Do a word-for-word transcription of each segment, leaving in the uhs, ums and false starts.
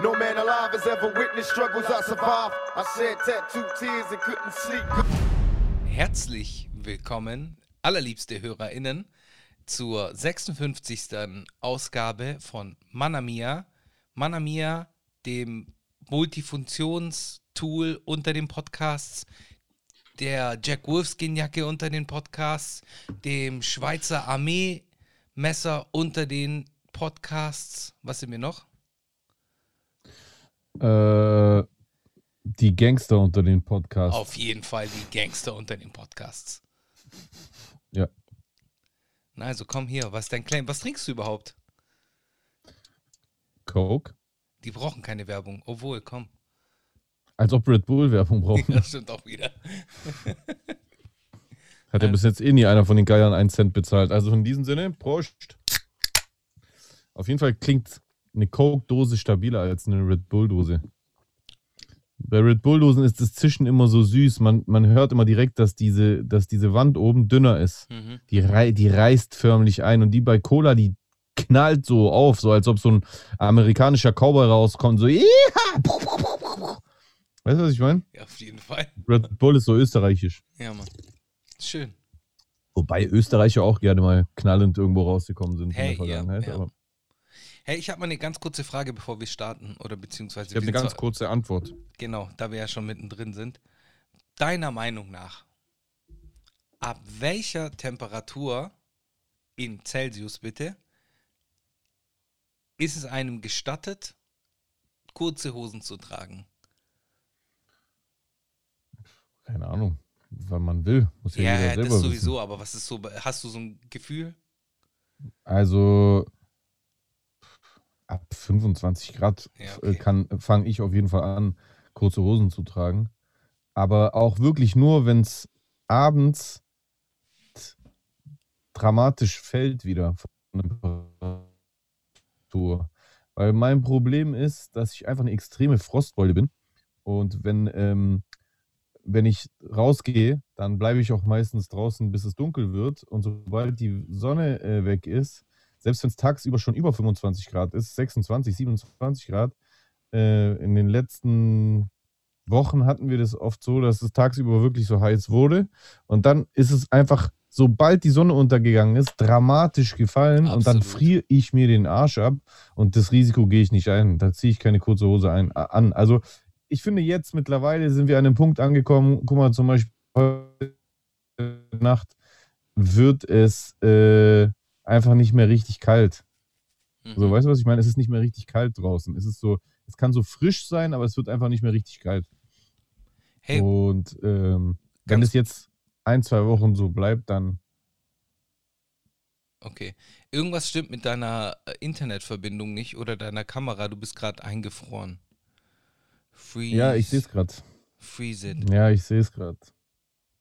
No man alive has ever witnessed struggles I survived. I shed tattooed tears and couldn't sleep. Herzlich willkommen, allerliebste HörerInnen, zur sechsundfünfzigsten Ausgabe von Manamia. Manamia, dem Multifunktionstool unter den Podcasts, der Jack Wolfskin-Jacke unter den Podcasts, dem Schweizer Armee-Messer unter den Podcasts. Was sind wir noch? Äh, die Gangster unter den Podcasts. Auf jeden Fall die Gangster unter den Podcasts. Ja. Na, also komm hier, was ist dein Claim? Was trinkst du überhaupt? Coke. Die brauchen keine Werbung, obwohl, komm. Als ob Red Bull Werbung brauchen. Das stimmt auch wieder. Hat ja bis jetzt eh nie einer von den Geiern einen Cent bezahlt. Also in diesem Sinne, Prost. Auf jeden Fall klingt eine Coke-Dose stabiler als eine Red Bull-Dose. Bei Red Bull-Dosen ist das Zischen immer so süß. Man, man hört immer direkt, dass diese, dass diese Wand oben dünner ist. Mhm. Die, rei- die reißt förmlich ein. Und die bei Cola, die knallt so auf, so als ob so ein amerikanischer Cowboy rauskommt. So, ja! Weißt du, was ich meine? Ja, auf jeden Fall. Red Bull ist so österreichisch. Ja, Mann. Schön. Wobei Österreicher auch gerne mal knallend irgendwo rausgekommen sind hey, in der Vergangenheit. Ja, ja. Aber hey, ich habe mal eine ganz kurze Frage, bevor wir starten. Oder beziehungsweise ich habe eine ganz zwar, kurze Antwort. Genau, da wir ja schon mittendrin sind. Deiner Meinung nach, ab welcher Temperatur in Celsius bitte ist es einem gestattet, kurze Hosen zu tragen? Keine Ahnung, wann man will. Muss ja, ja, ja selber das sowieso, wissen. Aber was ist so, hast du so ein Gefühl? Also ab fünfundzwanzig Grad ja, okay. fange ich auf jeden Fall an, kurze Hosen zu tragen. Aber auch wirklich nur, wenn es abends dramatisch fällt wieder von der Tour. Weil mein Problem ist, dass ich einfach eine extreme Frostbeule bin. Und wenn ähm, wenn ich rausgehe, dann bleibe ich auch meistens draußen, bis es dunkel wird. Und sobald die Sonne äh, weg ist, selbst wenn es tagsüber schon über fünfundzwanzig Grad ist, sechsundzwanzig, siebenundzwanzig Grad, äh, in den letzten Wochen hatten wir das oft so, dass es tagsüber wirklich so heiß wurde. Und dann ist es einfach, sobald die Sonne untergegangen ist, dramatisch gefallen. Absolut. Und dann friere ich mir den Arsch ab und das Risiko gehe ich nicht ein. Da ziehe ich keine kurze Hose ein, an. Also ich finde jetzt mittlerweile sind wir an einem Punkt angekommen, guck mal zum Beispiel heute Nacht wird es äh, einfach nicht mehr richtig kalt. Mhm. Also, weißt du, was ich meine? Es ist nicht mehr richtig kalt draußen. Es ist so, es kann so frisch sein, aber es wird einfach nicht mehr richtig kalt. Hey, und ähm, wenn es jetzt ein, zwei Wochen so bleibt, dann... Okay. Irgendwas stimmt mit deiner Internetverbindung nicht oder deiner Kamera. Du bist gerade eingefroren. Freeze. Ja, ich sehe es gerade. Freeze it. Ja, ich sehe es gerade.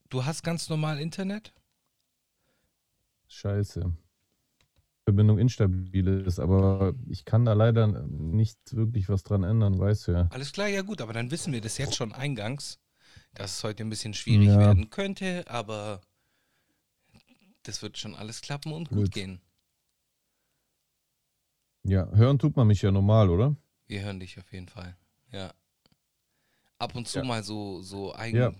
Du hast ganz normal Internet? Scheiße. Verbindung instabil ist, aber ich kann da leider nicht wirklich was dran ändern, weißt du ja. Alles klar, ja gut, aber dann wissen wir das jetzt schon eingangs, dass es heute ein bisschen schwierig ja. werden könnte, aber das wird schon alles klappen und gut, gut gehen. Ja, hören tut man mich ja normal, oder? Wir hören dich auf jeden Fall, ja. Ab und zu ja. mal so, so eigen, ja.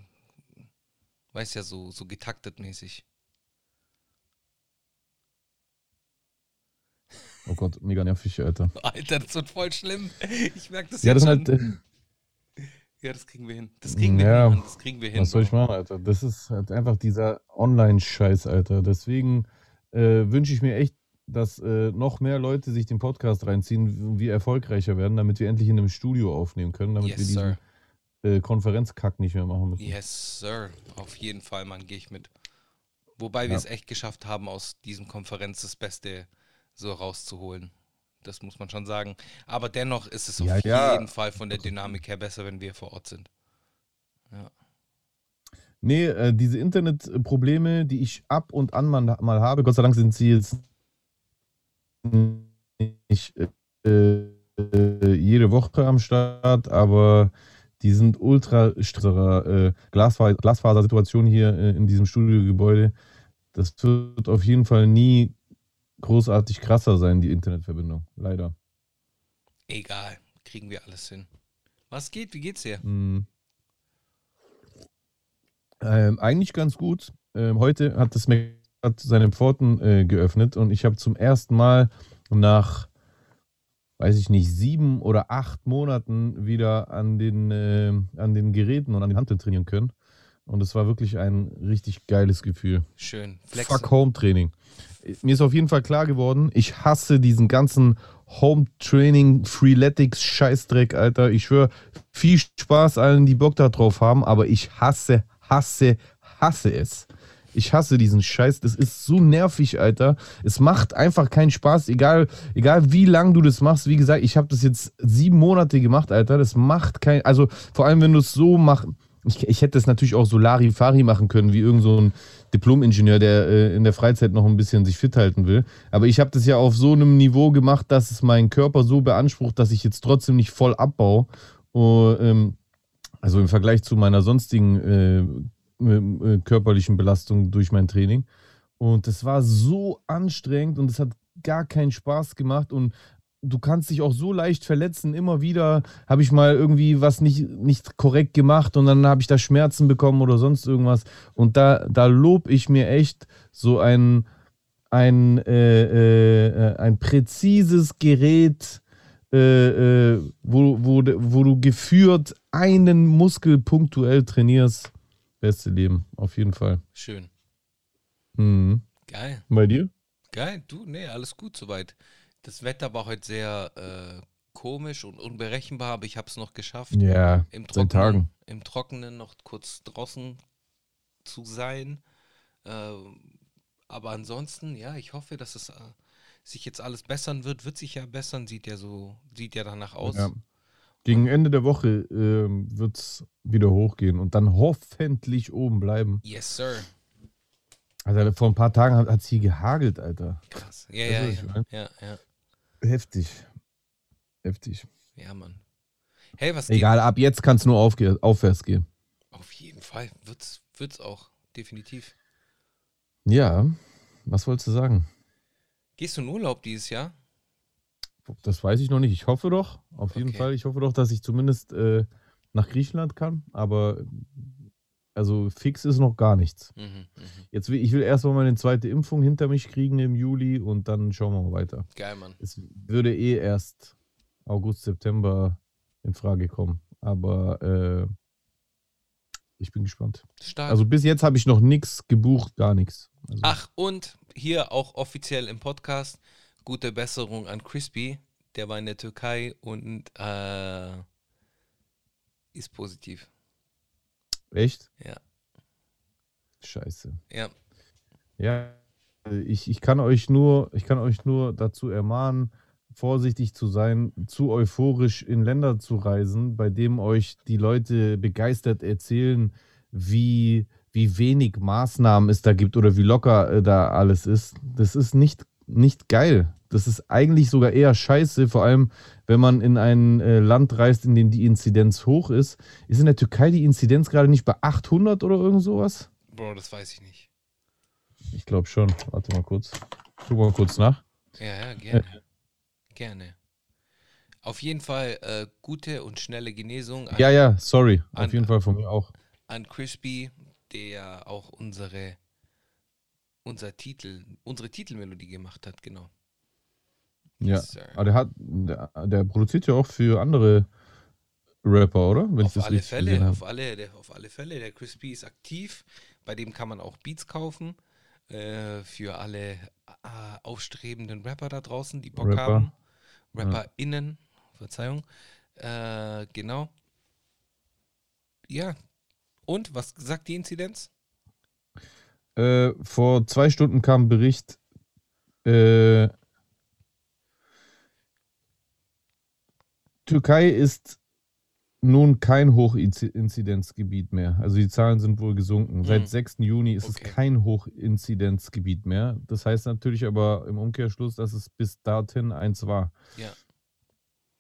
weiß ja, so, so getaktet mäßig. Oh Gott, mega nervig, Alter. Alter, das wird voll schlimm. Ich merke das ja, jetzt das schon. Halt, äh, ja, das kriegen wir hin. Das kriegen wir ja, hin, Mann. Das kriegen wir hin. Was soll ich machen, Alter? Das ist halt einfach dieser Online-Scheiß, Alter. Deswegen äh, wünsche ich mir echt, dass äh, noch mehr Leute sich den Podcast reinziehen und wir erfolgreicher werden, damit wir endlich in einem Studio aufnehmen können, damit yes, wir diesen sir. Konferenzkack nicht mehr machen müssen. Yes, sir. Auf jeden Fall, Mann, gehe ich mit. Wobei ja. wir es echt geschafft haben, aus diesem Konferenz das Beste so rauszuholen. Das muss man schon sagen. Aber dennoch ist es ja, auf ja. jeden Fall von der Dynamik her besser, wenn wir vor Ort sind. Ja. Nee, äh, diese Internetprobleme, die ich ab und an mal, mal habe, Gott sei Dank sind sie jetzt nicht äh, äh, jede Woche am Start, aber die sind ultra äh, Glasfaser-Situation hier äh, in diesem Studiogebäude. Das wird auf jeden Fall nie großartig krasser sein, die Internetverbindung. Leider. Egal. kriegen wir alles hin. Was geht? Wie geht's dir? Hm. Ähm, eigentlich ganz gut. Ähm, heute hat das Mac hat seine Pforten äh, geöffnet und ich habe zum ersten Mal nach, weiß ich nicht, sieben oder acht Monaten wieder an den, äh, an den Geräten und an den Hanteln trainieren können. Und es war wirklich ein richtig geiles Gefühl. Schön. Flexen. Fuck Home-Training. Mir ist auf jeden Fall klar geworden, ich hasse diesen ganzen Home-Training-Freeletics-Scheißdreck, Alter. Ich schwöre, viel Spaß allen, die Bock da drauf haben, aber ich hasse, hasse, hasse es. Ich hasse diesen Scheiß, das ist so nervig, Alter. Es macht einfach keinen Spaß, egal, egal wie lang du das machst. Wie gesagt, ich habe das jetzt sieben Monate gemacht, Alter. Das macht keinen, also vor allem, wenn du es so machst. Ich, ich hätte es natürlich auch so Larifari machen können, wie irgend so ein Diplom-Ingenieur, der äh, in der Freizeit noch ein bisschen sich fit halten will. Aber ich habe das ja auf so einem Niveau gemacht, dass es meinen Körper so beansprucht, dass ich jetzt trotzdem nicht voll abbaue. Oh, ähm, also im Vergleich zu meiner sonstigen äh, äh, körperlichen Belastung durch mein Training. Und das war so anstrengend und es hat gar keinen Spaß gemacht und du kannst dich auch so leicht verletzen. Immer wieder habe ich mal irgendwie was nicht, nicht korrekt gemacht und dann habe ich da Schmerzen bekommen oder sonst irgendwas. Und da, da lobe ich mir echt so ein, ein, äh, äh, ein präzises Gerät, äh, äh, wo, wo, wo du geführt einen Muskel punktuell trainierst. Beste Leben, auf jeden Fall. Schön. Mhm. Geil. Bei dir? Geil, du, nee, alles gut soweit. Das Wetter war heute sehr äh, komisch und unberechenbar, aber ich habe es noch geschafft, ja, im, Trockenen, Tagen. im Trockenen noch kurz draußen zu sein. Äh, aber ansonsten, ja, ich hoffe, dass es äh, sich jetzt alles bessern wird. Wird sich ja bessern, sieht ja so, sieht ja danach aus. Ja. Gegen und Ende der Woche äh, wird es wieder hochgehen und dann hoffentlich oben bleiben. Yes, sir. Also vor ein paar Tagen hat es hier gehagelt, Alter. Krass. Ja, ja, ja, ja, ja. Heftig. Heftig. Ja, Mann. Hey, was geht? Egal, ab jetzt kann es nur aufge- aufwärts gehen. Auf jeden Fall. Wird's, wird's auch. Definitiv. Ja. Was wolltest du sagen? Gehst du in Urlaub dieses Jahr? Das weiß ich noch nicht. Ich hoffe doch. Auf jeden okay. Fall. Ich hoffe doch, dass ich zumindest äh, nach Griechenland kann. Aber also fix ist noch gar nichts. Mhm, mh. Jetzt will, ich will erstmal meine zweite Impfung hinter mich kriegen im Juli und dann schauen wir mal weiter. Geil, Mann. Es würde eh erst August, September in Frage kommen. Aber äh, ich bin gespannt. Stark. Also bis jetzt habe ich noch nichts gebucht, gar nichts. Also. Ach, und hier auch offiziell im Podcast, gute Besserung an Crispy. Der war in der Türkei und äh, ist positiv. Echt? Ja. Scheiße. Ja. Ja, ich, ich kann euch nur, ich kann euch nur dazu ermahnen, vorsichtig zu sein, zu euphorisch in Länder zu reisen, bei dem euch die Leute begeistert erzählen, wie, wie wenig Maßnahmen es da gibt oder wie locker da alles ist. Das ist nicht, nicht geil. Das ist eigentlich sogar eher scheiße, vor allem wenn man in ein äh, Land reist, in dem die Inzidenz hoch ist. Ist in der Türkei die Inzidenz gerade nicht bei achthundert oder irgend sowas? Bro, das weiß ich nicht. Ich glaube schon. Warte mal kurz. Guck mal kurz nach. Ja, ja, gerne. Äh. Gerne. Auf jeden Fall äh, gute und schnelle Genesung. An, ja, ja, sorry. Auf an, jeden Fall von mir auch. An Crispy, der auch unsere, unser Titel, unsere Titelmelodie gemacht hat, genau. Ja, yes, aber der, hat, der, der produziert ja auch für andere Rapper, oder? Wenn auf, ich das alle Fälle, auf, alle, der, auf alle Fälle, der Crispy ist aktiv, bei dem kann man auch Beats kaufen äh, für alle äh, aufstrebenden Rapper da draußen, die Bock Rapper. haben, RapperInnen, ja. Verzeihung, äh, genau. Ja, und was sagt die Inzidenz? Äh, vor zwei Stunden kam ein Bericht, äh, Türkei ist nun kein Hochinzidenzgebiet mehr. Also die Zahlen sind wohl gesunken. Mhm. Seit sechsten Juni ist okay. es kein Hochinzidenzgebiet mehr. Das heißt natürlich aber im Umkehrschluss, dass es bis dorthin eins war. Ja.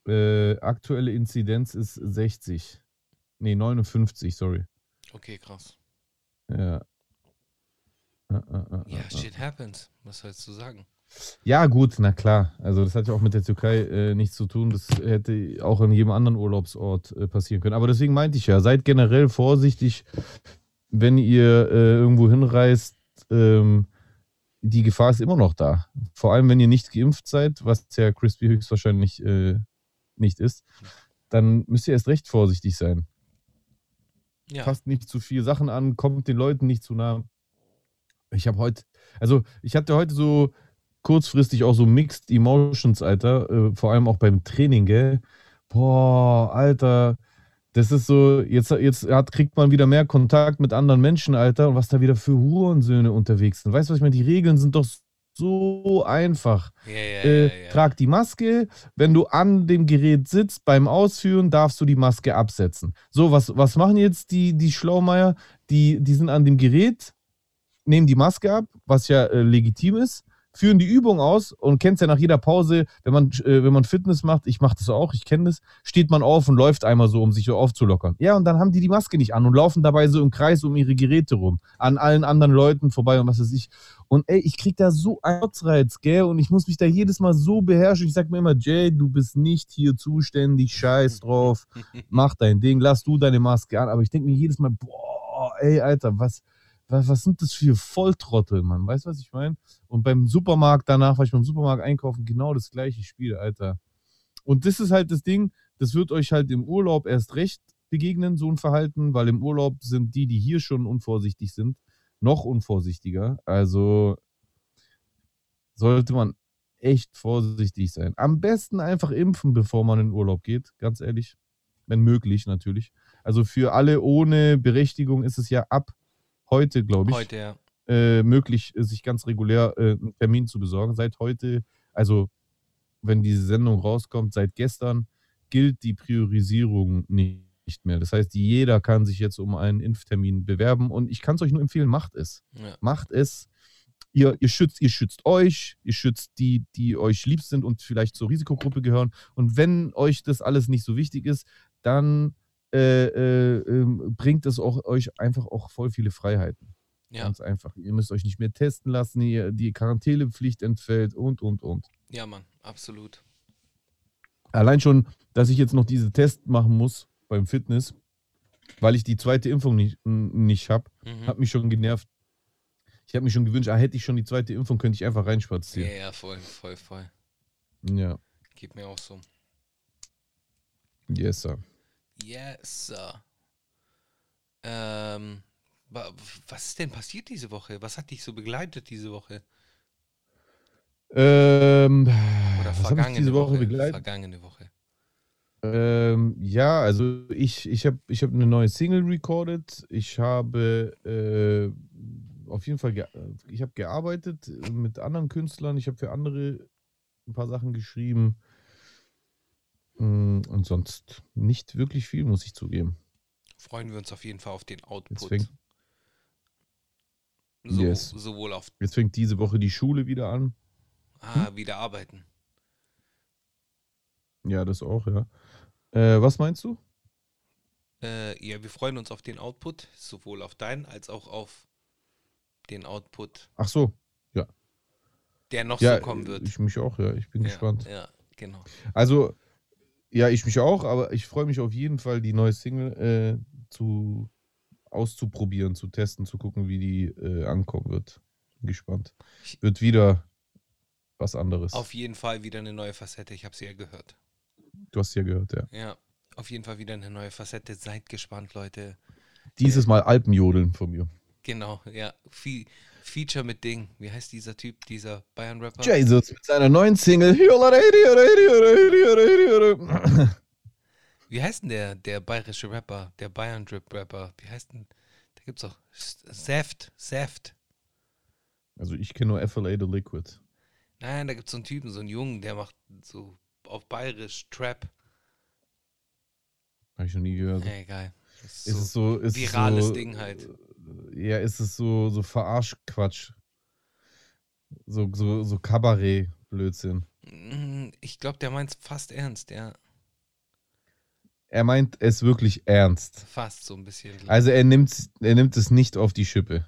Äh, aktuelle Inzidenz ist sechzig. Nee, neunundfünfzig, sorry. Okay, krass. Ja. Ja, ah, ah, ah, ah, ah. shit happens. Was sollst du sagen? Ja, gut, na klar. Also das hat ja auch mit der Türkei äh, nichts zu tun. Das hätte auch in jedem anderen Urlaubsort äh, passieren können. Aber deswegen meinte ich ja, seid generell vorsichtig, wenn ihr äh, irgendwo hinreist. Ähm, die Gefahr ist immer noch da. Vor allem, wenn ihr nicht geimpft seid, was ja Crispy höchstwahrscheinlich äh, nicht ist, dann müsst ihr erst recht vorsichtig sein. Ja. Fasst nicht zu viele Sachen an, kommt den Leuten nicht zu nah. Ich habe heute, also ich hatte heute so kurzfristig auch so Mixed Emotions, Alter, äh, vor allem auch beim Training, gell? Boah, Alter, das ist so, jetzt, jetzt hat, kriegt man wieder mehr Kontakt mit anderen Menschen, Alter, und was da wieder für Hurensöhne unterwegs sind. Weißt du, was ich meine? Die Regeln sind doch so einfach. Ja, ja, äh, ja, ja. Trag die Maske, wenn du an dem Gerät sitzt, beim Ausführen darfst du die Maske absetzen. So, was, was machen jetzt die, die Schlaumeier? Die, die sind an dem Gerät, nehmen die Maske ab, was ja äh, legitim ist, führen die Übung aus und kennst ja nach jeder Pause, wenn man, äh, wenn man Fitness macht, ich mache das auch, ich kenne das, steht man auf und läuft einmal so, um sich so aufzulockern. Ja, und dann haben die die Maske nicht an und laufen dabei so im Kreis um ihre Geräte rum, an allen anderen Leuten vorbei und was weiß ich. Und ey, ich krieg da so einen Kotzreiz, gell, und ich muss mich da jedes Mal so beherrschen. Ich sag mir immer, Jay, du bist nicht hier zuständig, scheiß drauf, mach dein Ding, lass du deine Maske an. Aber ich denke mir jedes Mal, boah, ey, Alter, was... Was, was sind das für Volltrottel, Mann? Weißt du, was ich meine? Und beim Supermarkt danach, weil ich beim Supermarkt einkaufen, genau das gleiche Spiel, Alter. Und das ist halt das Ding, das wird euch halt im Urlaub erst recht begegnen, so ein Verhalten, weil im Urlaub sind die, die hier schon unvorsichtig sind, noch unvorsichtiger. Also sollte man echt vorsichtig sein. Am besten einfach impfen, bevor man in den Urlaub geht, ganz ehrlich. Wenn möglich, natürlich. Also für alle ohne Berechtigung ist es ja ab heute, glaube ich, heute, ja. äh, möglich, sich ganz regulär äh, einen Termin zu besorgen. Seit heute, also wenn diese Sendung rauskommt, seit gestern gilt die Priorisierung nicht mehr. Das heißt, jeder kann sich jetzt um einen Impftermin bewerben und ich kann es euch nur empfehlen, macht es. Ja. Macht es. Ihr, ihr, schützt, ihr schützt euch, ihr schützt die, die euch lieb sind und vielleicht zur Risikogruppe gehören. Und wenn euch das alles nicht so wichtig ist, dann Äh, äh, äh, bringt es auch euch einfach auch voll viele Freiheiten. Ja. Ganz einfach. Ihr müsst euch nicht mehr testen lassen, ihr, die Quarantänepflicht entfällt und, und, und. Ja, Mann, absolut. Allein schon, dass ich jetzt noch diese Tests machen muss beim Fitness, weil ich die zweite Impfung nicht, nicht habe, mhm. hat mich schon genervt. Ich habe mich schon gewünscht, ah, hätte ich schon die zweite Impfung, könnte ich einfach reinspazieren. Ja, ja, voll, voll, voll. Ja. Geht mir auch so. Yes, sir. Yes, Sir. Ähm, was ist denn passiert diese Woche? Was hat dich so begleitet diese Woche? Ähm, Oder vergangene diese Woche, Woche begleitet? Vergangene Woche. Ähm, ja, also ich, ich habe ich hab eine neue Single recorded. Ich habe äh, auf jeden Fall ge- ich hab gearbeitet mit anderen Künstlern. Ich habe für andere ein paar Sachen geschrieben. Und sonst nicht wirklich viel, muss ich zugeben. Freuen wir uns auf jeden Fall auf den Output. Jetzt fängt, so, yes. sowohl auf Jetzt fängt diese Woche die Schule wieder an. Ah, hm? wieder arbeiten. Ja, das auch, ja. Äh, was meinst du? Äh, ja, wir freuen uns auf den Output, sowohl auf deinen als auch auf den Output. Ach so, ja. Der noch ja, so kommen wird. Ich mich auch, ja. Ich bin ja, gespannt. Ja, genau. Also, ja, ich mich auch, aber ich freue mich auf jeden Fall, die neue Single äh, zu, auszuprobieren, zu testen, zu gucken, wie die äh, ankommen wird. Bin gespannt. Wird wieder was anderes. Auf jeden Fall wieder eine neue Facette, ich habe sie ja gehört. Du hast sie ja gehört, ja. Ja, auf jeden Fall wieder eine neue Facette. Seid gespannt, Leute. Dieses äh, Mal Alpenjodeln von mir. Genau, ja. Fe- Feature mit Ding. Wie heißt dieser Typ, dieser Bayern-Rapper? Jesus mit seiner neuen Single. Wie heißt denn der, der bayerische Rapper, der Bayern-Drip-Rapper? Wie heißt denn, da gibt's doch Saft, Saft. Also ich kenne nur F L A The Liquid. Nein, da gibt's so einen Typen, so einen Jungen, der macht so auf bayerisch Trap. Hab ich noch nie gehört. Egal. Ist ist so so, ist virales so, Ding halt. Ja, ist es so, so Verarschquatsch. So, so, so Kabarett-Blödsinn. Ich glaube, der meint es fast ernst, ja. Er meint es wirklich ernst. Fast so ein bisschen. Also er nimmt, er nimmt es nicht auf die Schippe.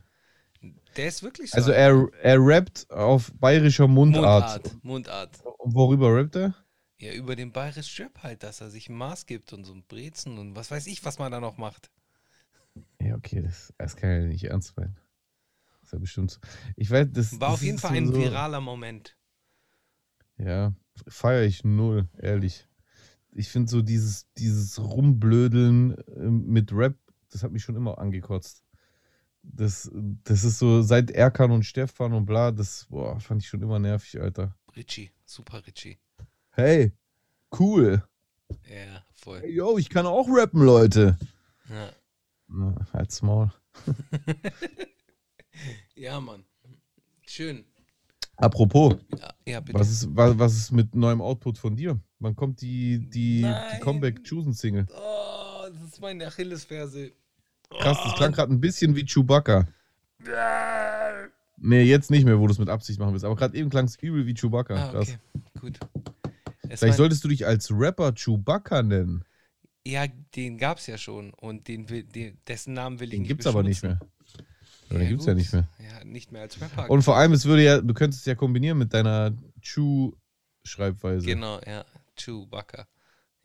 Der ist wirklich so. Also er, er rappt auf bayerischer Mundart. Mundart. Mundart. Worüber rappt er? Ja, über den bayerischen Rap halt, dass er sich ein Maß gibt und so ein Brezen und was weiß ich, was man da noch macht. Ja, okay, das, das kann ja nicht ernst sein. Das ist ja bestimmt so. Ich weiß, das war auf jeden Fall ein viraler Moment. Ja, feiere ich null, ehrlich. Ich finde so dieses, dieses Rumblödeln mit Rap, das hat mich schon immer angekotzt. Das, das ist so, seit Erkan und Stefan und bla, das boah, fand ich schon immer nervig, Alter. Richie, super Richie. Hey, cool. Ja, voll. Hey, yo, ich kann auch rappen, Leute. Ja. Na, halt's Maul. Ja, Mann. Schön. Apropos, ja, ja, bitte. Was, ist, was, was ist mit neuem Output von dir? Wann kommt die, die, die Comeback-Chosen-Single? Oh, das ist meine Achillesferse. Oh. Krass, das klang gerade ein bisschen wie Chewbacca. Ah. Nee, jetzt nicht mehr, wo du es mit Absicht machen willst. Aber gerade eben klang es übel wie Chewbacca. Ah, krass. Okay, gut. Es Vielleicht solltest du dich als Rapper Chewbacca nennen. Ja, den gab's ja schon. Und den, will, den, dessen Namen will ich den nicht Den gibt's aber nicht mehr. Oder ja, den gibt's gut. ja nicht mehr. Ja, nicht mehr als Rapper. Und vor allem, es würde ja, du könntest es ja kombinieren mit deiner Chew-Schreibweise. Genau, ja. Chewbacca.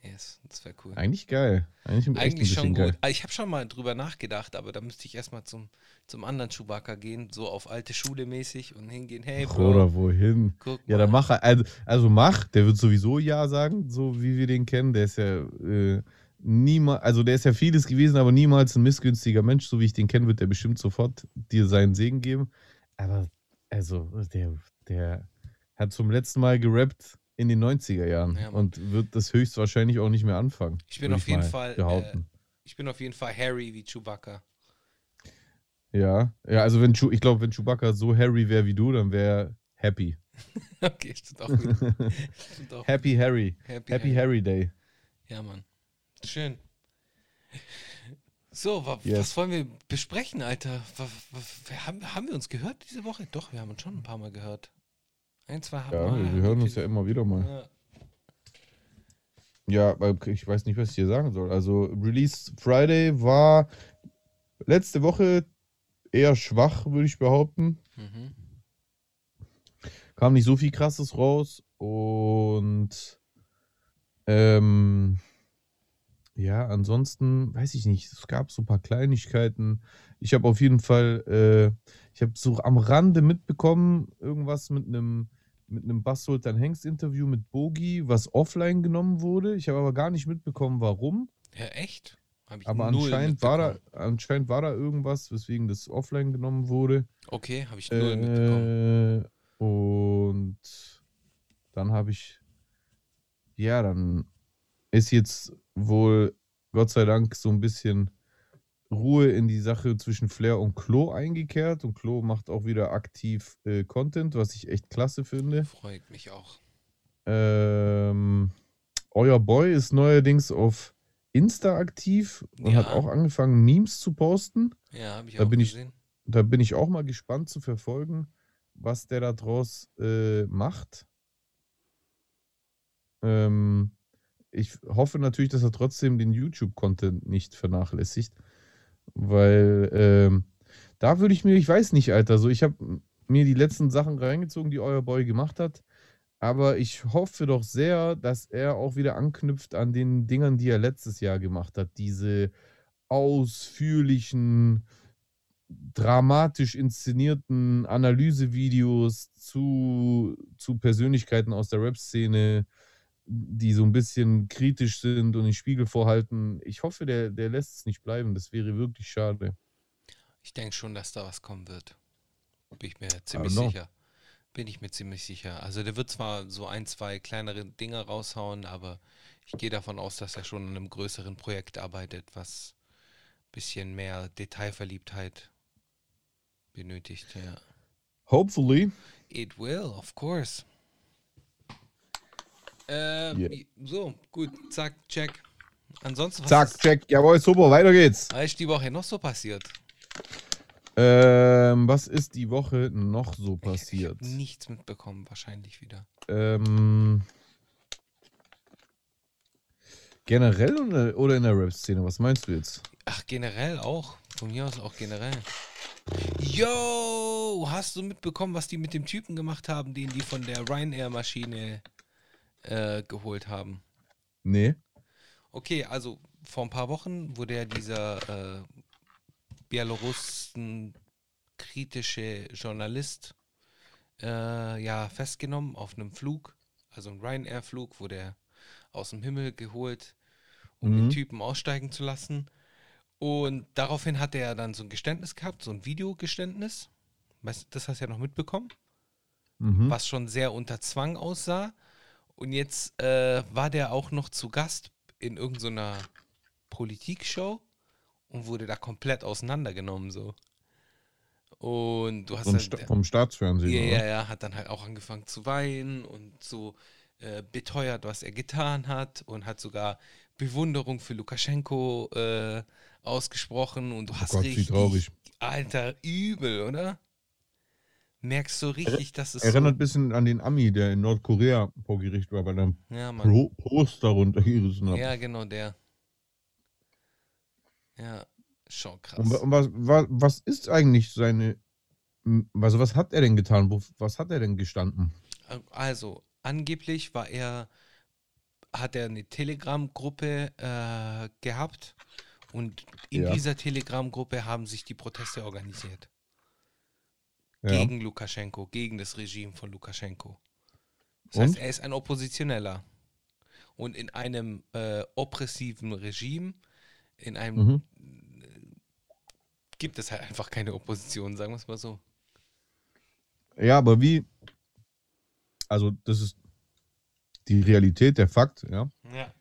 Yes, das wäre cool. Eigentlich geil. Eigentlich, im Eigentlich schon gut. Geil. Ich habe schon mal drüber nachgedacht, aber da müsste ich erstmal zum, zum anderen Chewbacca gehen, so auf alte Schule mäßig und hingehen, hey, Bro. Oder wohin? Guck ja, dann mach, also, also mach, der wird sowieso ja sagen, so wie wir den kennen. Der ist ja äh, niemals, also der ist ja vieles gewesen, aber niemals ein missgünstiger Mensch, so wie ich den kenne, wird der bestimmt sofort dir seinen Segen geben. Aber, also, der, der hat zum letzten Mal gerappt, in den neunziger Jahren ja, und wird das höchstwahrscheinlich auch nicht mehr anfangen. Ich bin auf jeden Fall äh, ich bin auf jeden Fall hairy wie Chewbacca. Ja, ja, also wenn ich glaube, wenn Chewbacca so hairy wäre wie du, dann wäre happy. Okay, stimmt auch gut. Stimmt auch happy gut. Harry. Happy, happy Harry Day. Ja, Mann. Schön. So, wa yes. was wollen wir besprechen, Alter? Haben, haben wir uns gehört diese Woche? Doch, wir haben uns schon ein paar Mal gehört. Ein, zwei haben ja, wir, wir hören uns ja immer wieder mal. Ja. ja, ich weiß nicht, was ich hier sagen soll. Also Release Friday war letzte Woche eher schwach, würde ich behaupten. Mhm. Kam nicht so viel Krasses raus und ähm, ja, ansonsten weiß ich nicht. Es gab so ein paar Kleinigkeiten. Ich habe auf jeden Fall, äh, ich habe so am Rande mitbekommen, irgendwas mit einem mit einem Bass-Sultan-Hengst-Interview mit Bogi, was offline genommen wurde. Ich habe aber gar nicht mitbekommen, warum. Ja, echt? Hab ich aber anscheinend war, da, anscheinend war da irgendwas, weswegen das offline genommen wurde. Okay, habe ich null äh, mitbekommen. Und dann habe ich, ja, dann ist jetzt wohl Gott sei Dank so ein bisschen Ruhe in die Sache zwischen Flair und Klo eingekehrt und Klo macht auch wieder aktiv äh, Content, was ich echt klasse finde. Freut mich auch. Ähm, euer Boy ist neuerdings auf Insta aktiv und ja. hat auch angefangen, Memes zu posten. Ja, habe ich da auch bin gesehen. Ich, da bin ich auch mal gespannt zu verfolgen, was der da draus äh, macht. Ähm, ich hoffe natürlich, dass er trotzdem den YouTube-Content nicht vernachlässigt. Weil ähm, da würde ich mir, ich weiß nicht, Alter, so ich habe mir die letzten Sachen reingezogen, die euer Boy gemacht hat, aber ich hoffe doch sehr, dass er auch wieder anknüpft an den Dingern, die er letztes Jahr gemacht hat, diese ausführlichen, dramatisch inszenierten Analysevideos zu, zu Persönlichkeiten aus der Rap-Szene, die so ein bisschen kritisch sind und den Spiegel vorhalten. Ich hoffe, der, der lässt es nicht bleiben. Das wäre wirklich schade. Ich denke schon, dass da was kommen wird. Bin ich mir ziemlich sicher. Bin ich mir ziemlich sicher. Also der wird zwar so ein, zwei kleinere Dinge raushauen, aber ich gehe davon aus, dass er schon an einem größeren Projekt arbeitet, was ein bisschen mehr Detailverliebtheit benötigt. Ja. Hopefully. It will, of course. Ähm, yeah. So, gut, zack, check. Ansonsten zack, was check, jawohl, super, weiter geht's. Was ist die Woche noch so passiert? Ähm, was ist die Woche noch so passiert? Ich, ich hab nichts mitbekommen, wahrscheinlich wieder. Ähm, generell oder, oder in der Rap-Szene, was meinst du jetzt? Ach, generell auch, von mir aus auch generell. Yo, hast du mitbekommen, was die mit dem Typen gemacht haben, den die von der Ryanair-Maschine äh, geholt haben? Nee. Okay, also vor ein paar Wochen wurde ja dieser äh, belaruskritische Journalist äh, ja festgenommen auf einem Flug, also ein Ryanair-Flug, wurde er aus dem Himmel geholt, um mhm. den Typen aussteigen zu lassen. Und daraufhin hatte er dann so ein Geständnis gehabt, so ein Videogeständnis. Das hast du ja noch mitbekommen. Mhm. Was schon sehr unter Zwang aussah. Und jetzt äh, war der auch noch zu Gast in irgendeiner so Politikshow und wurde da komplett auseinandergenommen. So. Und du hast vom, halt, Sta- vom Staatsfernsehen. Ja, oder? ja, ja. Hat dann halt auch angefangen zu weinen und so äh, beteuert, was er getan hat. Und hat sogar Bewunderung für Lukaschenko äh, ausgesprochen und du oh hast Gott, richtig, wie traurig. Alter, übel, oder? Merkst du richtig, dass es Erinnert so ein bisschen an den Ami, der in Nordkorea vor Gericht war, weil dann ja, Pro- Poster runtergerissen hat. Ja, genau, der. Ja, schon krass. Und, und was, was, was ist eigentlich seine, also was hat er denn getan? Wo, was hat er denn gestanden? Also, angeblich war er, hat er eine Telegram-Gruppe äh, gehabt. Und in ja. dieser Telegram-Gruppe haben sich die Proteste organisiert. Ja. Gegen Lukaschenko, gegen das Regime von Lukaschenko. Das Und? heißt, er ist ein Oppositioneller. Und in einem äh, oppressiven Regime, in einem mhm. äh, gibt es halt einfach keine Opposition, sagen wir es mal so. Ja, aber wie, also das ist die Realität, der Fakt, ja. Ja.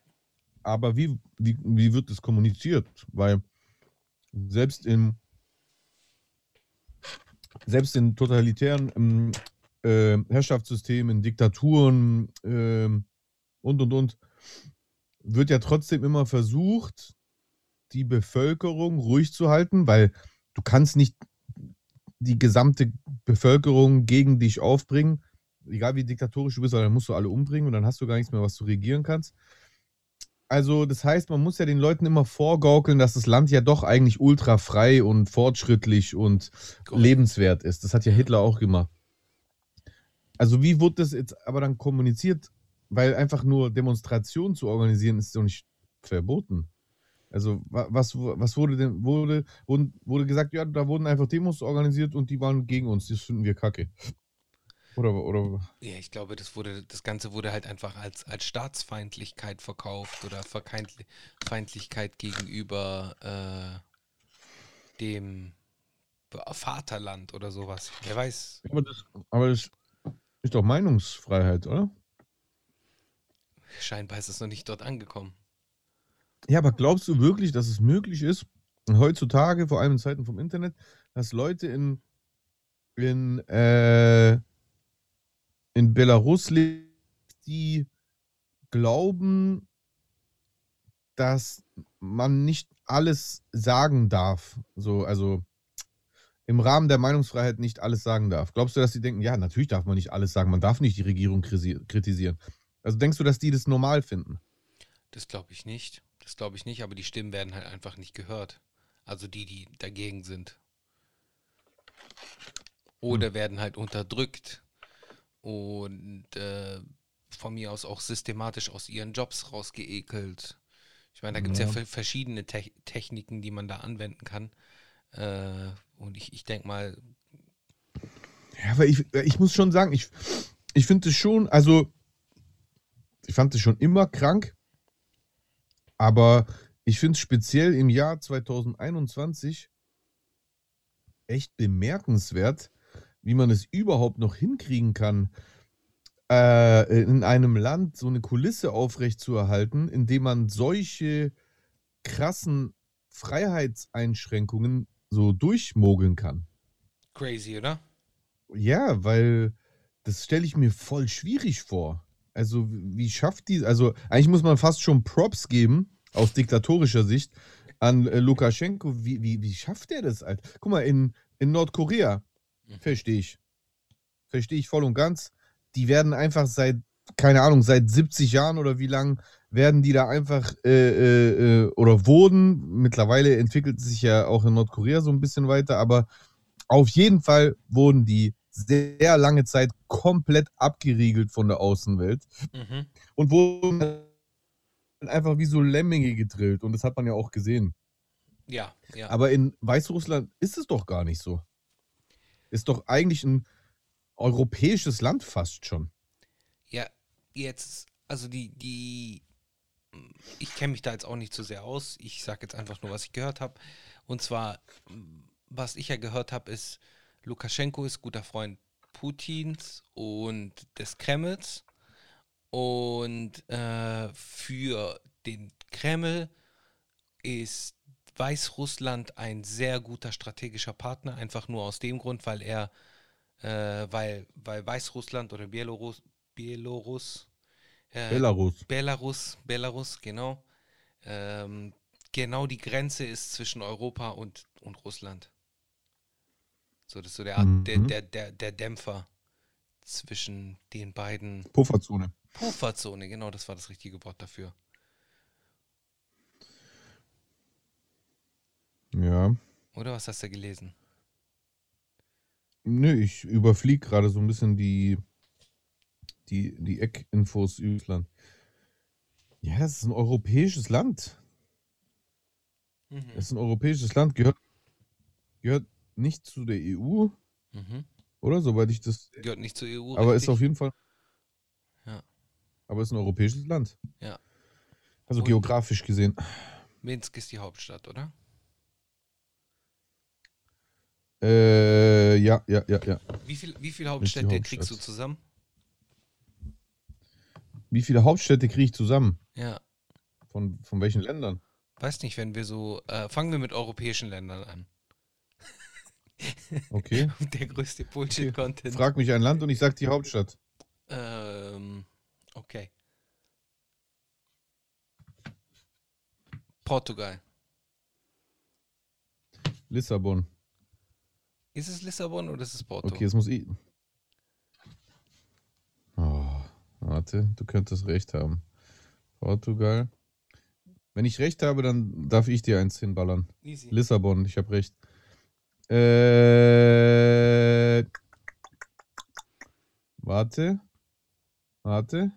Aber wie, wie, wie wird das kommuniziert? Weil selbst in selbst in totalitären im, äh, Herrschaftssystemen, in Diktaturen äh, und und und wird ja trotzdem immer versucht, die Bevölkerung ruhig zu halten, weil du kannst nicht die gesamte Bevölkerung gegen dich aufbringen, egal wie diktatorisch du bist, dann musst du alle umbringen und dann hast du gar nichts mehr, was du regieren kannst. Also das heißt, man muss ja den Leuten immer vorgaukeln, dass das Land ja doch eigentlich ultra frei und fortschrittlich und Gott. lebenswert ist. Das hat ja Hitler auch gemacht. Also wie wurde das jetzt aber dann kommuniziert? Weil einfach nur Demonstrationen zu organisieren, ist doch nicht verboten. Also was, was wurde denn, wurde, wurde gesagt, ja, da wurden einfach Demos organisiert und die waren gegen uns, das finden wir kacke. Oder, oder. Ja, ich glaube, das wurde, das Ganze wurde halt einfach als, als Staatsfeindlichkeit verkauft oder Feindlichkeit gegenüber äh, dem Vaterland oder sowas. Wer weiß. Aber das, aber das ist doch Meinungsfreiheit, oder? Scheinbar ist es noch nicht dort angekommen. Ja, aber glaubst du wirklich, dass es möglich ist, heutzutage, vor allem in Zeiten vom Internet, dass Leute in in äh, in Belarus leben, die glauben, dass man nicht alles sagen darf. So, also im Rahmen der Meinungsfreiheit nicht alles sagen darf. Glaubst du, dass die denken, ja, natürlich darf man nicht alles sagen, man darf nicht die Regierung kritisieren. Also denkst du, dass die das normal finden? Das glaube ich nicht. Das glaube ich nicht, aber die Stimmen werden halt einfach nicht gehört. Also die, die dagegen sind. Oder hm. werden halt unterdrückt. Und äh, von mir aus auch systematisch aus ihren Jobs rausgeekelt. Ich meine, da gibt es ja, ja v- verschiedene Te- Techniken, die man da anwenden kann. Äh, und ich, ich denke mal... Ja, aber ich, ich muss schon sagen, ich, ich finde es schon, also ich fand es schon immer krank, aber ich finde es speziell im Jahr zwanzig einundzwanzig echt bemerkenswert, wie man es überhaupt noch hinkriegen kann, äh, in einem Land so eine Kulisse aufrechtzuerhalten, indem man solche krassen Freiheitseinschränkungen so durchmogeln kann. Crazy, oder? Ja, weil das stelle ich mir voll schwierig vor. Also wie schafft die, also eigentlich muss man fast schon Props geben, aus diktatorischer Sicht, an äh, Lukaschenko. Wie, wie, wie schafft der das? Alter? Guck mal, in, in Nordkorea, Verstehe ich. Verstehe ich voll und ganz. Die werden einfach seit, keine Ahnung, seit siebzig Jahren oder wie lang, werden die da einfach äh, äh, oder wurden, mittlerweile entwickelt sich ja auch in Nordkorea so ein bisschen weiter, aber Auf jeden Fall wurden die sehr lange Zeit komplett abgeriegelt von der Außenwelt mhm. und wurden einfach wie so Lemminge gedrillt. Und das hat man ja auch gesehen. Ja, ja. Aber in Weißrussland ist es doch gar nicht so. Ist doch eigentlich ein europäisches Land fast schon. Ja, jetzt, also die, die, ich kenne mich da jetzt auch nicht so sehr aus. Ich sage jetzt einfach nur, was ich gehört habe. Und zwar, was ich ja gehört habe, ist, Lukaschenko ist guter Freund Putins und des Kremls. Und äh, für den Kreml ist Weißrussland ein sehr guter strategischer Partner, einfach nur aus dem Grund, weil er, äh, weil, weil Weißrussland oder Belarus, Belarus, äh, Belarus, Belarus, Belarus, genau, ähm, genau die Grenze ist zwischen Europa und, und Russland. So, das ist so der, mhm. der, der, der, der Dämpfer zwischen den beiden. Pufferzone. Pufferzone, genau, das war das richtige Wort dafür. Ja. Oder was hast du gelesen? Nö, ich überfliege gerade so ein bisschen die, die, die Eckinfos über das Land. Ja, es ist ein europäisches Land. Mhm. Es ist ein europäisches Land, gehört, gehört nicht zu der E U. Mhm. Oder? Soweit ich das... Gehört nicht zur E U. Aber richtig? Ist auf jeden Fall... Ja. Aber ist ein europäisches Land. Ja. Also und geografisch gesehen. Minsk ist die Hauptstadt, oder? Äh, ja, ja, ja, ja. Wie, viel, wie viele Hauptstädte Hauptstadt. kriegst du zusammen? Wie viele Hauptstädte kriege ich zusammen? Ja. Von, von welchen Ländern? Weiß nicht, wenn wir so... Äh, fangen wir mit europäischen Ländern an. Okay. Der größte Bullshit-Content. Okay. Frag mich ein Land und ich sag die Hauptstadt. Ähm, okay. Portugal. Lissabon. Ist es Lissabon oder ist es Porto? Okay, es muss ich... Oh, warte, du könntest recht haben. Portugal. Wenn ich recht habe, dann darf ich dir eins hinballern. Easy. Lissabon, ich habe recht. Äh, warte, warte.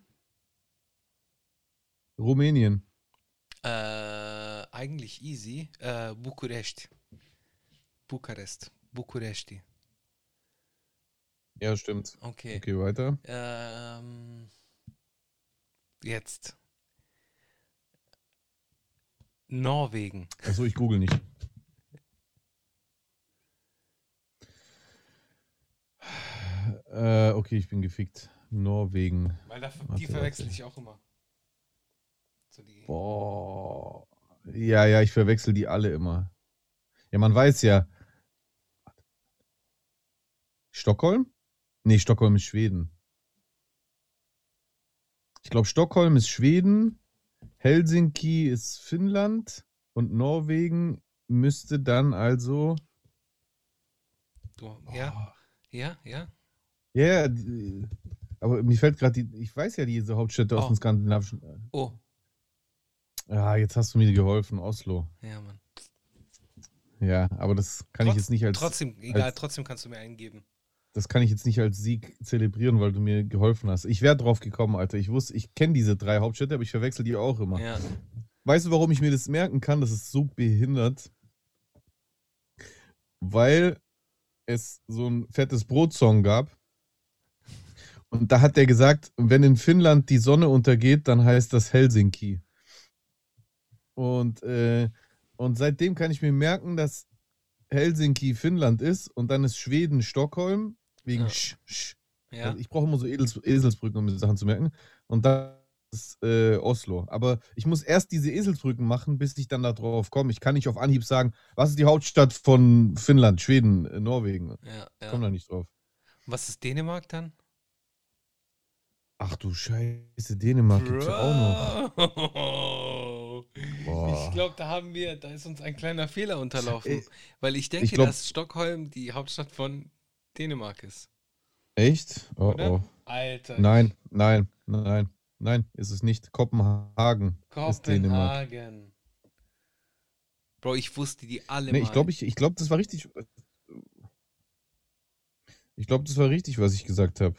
Rumänien. Äh, eigentlich easy. Äh, Bukarest. Bukarest. Bukaresti. Ja, stimmt. Okay. Okay, weiter. Ähm, jetzt. Norwegen. Achso, ich google nicht. Äh, okay, ich bin gefickt. Norwegen. Weil da, die warte, verwechsel warte. ich auch immer. So die Boah. Ja, ja, ich verwechsel die alle immer. Ja, man weiß ja. Stockholm? Nee, Stockholm ist Schweden. Ich glaube, Stockholm ist Schweden, Helsinki ist Finnland und Norwegen müsste dann also... Oh. Ja, ja, ja. Ja, yeah, aber mir fällt gerade die... Ich weiß ja diese Hauptstädte oh. aus dem skandinavischen... Oh. Ja, jetzt hast du mir geholfen, Oslo. Ja, Mann. Ja, aber das kann Trotz, ich jetzt nicht als... Trotzdem, egal, als, trotzdem kannst du mir eingeben. Das kann ich jetzt nicht als Sieg zelebrieren, weil du mir geholfen hast. Ich wäre drauf gekommen, Alter. Ich wusste, ich kenne diese drei Hauptstädte, aber ich verwechsel die auch immer. Ja. Weißt du, warum ich mir das merken kann? Das ist so behindert. Weil es so ein fettes Brot-Song gab. Und da hat der gesagt, wenn in Finnland die Sonne untergeht, dann heißt das Helsinki. Und äh, und seitdem kann ich mir merken, dass Helsinki Finnland ist und dann ist Schweden Stockholm wegen ja. Sch, Sch. Ja. Also ich brauche immer so Edels, Eselsbrücken, um mir Sachen zu merken. Und dann ist äh, Oslo. Aber ich muss erst diese Eselsbrücken machen, bis ich dann da drauf komme. Ich kann nicht auf Anhieb sagen, was ist die Hauptstadt von Finnland, Schweden, äh, Norwegen. Ja, ja. Ich komme da nicht drauf. Was ist Dänemark dann? Ach du Scheiße, Dänemark gibt es ja auch noch. Boah. Ich glaube, da haben wir, da ist uns ein kleiner Fehler unterlaufen. Ey, weil ich denke, ich glaub, dass Stockholm die Hauptstadt von Dänemark ist. Echt? Oh, oh. Alter. Nein, nein, nein, nein, ist es nicht. Kopenhagen. Kopenhagen. Ist Dänemark. Bro, ich wusste die alle. Nee, mal. Ich glaube, ich, ich glaub, das war richtig. Ich glaube, das war richtig, was ich gesagt habe.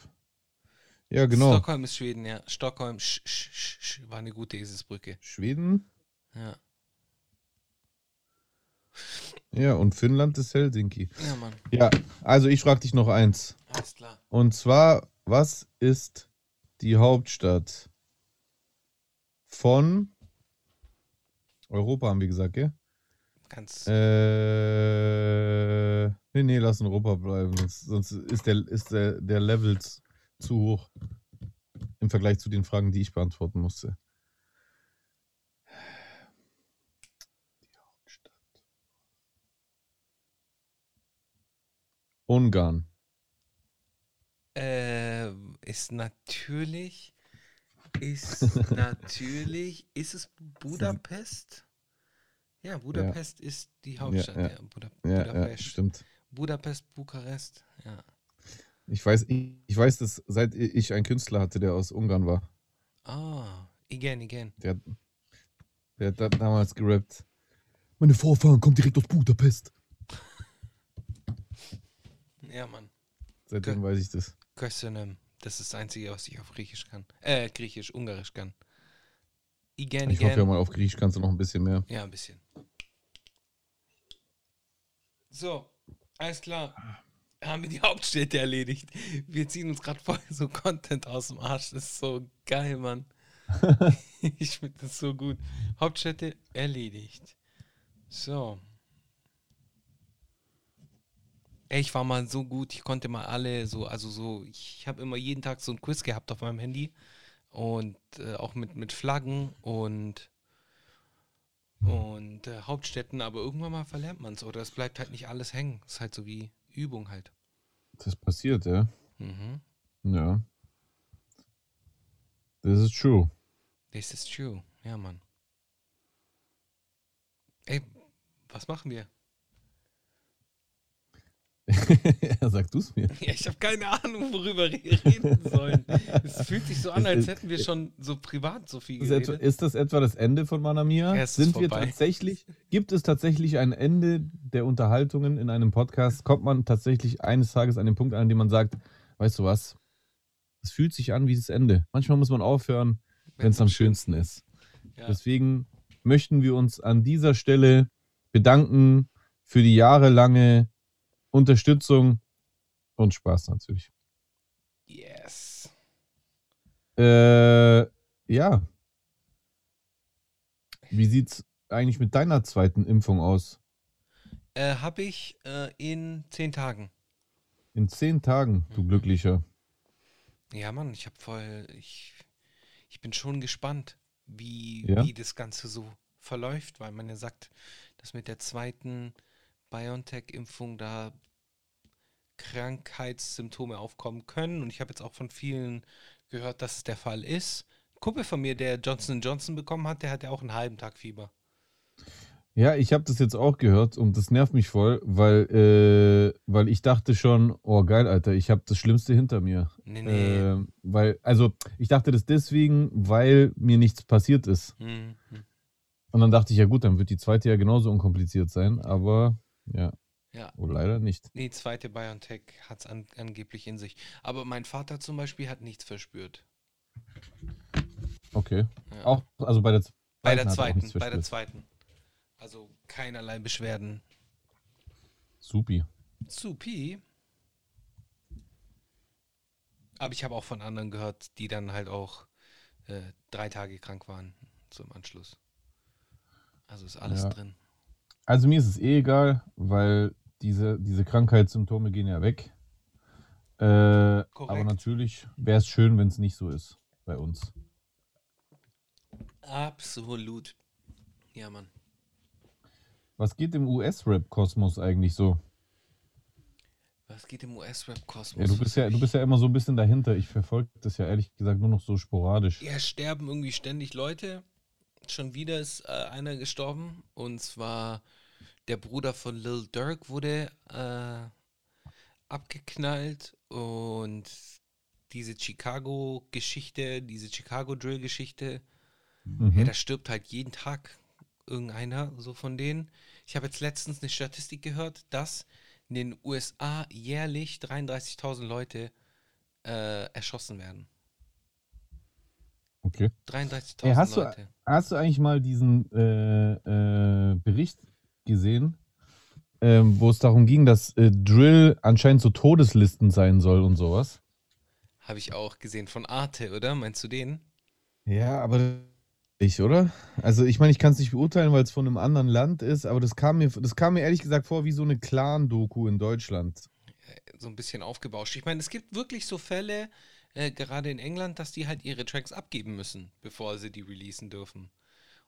Ja, genau. Stockholm ist Schweden, ja. Stockholm sch, sch, sch, war eine gute Eselsbrücke. Schweden? Ja. Ja, und Finnland ist Helsinki. Ja, Mann. Ja, also ich frage dich noch eins. Alles klar. Und zwar, was ist die Hauptstadt von Europa, haben wir gesagt, gell? Ganz. Äh, nee, nee, lass Europa bleiben, sonst ist der, ist der, der Levels zu hoch im Vergleich zu den Fragen, die ich beantworten musste. Die Hauptstadt. Ungarn. Äh, ist natürlich, ist natürlich, ist es Budapest? Ja, Budapest ja. ist die Hauptstadt. Ja, ja. Ja, Buda ja, Budapest. Ja, stimmt. Budapest, Bukarest, ja. Ich weiß, ich, ich weiß das, seit ich einen Künstler hatte, der aus Ungarn war. Ah, again, again. Der, der hat damals gerappt. Meine Vorfahren kommen direkt aus Budapest. Ja, Mann. Seitdem K weiß ich das. Köszönöm. Das ist das Einzige, was ich auf Griechisch kann. Äh, Griechisch, Ungarisch kann. Again, ich again. hoffe ja mal, auf Griechisch kannst du noch ein bisschen mehr. Ja, ein bisschen. So, alles klar. Haben wir die Hauptstädte erledigt. Wir ziehen uns gerade voll so Content aus dem Arsch. Das ist so geil, Mann. Ich finde das so gut. Hauptstädte erledigt. So. Ey, ich war mal so gut. Ich konnte mal alle so, also so, ich habe immer jeden Tag so ein Quiz gehabt auf meinem Handy. Und äh, auch mit, mit Flaggen und und äh, Hauptstädten. Aber irgendwann mal verlernt man es. Oder es bleibt halt nicht alles hängen. Es ist halt so wie Übung halt. Das passiert, ja. Mhm. Ja. This is true. This is true. Ja, Mann. Ey, was machen wir? Ja, sag du's mir. Ja, ich habe keine Ahnung, worüber wir reden sollen. Es fühlt sich so an, als hätten wir schon so privat so viel geredet. Ist das etwa das Ende von Manamia? Ja, Sind vorbei. wir tatsächlich? Gibt es tatsächlich ein Ende der Unterhaltungen in einem Podcast? Kommt man tatsächlich eines Tages an den Punkt an, an dem man sagt, weißt du was? Es fühlt sich an wie das Ende. Manchmal muss man aufhören, wenn es am schönsten ist. Ja. Deswegen möchten wir uns an dieser Stelle bedanken für die jahrelange Unterstützung und Spaß natürlich. Yes. Äh, ja. Wie sieht's eigentlich mit deiner zweiten Impfung aus? Äh, hab ich äh, in zehn Tagen. In zehn Tagen, du mhm. Glücklicher. Ja, Mann, ich hab voll, ich, ich bin schon gespannt, wie, ja? wie das Ganze so verläuft, weil man ja sagt, dass mit der zweiten BioNTech-Impfung da Krankheitssymptome aufkommen können. Und ich habe jetzt auch von vielen gehört, dass es der Fall ist. Ein Kumpel von mir, der Johnson und Johnson bekommen hat, der hat ja auch einen halben Tag Fieber. Ja, ich habe das jetzt auch gehört und das nervt mich voll, weil, äh, weil ich dachte schon, oh geil, Alter, ich habe das Schlimmste hinter mir. Nee, nee. Äh, weil, also ich dachte das deswegen, weil mir nichts passiert ist. Mhm. Und dann dachte ich, ja gut, dann wird die zweite ja genauso unkompliziert sein, aber... Ja. ja. Oh, leider nicht. Die zweite BioNTech hat es an, angeblich in sich. Aber mein Vater zum Beispiel hat nichts verspürt. Okay. Ja. Auch, also bei der zweiten. Bei der zweiten, bei der zweiten. Also keinerlei Beschwerden. Supi. Supi. Aber ich habe auch von anderen gehört, die dann halt auch äh, drei Tage krank waren, so im Anschluss. Also ist alles ja. drin. Also mir ist es eh egal, weil diese, diese Krankheitssymptome gehen ja weg. Äh, aber natürlich wäre es schön, wenn es nicht so ist bei uns. Absolut. Ja, Mann. Was geht im U S-Rap-Kosmos eigentlich so? Was geht im U S-Rap-Kosmos? Ja, du bist ja, du bist ja immer so ein bisschen dahinter. Ich verfolge das ja ehrlich gesagt nur noch so sporadisch. Ja, sterben irgendwie ständig Leute. Schon wieder ist äh, einer gestorben. Und zwar... Der Bruder von Lil Durk wurde äh, abgeknallt und diese Chicago-Geschichte, diese Chicago-Drill-Geschichte, mhm. ja, da stirbt halt jeden Tag irgendeiner so von denen. Ich habe jetzt letztens eine Statistik gehört, dass in den U S A jährlich dreiunddreißigtausend Leute äh, erschossen werden. Okay. dreiunddreißigtausend hey, hast Leute. Du, hast du eigentlich mal diesen äh, äh, Bericht gesehen, ähm, wo es darum ging, dass äh, Drill anscheinend so Todeslisten sein soll und sowas? Habe ich auch gesehen. Von Arte, oder? Meinst du den? Ja, aber ich, oder? Also ich meine, ich kann es nicht beurteilen, weil es von einem anderen Land ist, aber das kam mir, das kam mir ehrlich gesagt vor wie so eine Clan-Doku in Deutschland. So ein bisschen aufgebauscht. Ich meine, es gibt wirklich so Fälle, äh, gerade in England, dass die halt ihre Tracks abgeben müssen, bevor sie die releasen dürfen.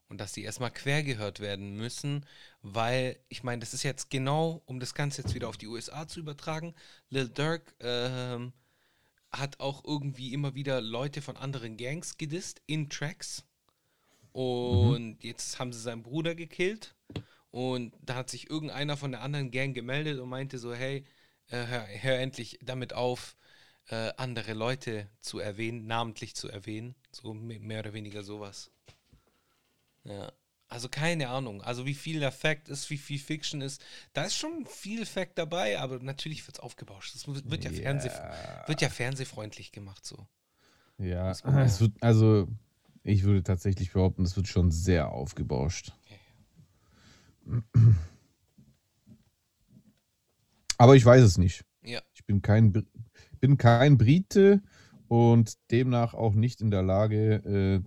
Und dass die erstmal quer gehört werden müssen, weil, ich meine, das ist jetzt genau, um das Ganze jetzt wieder auf die U S A zu übertragen, Lil Durk äh, hat auch irgendwie immer wieder Leute von anderen Gangs gedisst in Tracks. Und mhm. jetzt haben sie seinen Bruder gekillt und da hat sich irgendeiner von der anderen Gang gemeldet und meinte so, hey, äh, hör, hör endlich damit auf, äh, andere Leute zu erwähnen, namentlich zu erwähnen, so mehr oder weniger sowas. Ja, also keine Ahnung, also wie viel der Fact ist, wie viel Fiction ist, da ist schon viel Fact dabei, aber natürlich wird es aufgebauscht, das wird, wird, ja yeah. Fernseh, wird ja fernsehfreundlich gemacht so. Ja, es wird, also... Ich würde tatsächlich behaupten, das wird schon sehr aufgebauscht. Okay. Aber ich weiß es nicht. Ja. Ich bin kein, bin kein Brite und demnach auch nicht in der Lage, äh,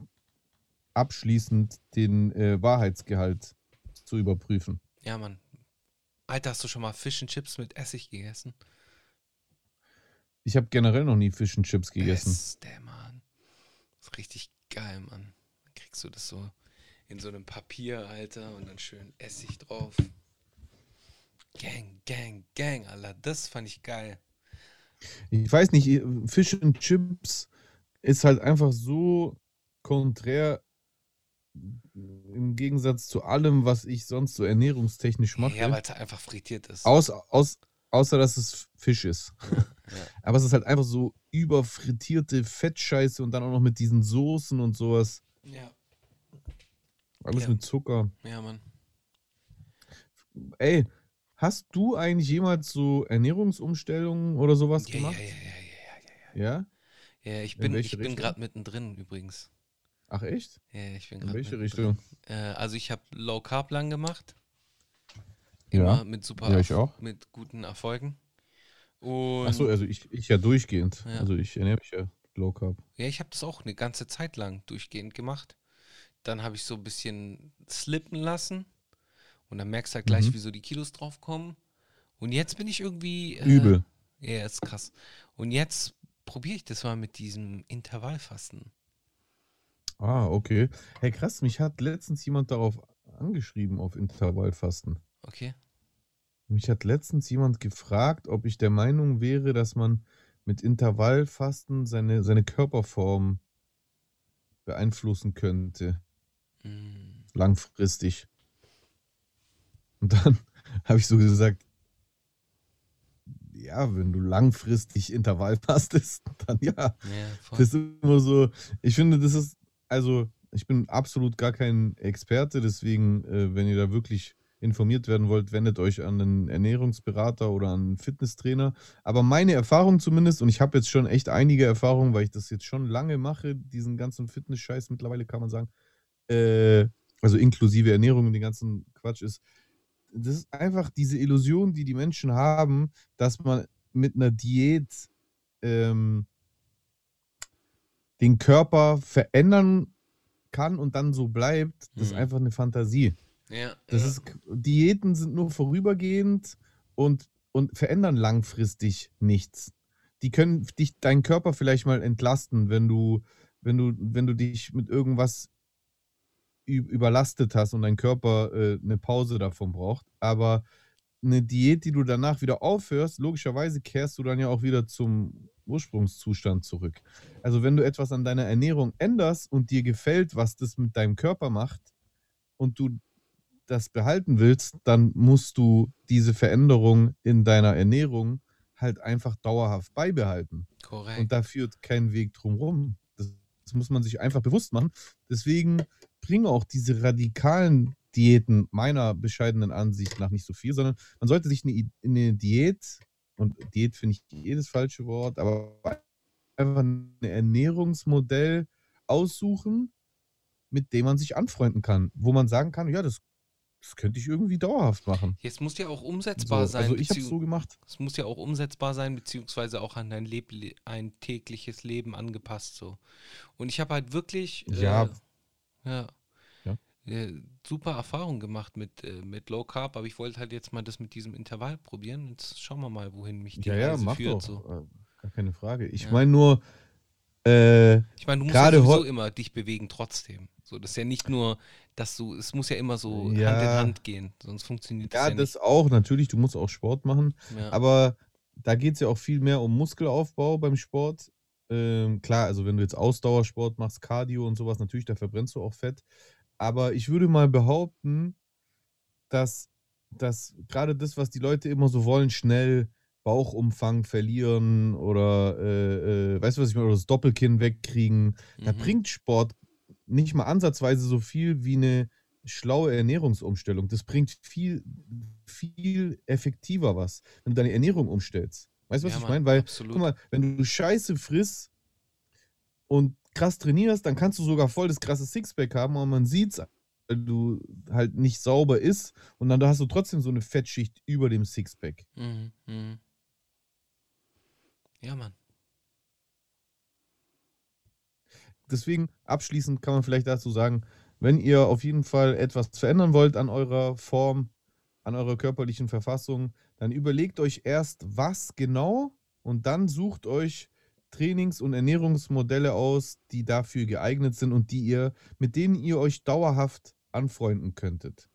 abschließend den äh, Wahrheitsgehalt zu überprüfen. Ja, Mann. Alter, hast du schon mal Fish and Chips mit Essig gegessen? Ich habe generell noch nie Fish and Chips gegessen. Beste, Mann. Das ist richtig geil, Mann. Dann kriegst du das so in so einem Papier, Alter, und dann schön Essig drauf. Gang, gang, gang, Alter. Das fand ich geil. Ich weiß nicht, Fish and Chips ist halt einfach so konträr im Gegensatz zu allem, was ich sonst so ernährungstechnisch mache. Ja, weil es halt einfach frittiert ist. Aus, aus, außer, dass es Fisch ist. Ja. Aber es ist halt einfach so überfrittierte Fettscheiße und dann auch noch mit diesen Soßen und sowas. Ja. Alles ja. mit Zucker. Ja, Mann. Ey, hast du eigentlich jemals so Ernährungsumstellungen oder sowas ja, gemacht? Ja, ja, ja, ja, ja. Ja? Ja, ich bin, ich bin gerade mittendrin übrigens. Ach, echt? Ja, ich bin gerade in welche mittendrin. Richtung? Äh, also ich habe Low Carb lang gemacht. Immer ja. mit super, ja, ich auch. Mit guten Erfolgen. Achso, also ich, ich ja durchgehend. Ja. Also ich ernähre mich ja Low Carb. Ja, ich habe das auch eine ganze Zeit lang durchgehend gemacht. Dann habe ich so ein bisschen slippen lassen. Und dann merkst du halt gleich, mhm. wie so die Kilos drauf kommen. Und jetzt bin ich irgendwie... Äh, Übel. Ja, ist krass. Und jetzt probiere ich das mal mit diesem Intervallfasten. Ah, okay. Hey, krass, mich hat letztens jemand darauf angeschrieben, auf Intervallfasten. Okay. Mich hat letztens jemand gefragt, ob ich der Meinung wäre, dass man mit Intervallfasten seine, seine Körperform beeinflussen könnte. Mm. Langfristig. Und dann habe ich so gesagt, ja, wenn du langfristig Intervall fastest, dann ja. ja das ist immer so, ich finde, das ist, also ich bin absolut gar kein Experte, deswegen, äh, wenn ihr da wirklich informiert werden wollt, wendet euch an einen Ernährungsberater oder an einen Fitnesstrainer. Aber meine Erfahrung zumindest, und ich habe jetzt schon echt einige Erfahrungen, weil ich das jetzt schon lange mache, diesen ganzen Fitness-Scheiß mittlerweile kann man sagen, äh, also inklusive Ernährung und den ganzen Quatsch ist, das ist einfach diese Illusion, die die Menschen haben, dass man mit einer Diät ähm, den Körper verändern kann und dann so bleibt. Das ist einfach eine Fantasie. Ja, das ja. ist, Diäten sind nur vorübergehend und, und verändern langfristig nichts. Die können dich, deinen Körper vielleicht mal entlasten, wenn du, wenn du, wenn du dich mit irgendwas überlastet hast und dein Körper äh, eine Pause davon braucht. Aber eine Diät, die du danach wieder aufhörst, logischerweise kehrst du dann ja auch wieder zum Ursprungszustand zurück. Also wenn du etwas an deiner Ernährung änderst und dir gefällt, was das mit deinem Körper macht und du das behalten willst, dann musst du diese Veränderung in deiner Ernährung halt einfach dauerhaft beibehalten. Korrekt. Und da führt kein Weg drum rum. Das, das muss man sich einfach bewusst machen. Deswegen bringen auch diese radikalen Diäten meiner bescheidenen Ansicht nach nicht so viel, sondern man sollte sich eine, eine Diät, und Diät finde ich jedes falsche Wort, aber einfach ein Ernährungsmodell aussuchen, mit dem man sich anfreunden kann, wo man sagen kann, ja, das, das könnte ich irgendwie dauerhaft machen. Jetzt muss ja auch umsetzbar so, sein. Also ich habe es so gemacht. Es muss ja auch umsetzbar sein, beziehungsweise auch an dein, Leb ein tägliches Leben angepasst. So. Und ich habe halt wirklich äh, ja. Ja, ja. Äh, super Erfahrung gemacht mit, äh, mit Low Carb, aber ich wollte halt jetzt mal das mit diesem Intervall probieren. Jetzt schauen wir mal, wohin mich die ja, Reise ja, führt. Doch. So. Gar keine Frage. Ich ja. meine nur, Äh, ich meine, du musst ja sowieso immer dich bewegen trotzdem. So, das ist ja nicht nur, dass du, es muss ja immer so ja, Hand in Hand gehen, sonst funktioniert ja, das ja nicht. Ja, das auch, natürlich, du musst auch Sport machen, ja. aber da geht es ja auch viel mehr um Muskelaufbau beim Sport. Ähm, klar, also wenn du jetzt Ausdauersport machst, Cardio und sowas, natürlich, da verbrennst du auch Fett. Aber ich würde mal behaupten, dass, dass gerade das, was die Leute immer so wollen, schnell Bauchumfang verlieren oder äh, äh, weißt du, was ich meine, oder das Doppelkinn wegkriegen. Mhm. Da bringt Sport nicht mal ansatzweise so viel wie eine schlaue Ernährungsumstellung. Das bringt viel, viel effektiver was, wenn du deine Ernährung umstellst. Weißt du, was ja, ich meine? Weil, absolut. Guck mal, wenn du Scheiße frisst und krass trainierst, dann kannst du sogar voll das krasse Sixpack haben, aber man sieht's, weil du halt nicht sauber isst und dann hast du trotzdem so eine Fettschicht über dem Sixpack. Mhm. Ja, Mann. Deswegen abschließend kann man vielleicht dazu sagen, wenn ihr auf jeden Fall etwas verändern wollt an eurer Form, an eurer körperlichen Verfassung, dann überlegt euch erst, was genau, und dann sucht euch Trainings- und Ernährungsmodelle aus, die dafür geeignet sind und die ihr, mit denen ihr euch dauerhaft anfreunden könntet.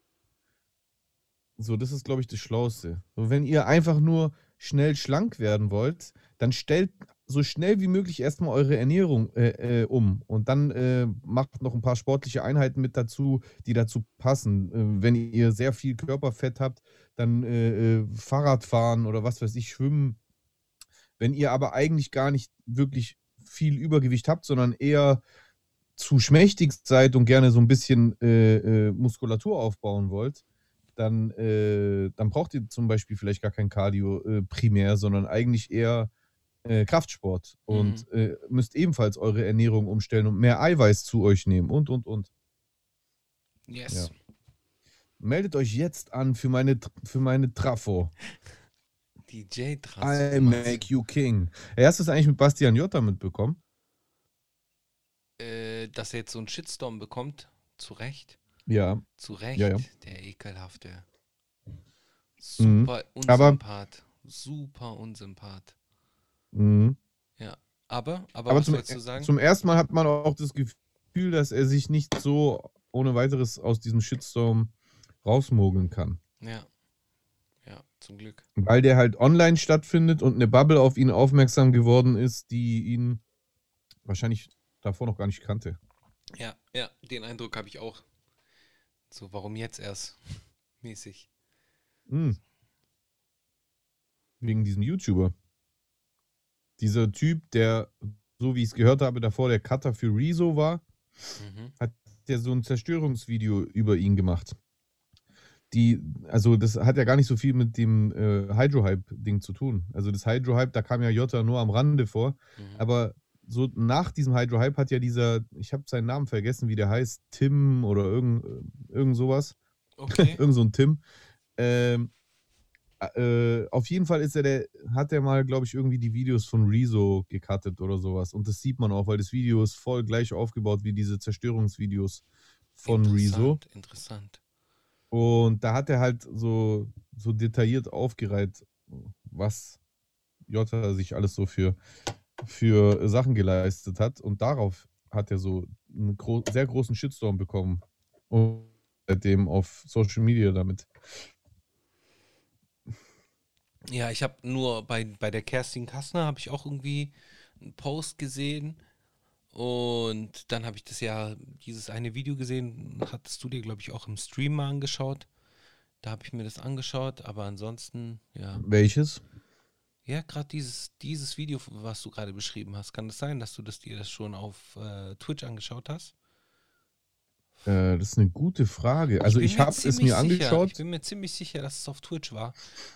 So, das ist, glaube ich, das Schlauste. So, wenn ihr einfach nur schnell schlank werden wollt, dann stellt so schnell wie möglich erstmal eure Ernährung äh, äh, um und dann äh, macht noch ein paar sportliche Einheiten mit dazu, die dazu passen. Äh, wenn ihr sehr viel Körperfett habt, dann äh, Fahrrad fahren oder was weiß ich, schwimmen. Wenn ihr aber eigentlich gar nicht wirklich viel Übergewicht habt, sondern eher zu schmächtig seid und gerne so ein bisschen äh, äh, Muskulatur aufbauen wollt, dann, äh, dann braucht ihr zum Beispiel vielleicht gar kein Cardio äh, primär, sondern eigentlich eher äh, Kraftsport und mhm. äh, müsst ebenfalls eure Ernährung umstellen und mehr Eiweiß zu euch nehmen und, und, und. Yes. Ja. Meldet euch jetzt an für meine, für meine Trafo. D J Trasso. I make you king. Ja, hast du es eigentlich mit Bastian Yotta mitbekommen? Äh, dass er jetzt so einen Shitstorm bekommt. Zu Recht. Ja. Zu Recht. Ja, ja. Der ekelhafte. Super mhm. unsympath. Aber, Super unsympath. Mhm. Ja, aber, aber, aber was sollst du sagen? Zum ersten Mal hat man auch das Gefühl, dass er sich nicht so ohne weiteres aus diesem Shitstorm rausmogeln kann. Ja. Ja, zum Glück. Weil der halt online stattfindet und eine Bubble auf ihn aufmerksam geworden ist, die ihn wahrscheinlich davor noch gar nicht kannte. Ja, ja, den Eindruck habe ich auch. So, warum jetzt erst? Mäßig. Mhm. Wegen diesem YouTuber. Dieser Typ, der, so wie ich es gehört habe, davor der Cutter für Rezo war, mhm. hat der so ein Zerstörungsvideo über ihn gemacht. Die, also das hat ja gar nicht so viel mit dem äh, Hydro-Hype-Ding zu tun. Also das Hydro-Hype, da kam ja Yotta nur am Rande vor. Mhm. Aber so nach diesem Hydro-Hype hat ja dieser, ich habe seinen Namen vergessen, wie der heißt, Tim oder irgend, irgend sowas. Okay. irgend so ein Tim. Ähm, äh, auf jeden Fall ist er der, hat er mal, glaube ich, irgendwie die Videos von Rezo gecuttet oder sowas. Und das sieht man auch, weil das Video ist voll gleich aufgebaut wie diese Zerstörungsvideos von Rezo. Interessant, interessant. Und da hat er halt so, so detailliert aufgereiht, was Yotta sich alles so für, für Sachen geleistet hat. Und darauf hat er so einen gro- sehr großen Shitstorm bekommen. Und seitdem auf Social Media damit. Ja, ich habe nur bei, bei der Kerstin Kassner habe ich auch irgendwie einen Post gesehen. Und dann habe ich das ja, dieses eine Video gesehen, hattest du dir, glaube ich, auch im Stream mal angeschaut. Da habe ich mir das angeschaut, aber ansonsten, ja. Welches? Ja, gerade dieses, dieses Video, was du gerade beschrieben hast. Kann es sein, dass du das, dir das schon auf äh, Twitch angeschaut hast? Äh, das ist eine gute Frage. Also ich, ich habe es mir angeschaut. Ich bin mir ziemlich sicher, dass es auf Twitch war,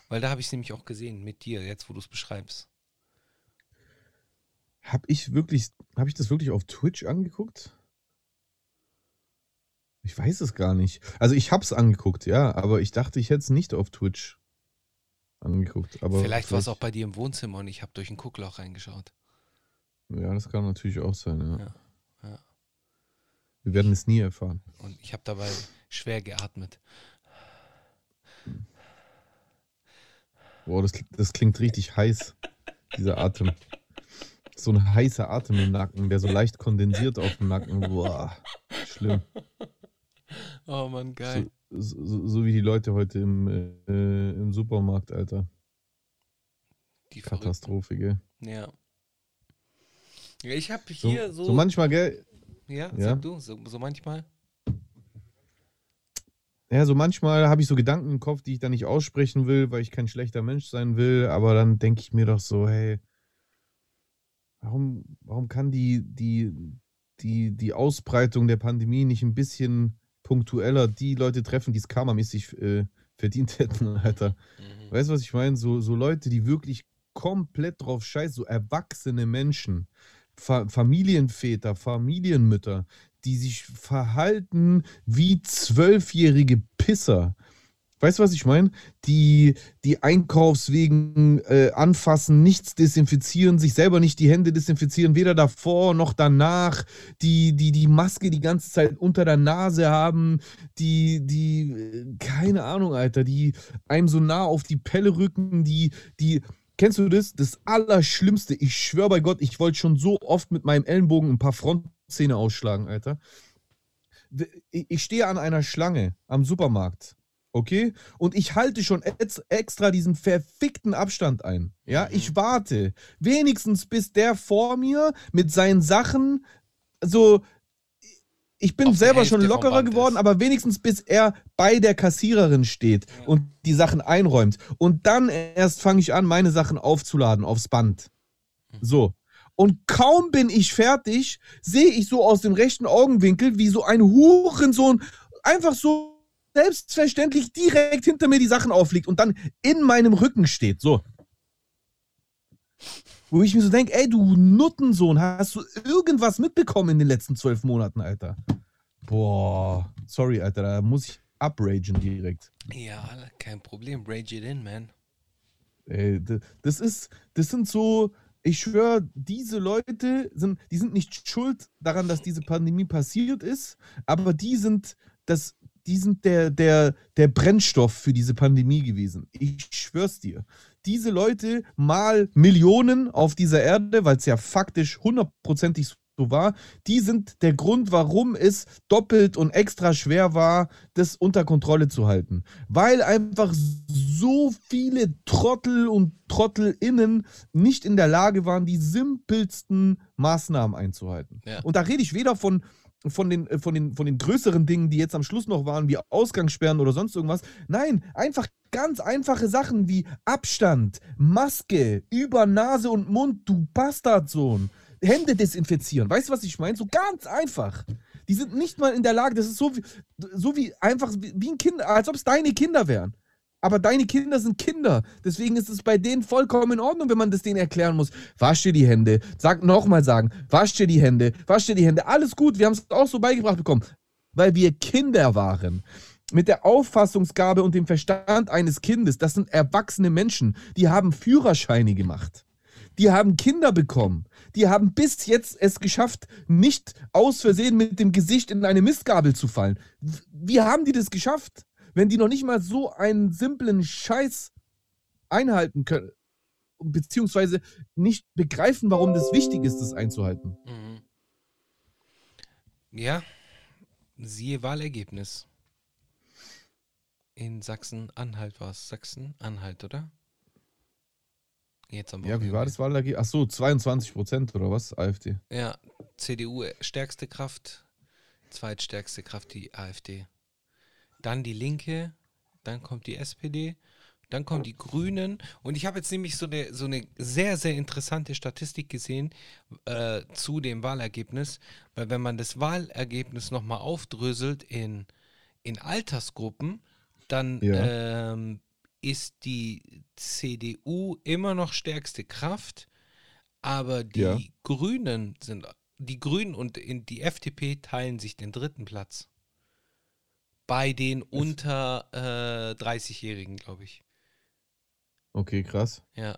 weil da habe ich es nämlich auch gesehen mit dir, jetzt wo du es beschreibst. Habe ich wirklich, habe ich das wirklich auf Twitch angeguckt? Ich weiß es gar nicht. Also ich habe es angeguckt, ja, aber ich dachte, ich hätte es nicht auf Twitch angeguckt. Aber vielleicht war es auch bei dir im Wohnzimmer und ich habe durch ein Guckloch reingeschaut. Ja, das kann natürlich auch sein, ja. ja, ja. Wir werden es nie erfahren. Und ich habe dabei schwer geatmet. Wow, das, das klingt richtig heiß, dieser Atem. So ein heißer Atem im Nacken, der so leicht kondensiert auf dem Nacken. Boah, schlimm. Oh Mann, geil. So, so, so wie die Leute heute im, äh, im Supermarkt, Alter. Die Katastrophe, gell? Ja. Ich habe hier so, so... So manchmal, gell? Ja, sag ja. du, so, so manchmal. Ja, so manchmal habe ich so Gedanken im Kopf, die ich dann nicht aussprechen will, weil ich kein schlechter Mensch sein will, aber dann denke ich mir doch so, hey, warum, warum kann die, die, die, die Ausbreitung der Pandemie nicht ein bisschen punktueller die Leute treffen, die es karmamäßig äh, verdient hätten, Alter. Mhm. Weißt du, was ich meine? So, so Leute, die wirklich komplett drauf scheißen, so erwachsene Menschen, Fa- Familienväter, Familienmütter, die sich verhalten wie zwölfjährige Pisser. Weißt du, was ich meine? Die, die Einkaufswegen äh, anfassen, nichts desinfizieren, sich selber nicht die Hände desinfizieren, weder davor noch danach, die, die, die Maske die ganze Zeit unter der Nase haben, die, die, keine Ahnung, Alter, die einem so nah auf die Pelle rücken, die, die, kennst du das? Das Allerschlimmste, ich schwöre bei Gott, ich wollte schon so oft mit meinem Ellenbogen ein paar Frontzähne ausschlagen, Alter. Ich stehe an einer Schlange am Supermarkt. Okay? Und ich halte schon extra diesen verfickten Abstand ein. Ja, ich warte. Wenigstens bis der vor mir mit seinen Sachen so. Ich bin selber schon lockerer geworden, aber wenigstens bis er bei der Kassiererin steht ja. und die Sachen einräumt. Und dann erst fange ich an, meine Sachen aufzuladen aufs Band. So. Und kaum bin ich fertig, sehe ich so aus dem rechten Augenwinkel, wie so ein Hurensohn einfach so selbstverständlich direkt hinter mir die Sachen aufliegt und dann in meinem Rücken steht, so. Wo ich mir so denke, ey, du Nuttensohn, hast du irgendwas mitbekommen in den letzten zwölf Monaten, Alter? Boah, sorry, Alter, da muss ich upragen direkt. Ja, kein Problem, rage it in, man. Ey, das ist, das sind so, ich schwöre, diese Leute, sind, die sind nicht schuld daran, dass diese Pandemie passiert ist, aber die sind das... Die sind der, der, der Brennstoff für diese Pandemie gewesen. Ich schwör's dir. Diese Leute mal Millionen auf dieser Erde, weil es ja faktisch hundertprozentig so war, die sind der Grund, warum es doppelt und extra schwer war, das unter Kontrolle zu halten. Weil einfach so viele Trottel und TrottelInnen nicht in der Lage waren, die simpelsten Maßnahmen einzuhalten. Ja. Und da rede ich weder von... Von den, von, den, von den größeren Dingen, die jetzt am Schluss noch waren, wie Ausgangssperren oder sonst irgendwas. Nein, einfach ganz einfache Sachen wie Abstand, Maske, über Nase und Mund, du Bastardsohn. Hände desinfizieren, weißt du, was ich meine? So ganz einfach. Die sind nicht mal in der Lage, das ist so wie, so wie einfach, wie ein Kind, als ob es deine Kinder wären. Aber deine Kinder sind Kinder. Deswegen ist es bei denen vollkommen in Ordnung, wenn man das denen erklären muss. Wasch dir die Hände. Sag nochmal sagen. Wasch dir die Hände. Wasch dir die Hände. Alles gut. Wir haben es auch so beigebracht bekommen. Weil wir Kinder waren. Mit der Auffassungsgabe und dem Verstand eines Kindes. Das sind erwachsene Menschen. Die haben Führerscheine gemacht. Die haben Kinder bekommen. Die haben bis jetzt es geschafft, nicht aus Versehen mit dem Gesicht in eine Mistgabel zu fallen. Wie haben die das geschafft? Wenn die noch nicht mal so einen simplen Scheiß einhalten können, beziehungsweise nicht begreifen, warum das wichtig ist, das einzuhalten. Ja, siehe Wahlergebnis. In Sachsen-Anhalt war es. Sachsen-Anhalt, oder? Jetzt am Wochenende. Ja, wie war das Wahlergebnis? Ach so, zweiundzwanzig Prozent oder was? AfD. Ja, C D U stärkste Kraft, zweitstärkste Kraft die AfD. Dann die Linke, dann kommt die S P D, Dann kommen die Grünen. Und ich habe jetzt nämlich so eine, so eine sehr, sehr interessante Statistik gesehen äh, zu dem Wahlergebnis. Weil wenn man das Wahlergebnis nochmal aufdröselt in, in Altersgruppen, dann ja. ähm, ist die C D U immer noch stärkste Kraft. Aber die ja. Grünen sind... Die Grünen und die F D P teilen sich den dritten Platz. Bei den unter äh, dreißig-Jährigen, glaube ich. Okay, krass. Ja.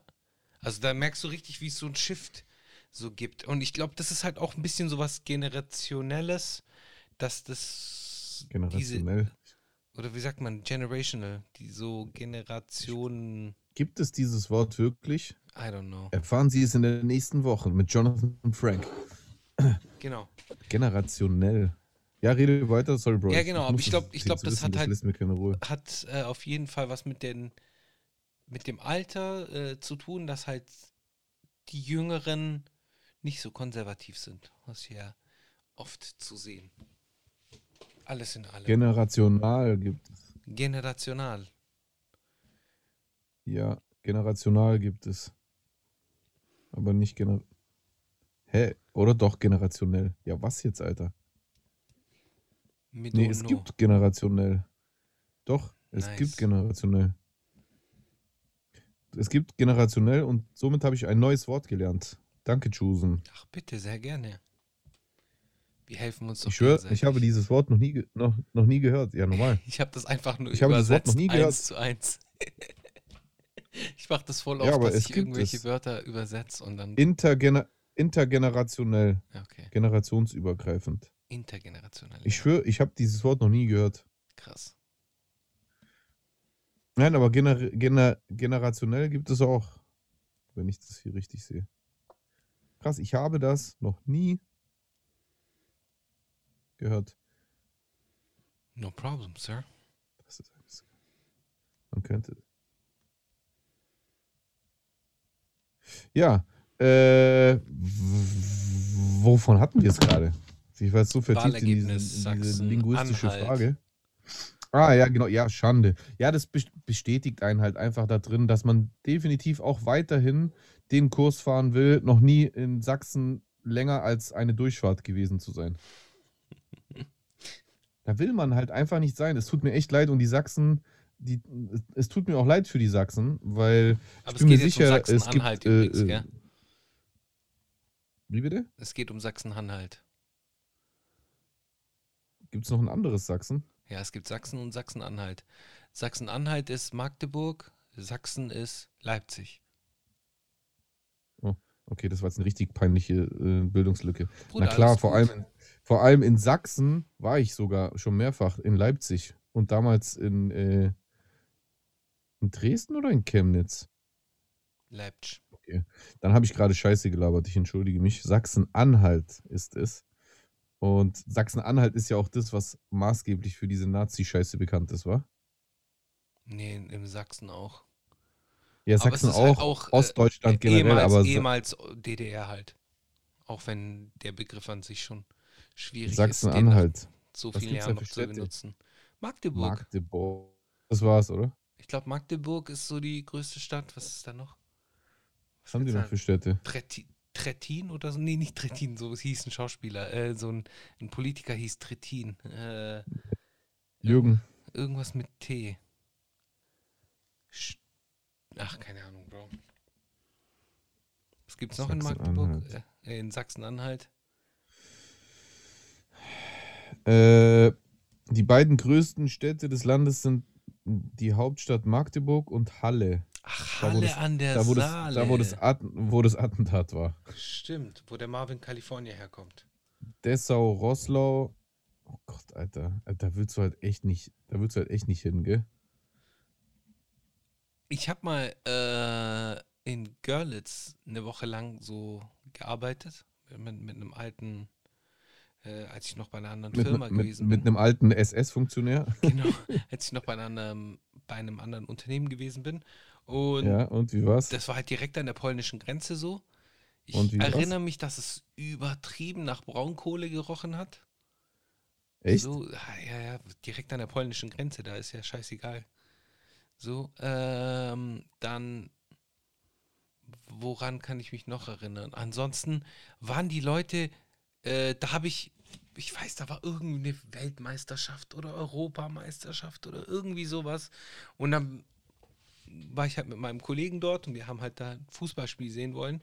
Also da merkst du richtig, wie es so ein Shift so gibt. Und ich glaube, das ist halt auch ein bisschen so was Generationelles, dass das Generationell. Diese, oder wie sagt man, generational, die so Generationen... Gibt es dieses Wort wirklich? I don't know. Erfahren Sie es in den nächsten Wochen mit Jonathan und Frank. Genau. Generationell. Ja, rede weiter, sorry, Bro. Ja, genau, aber ich glaube, ich glaube, das, glaub, das wissen, hat halt hat äh, auf jeden Fall was mit den mit dem Alter äh, zu tun, dass halt die Jüngeren nicht so konservativ sind, was ja oft zu sehen. Alles in allem. Generational gibt es. Generational. Ja, generational gibt es. Aber nicht gener... Hä? Oder doch generationell? Ja, was jetzt, Alter? Mit nee, es no. gibt generationell. Doch, es nice. gibt generationell. Es gibt generationell und somit habe ich ein neues Wort gelernt. Danke, Chusen. Ach bitte, sehr gerne. Wir helfen uns doch. Ich schwöre, ich habe dieses Wort noch nie, noch, noch nie gehört. Ja, normal. Ich habe das einfach nur ich übersetzt, habe das Wort noch nie gehört. eins zu eins. Ich mache das voll oft, ja, dass ich irgendwelche es. Wörter übersetze und dann... Intergener- Intergenerationell. Okay. Generationsübergreifend. Intergenerationell. Ich schwöre, ich habe dieses Wort noch nie gehört. Krass. Nein, aber gener- gener- generationell gibt es auch. Wenn ich das hier richtig sehe. Krass, ich habe das noch nie gehört. No problem, sir. Das ist alles. Man könnte... Ja, Äh, w- w- wovon hatten wir es gerade? Ich war jetzt so vertieft in diese, in diese linguistische Anhalt. Frage. Ah, ja, genau. Ja, Schande. Ja, das bestätigt einen halt einfach da drin, dass man definitiv auch weiterhin den Kurs fahren will, noch nie in Sachsen länger als eine Durchfahrt gewesen zu sein. Da will man halt einfach nicht sein. Es tut mir echt leid und die Sachsen... Die, es tut mir auch leid für die Sachsen, weil aber ich bin mir sicher, um es gibt... Äh, übrigens, gell? Wie bitte? Es geht um Sachsen-Anhalt. Gibt es noch ein anderes Sachsen? Ja, es gibt Sachsen und Sachsen-Anhalt. Sachsen-Anhalt ist Magdeburg, Sachsen ist Leipzig. Oh, okay, das war jetzt eine richtig peinliche äh, Bildungslücke. Bruder, na klar, vor allem, vor allem in Sachsen war ich sogar schon mehrfach in Leipzig und damals in... Äh, in Dresden oder in Chemnitz? Leipzig. Okay. Dann habe ich gerade Scheiße gelabert, ich entschuldige mich. Sachsen-Anhalt ist es. Und Sachsen-Anhalt ist ja auch das, was maßgeblich für diese Nazi-Scheiße bekannt ist, wa? Nee, im Sachsen auch. Ja, aber Sachsen auch, halt auch, Ostdeutschland äh, generell. Ehemals, aber ehemals D D R halt. Auch wenn der Begriff an sich schon schwierig Sachsen ist. Sachsen-Anhalt. So viele Jahre noch zu benutzen. Magdeburg. Magdeburg. Das war's, oder? Ich glaube, Magdeburg ist so die größte Stadt. Was ist da noch? Was haben die noch für Städte? Tretin, Tretin oder so? Nee, nicht Tretin, so hieß ein Schauspieler. Äh, so ein, ein Politiker hieß Tretin. Äh, Jürgen. Irgendwas mit T. Ach, keine Ahnung, Bro. Was gibt's noch in Magdeburg? Äh, in Sachsen-Anhalt? Äh, die beiden größten Städte des Landes sind die Hauptstadt Magdeburg und Halle. Ach, Halle da, das, an der da, wo das, Saale. Da, wo das, At- wo das Attentat war. Stimmt, wo der Marvin Kalifornien herkommt. Dessau, Roßlau. Oh Gott, Alter. Da willst du halt echt nicht, da willst du halt echt nicht hin, gell? Ich habe mal äh, in Görlitz eine Woche lang so gearbeitet. Mit, mit einem alten... Äh, als ich noch bei einer anderen mit, Firma mit, gewesen bin. Mit einem alten S S-Funktionär. Genau, als ich noch bei, einer, bei einem anderen Unternehmen gewesen bin. Und ja, und wie war's? Das war halt direkt an der polnischen Grenze so. Ich und wie erinnere war's? mich, dass es übertrieben nach Braunkohle gerochen hat. Echt? So, ja, ja, direkt an der polnischen Grenze, da ist ja scheißegal. So, ähm, dann, woran kann ich mich noch erinnern? Ansonsten waren die Leute, äh, da habe ich, ich weiß, da war irgendeine Weltmeisterschaft oder Europameisterschaft oder irgendwie sowas. Und dann war ich halt mit meinem Kollegen dort und wir haben halt da ein Fußballspiel sehen wollen.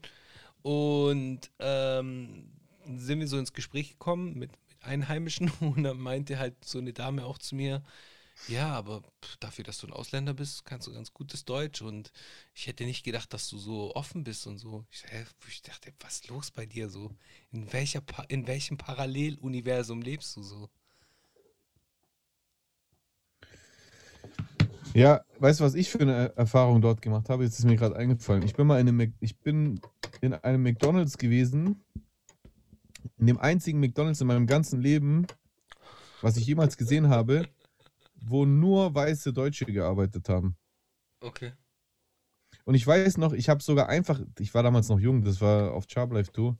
Und ähm, sind wir so ins Gespräch gekommen mit, mit Einheimischen und dann meinte halt so eine Dame auch zu mir, ja, aber dafür, dass du ein Ausländer bist, kannst du ganz gutes Deutsch und ich hätte nicht gedacht, dass du so offen bist und so. Ich, ich dachte, was ist los bei dir so? In, welcher, in welchem Paralleluniversum lebst du so? Ja, weißt du, was ich für eine Erfahrung dort gemacht habe? Jetzt ist mir gerade eingefallen. Ich bin mal in einem, ich bin in einem McDonald's gewesen, in dem einzigen McDonald's in meinem ganzen Leben, was ich jemals gesehen habe, wo nur weiße Deutsche gearbeitet haben. Okay. Und ich weiß noch, ich habe sogar einfach, ich war damals noch jung, das war auf Charb Life Tour,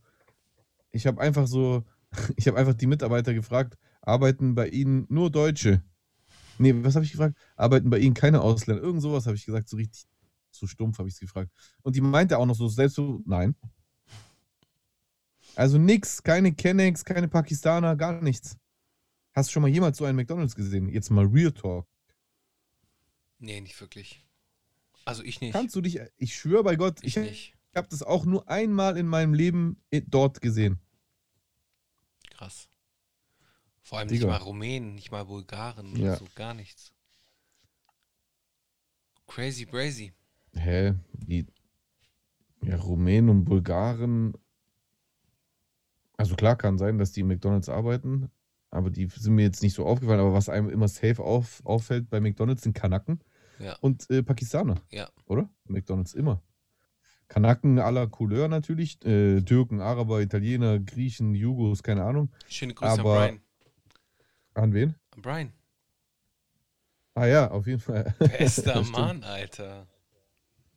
ich habe einfach so, ich habe einfach die Mitarbeiter gefragt, arbeiten bei Ihnen nur Deutsche? Nee, was habe ich gefragt? Arbeiten bei Ihnen keine Ausländer? Irgend sowas habe ich gesagt, so richtig, so stumpf habe ich es gefragt. Und die meinte auch noch so, selbst so, nein. Also nix, keine Kennex, keine Pakistaner, gar nichts. Hast du schon mal jemals so einen McDonald's gesehen? Jetzt mal Real Talk. Nee, nicht wirklich. Also ich nicht. Kannst du dich, ich schwöre bei Gott, ich, ich, ich habe das auch nur einmal in meinem Leben dort gesehen. Krass. Vor allem Digga. Nicht mal Rumänen, nicht mal Bulgaren oder ja. so, gar nichts. Crazy, brazy. Hä? Die, ja, Rumänen und Bulgaren. Also klar kann sein, dass die in McDonald's arbeiten, aber die sind mir jetzt nicht so aufgefallen, aber was einem immer safe auf, auffällt bei McDonald's sind Kanaken ja. und äh, Pakistaner, ja. oder? McDonald's immer. Kanaken aller Couleur natürlich, äh, Türken, Araber, Italiener, Griechen, Jugos, keine Ahnung. Schöne Grüße aber an Brian. An wen? An Brian. Ah ja, auf jeden Fall. Bester Mann, Alter.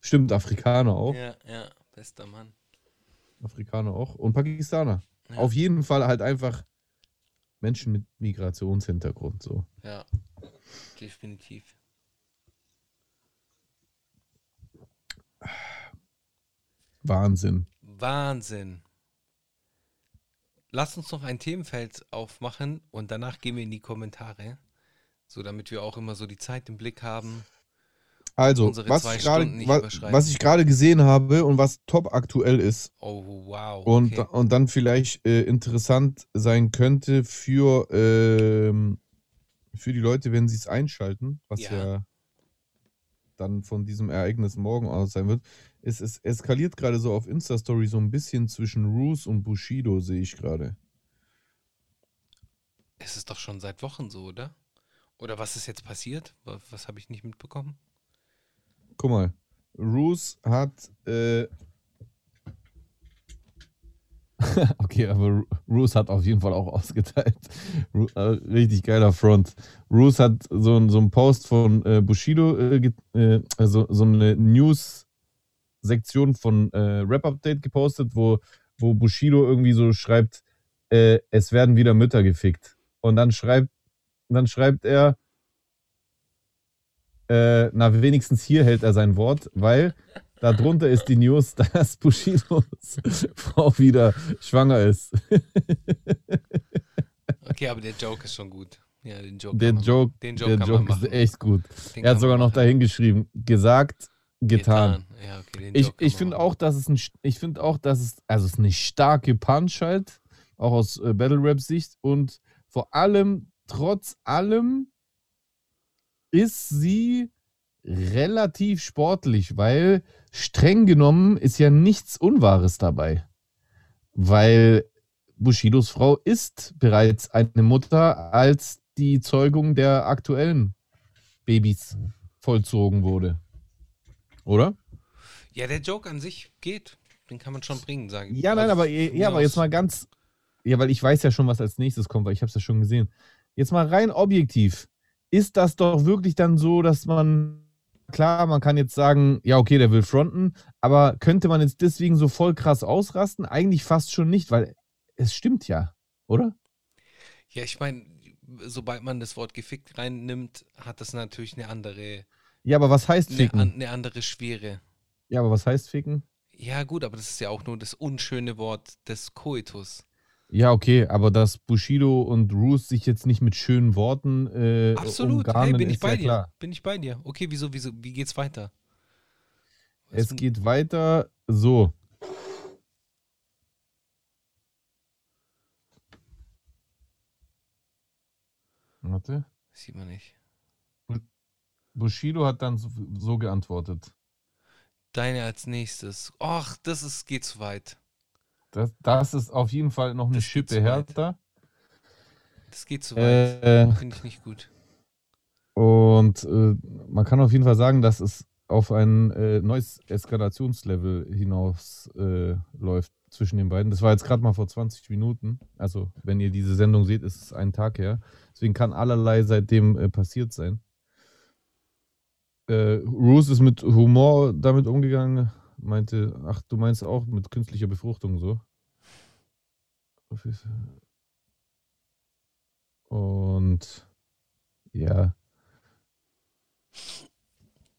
Stimmt, Afrikaner auch. Ja, ja, bester Mann. Afrikaner auch und Pakistaner. Ja. Auf jeden Fall halt einfach Menschen mit Migrationshintergrund, so. Ja, definitiv. Wahnsinn. Wahnsinn. Lass uns noch ein Themenfeld aufmachen und danach gehen wir in die Kommentare, so damit wir auch immer so die Zeit im Blick haben. Also, was ich, grade, was, was ich gerade gesehen habe und was top aktuell ist. Oh, wow. Okay. Und, und dann vielleicht äh, interessant sein könnte für, ähm, für die Leute, wenn sie es einschalten, was ja. ja dann von diesem Ereignis morgen aus sein wird. Es, es eskaliert gerade so auf Insta-Story so ein bisschen zwischen Rooz und Bushido, sehe ich gerade. Es ist doch schon seit Wochen so, oder? Oder was ist jetzt passiert? Was, was habe ich nicht mitbekommen? Guck mal, Rooz hat, äh okay, aber Rooz hat auf jeden Fall auch ausgeteilt. Roo, äh, richtig geiler Front. Rooz hat so einen so einen Post von äh, Bushido, äh, äh, also so eine News-Sektion von äh, Rap-Update gepostet, wo, wo Bushido irgendwie so schreibt, äh, es werden wieder Mütter gefickt. Und dann schreibt, dann schreibt er, Äh, na, wenigstens hier hält er sein Wort, weil darunter ist die News, dass Bushidos Frau wieder schwanger ist. Okay, aber der Joke ist schon gut. Ja, den Joke der kann man, Joke, den Joke, der kann Joke man machen. Ist echt gut. Den er hat sogar noch machen. Dahin geschrieben, gesagt, getan. getan. Ja, okay, den ich ich finde auch, dass es ein, ich finde auch, dass es, also es ist eine starke Punch halt, auch aus äh, Battle-Rap-Sicht und vor allem, trotz allem, ist sie relativ sportlich, weil streng genommen ist ja nichts Unwahres dabei. Weil Bushidos Frau ist bereits eine Mutter, als die Zeugung der aktuellen Babys vollzogen wurde. Oder? Ja, der Joke an sich geht. Den kann man schon bringen, sage ich. Ja, nein, aber, ja, aber jetzt mal ganz... Ja, weil ich weiß ja schon, was als nächstes kommt, weil ich habe es ja schon gesehen. Jetzt mal rein objektiv. Ist das doch wirklich dann so, dass man, klar, man kann jetzt sagen, ja okay, der will fronten, aber könnte man jetzt deswegen so voll krass ausrasten? Eigentlich fast schon nicht, weil es stimmt ja, oder? Ja, ich meine, sobald man das Wort gefickt reinnimmt, hat das natürlich eine andere Ja, aber was heißt ficken? Eine, eine andere Schwere. Ja, aber was heißt ficken? Ja gut, aber das ist ja auch nur das unschöne Wort des Koitus. Ja, okay, aber dass Bushido und Rooz sich jetzt nicht mit schönen Worten äh, absolut, umgarnen, hey, bin ich bei ja dir, klar. bin ich bei dir. Okay, wieso, wieso, wie geht's weiter? Was es geht weiter so. Warte. Das sieht man nicht. Bushido hat dann so, so geantwortet. Deine als nächstes. Och, das ist, geht zu weit. Das, das ist auf jeden Fall noch eine Schippe härter. Das geht zu weit. Äh, Finde ich nicht gut. Und äh, man kann auf jeden Fall sagen, dass es auf ein äh, neues Eskalationslevel hinaus äh, läuft zwischen den beiden. Das war jetzt gerade mal vor zwanzig Minuten. Also wenn ihr diese Sendung seht, ist es ein Tag her. Deswegen kann allerlei seitdem äh, passiert sein. Äh, Rooz ist mit Humor damit umgegangen, meinte, ach, du meinst auch mit künstlicher Befruchtung so. Und ja.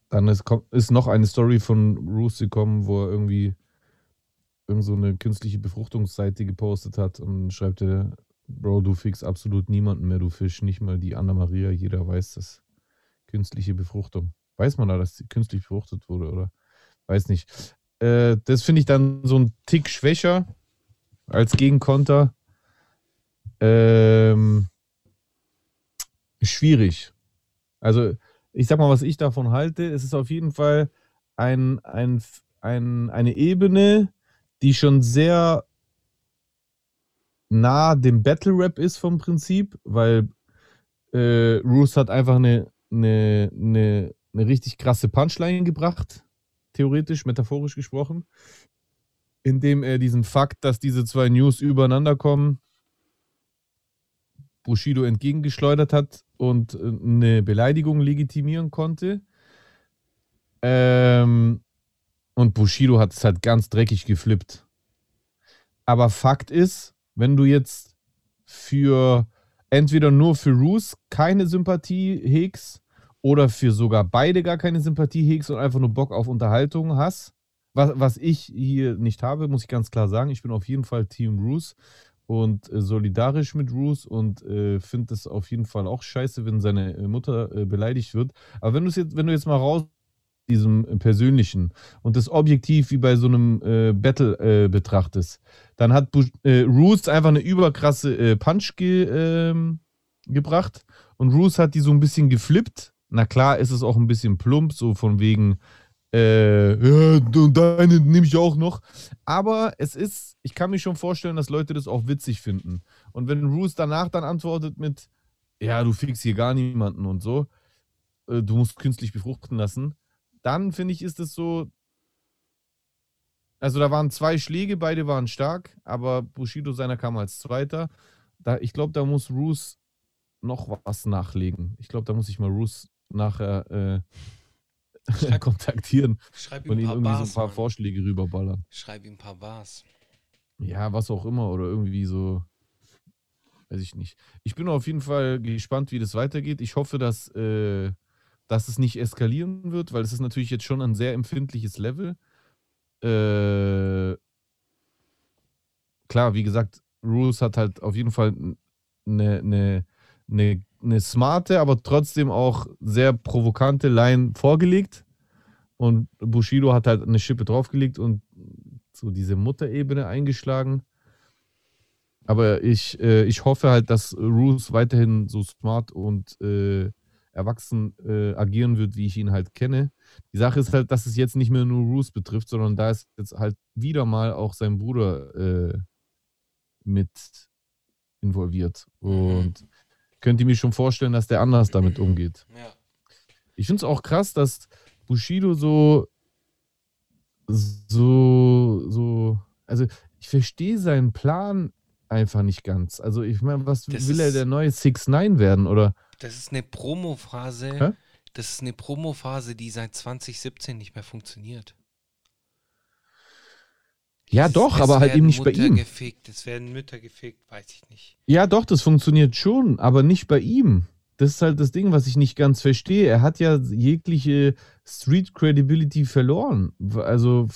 Dann ist, ist noch eine Story von Rooz gekommen, wo er irgendwie irgend so eine künstliche Befruchtungsseite gepostet hat und schreibt er, Bro, du fickst absolut niemanden mehr, du Fisch, nicht mal die Anna-Maria, jeder weiß das. Künstliche Befruchtung. Weiß man da, dass sie künstlich befruchtet wurde, oder? Weiß nicht. Äh, das finde ich dann so ein Tick schwächer als Gegenkonter. Ähm, schwierig. Also, ich sag mal, was ich davon halte. Es ist auf jeden Fall ein, ein, ein, eine Ebene, die schon sehr nah dem Battle-Rap ist vom Prinzip, weil äh, Rooz hat einfach eine, eine, eine, eine richtig krasse Punchline gebracht. Theoretisch, metaphorisch gesprochen, indem er diesen Fakt, dass diese zwei News übereinander kommen, Bushido entgegengeschleudert hat und eine Beleidigung legitimieren konnte. Ähm, und Bushido hat es halt ganz dreckig geflippt. Aber Fakt ist, wenn du jetzt für entweder nur für Rooz keine Sympathie hegst, oder für sogar beide gar keine Sympathie hegst und einfach nur Bock auf Unterhaltung hast. Was, was ich hier nicht habe, muss ich ganz klar sagen. Ich bin auf jeden Fall Team Rooz und äh, solidarisch mit Rooz und äh, finde es auf jeden Fall auch scheiße, wenn seine Mutter äh, beleidigt wird. Aber wenn, jetzt, wenn du jetzt mal raus diesem Persönlichen und das objektiv wie bei so einem äh, Battle äh, betrachtest, dann hat Bush, äh, Rooz einfach eine überkrasse äh, Punch ge, äh, gebracht und Rooz hat die so ein bisschen geflippt. Na klar ist es auch ein bisschen plump, so von wegen, äh, ja, deine nehme ich auch noch. Aber es ist, ich kann mir schon vorstellen, dass Leute das auch witzig finden. Und wenn Rooz danach dann antwortet mit, ja, du fickst hier gar niemanden und so, äh, du musst künstlich befruchten lassen, dann finde ich, ist es so, also da waren zwei Schläge, beide waren stark, aber Bushido seiner kam als Zweiter. Da, ich glaube, da muss Rooz noch was nachlegen. Ich glaube, da muss ich mal Rooz nachher äh, schreib, kontaktieren schreib ihm und ihm irgendwie Bars, so ein paar Mann. Vorschläge rüberballern. Schreib ihm ein paar Bars. Ja, was auch immer oder irgendwie so, weiß ich nicht. Ich bin auf jeden Fall gespannt, wie das weitergeht. Ich hoffe, dass, äh, dass es nicht eskalieren wird, weil es ist natürlich jetzt schon ein sehr empfindliches Level. Äh, klar, wie gesagt, Rooz hat halt auf jeden Fall eine ne, Eine, eine smarte, aber trotzdem auch sehr provokante Line vorgelegt. Und Bushido hat halt eine Schippe draufgelegt und so diese Mutterebene eingeschlagen. Aber ich, äh, ich hoffe halt, dass Rooz weiterhin so smart und äh, erwachsen äh, agieren wird, wie ich ihn halt kenne. Die Sache ist halt, dass es jetzt nicht mehr nur Rooz betrifft, sondern da ist jetzt halt wieder mal auch sein Bruder äh, mit involviert. Und könnt ihr mir schon vorstellen, dass der anders damit umgeht. Ja. Ich finde es auch krass, dass Bushido so so, so also ich verstehe seinen Plan einfach nicht ganz. Also ich meine, was das will ist, er der neue sechs neun werden, oder? Das ist eine Promophase, Hä? das ist eine Promophase, die seit zwanzig siebzehn nicht mehr funktioniert. Ja, es, doch, es aber halt eben nicht Mutter bei ihm. Gefickt, es werden Mütter gefickt, weiß ich nicht. Ja, doch, das funktioniert schon, aber nicht bei ihm. Das ist halt das Ding, was ich nicht ganz verstehe. Er hat ja jegliche Street-Credibility verloren. Also,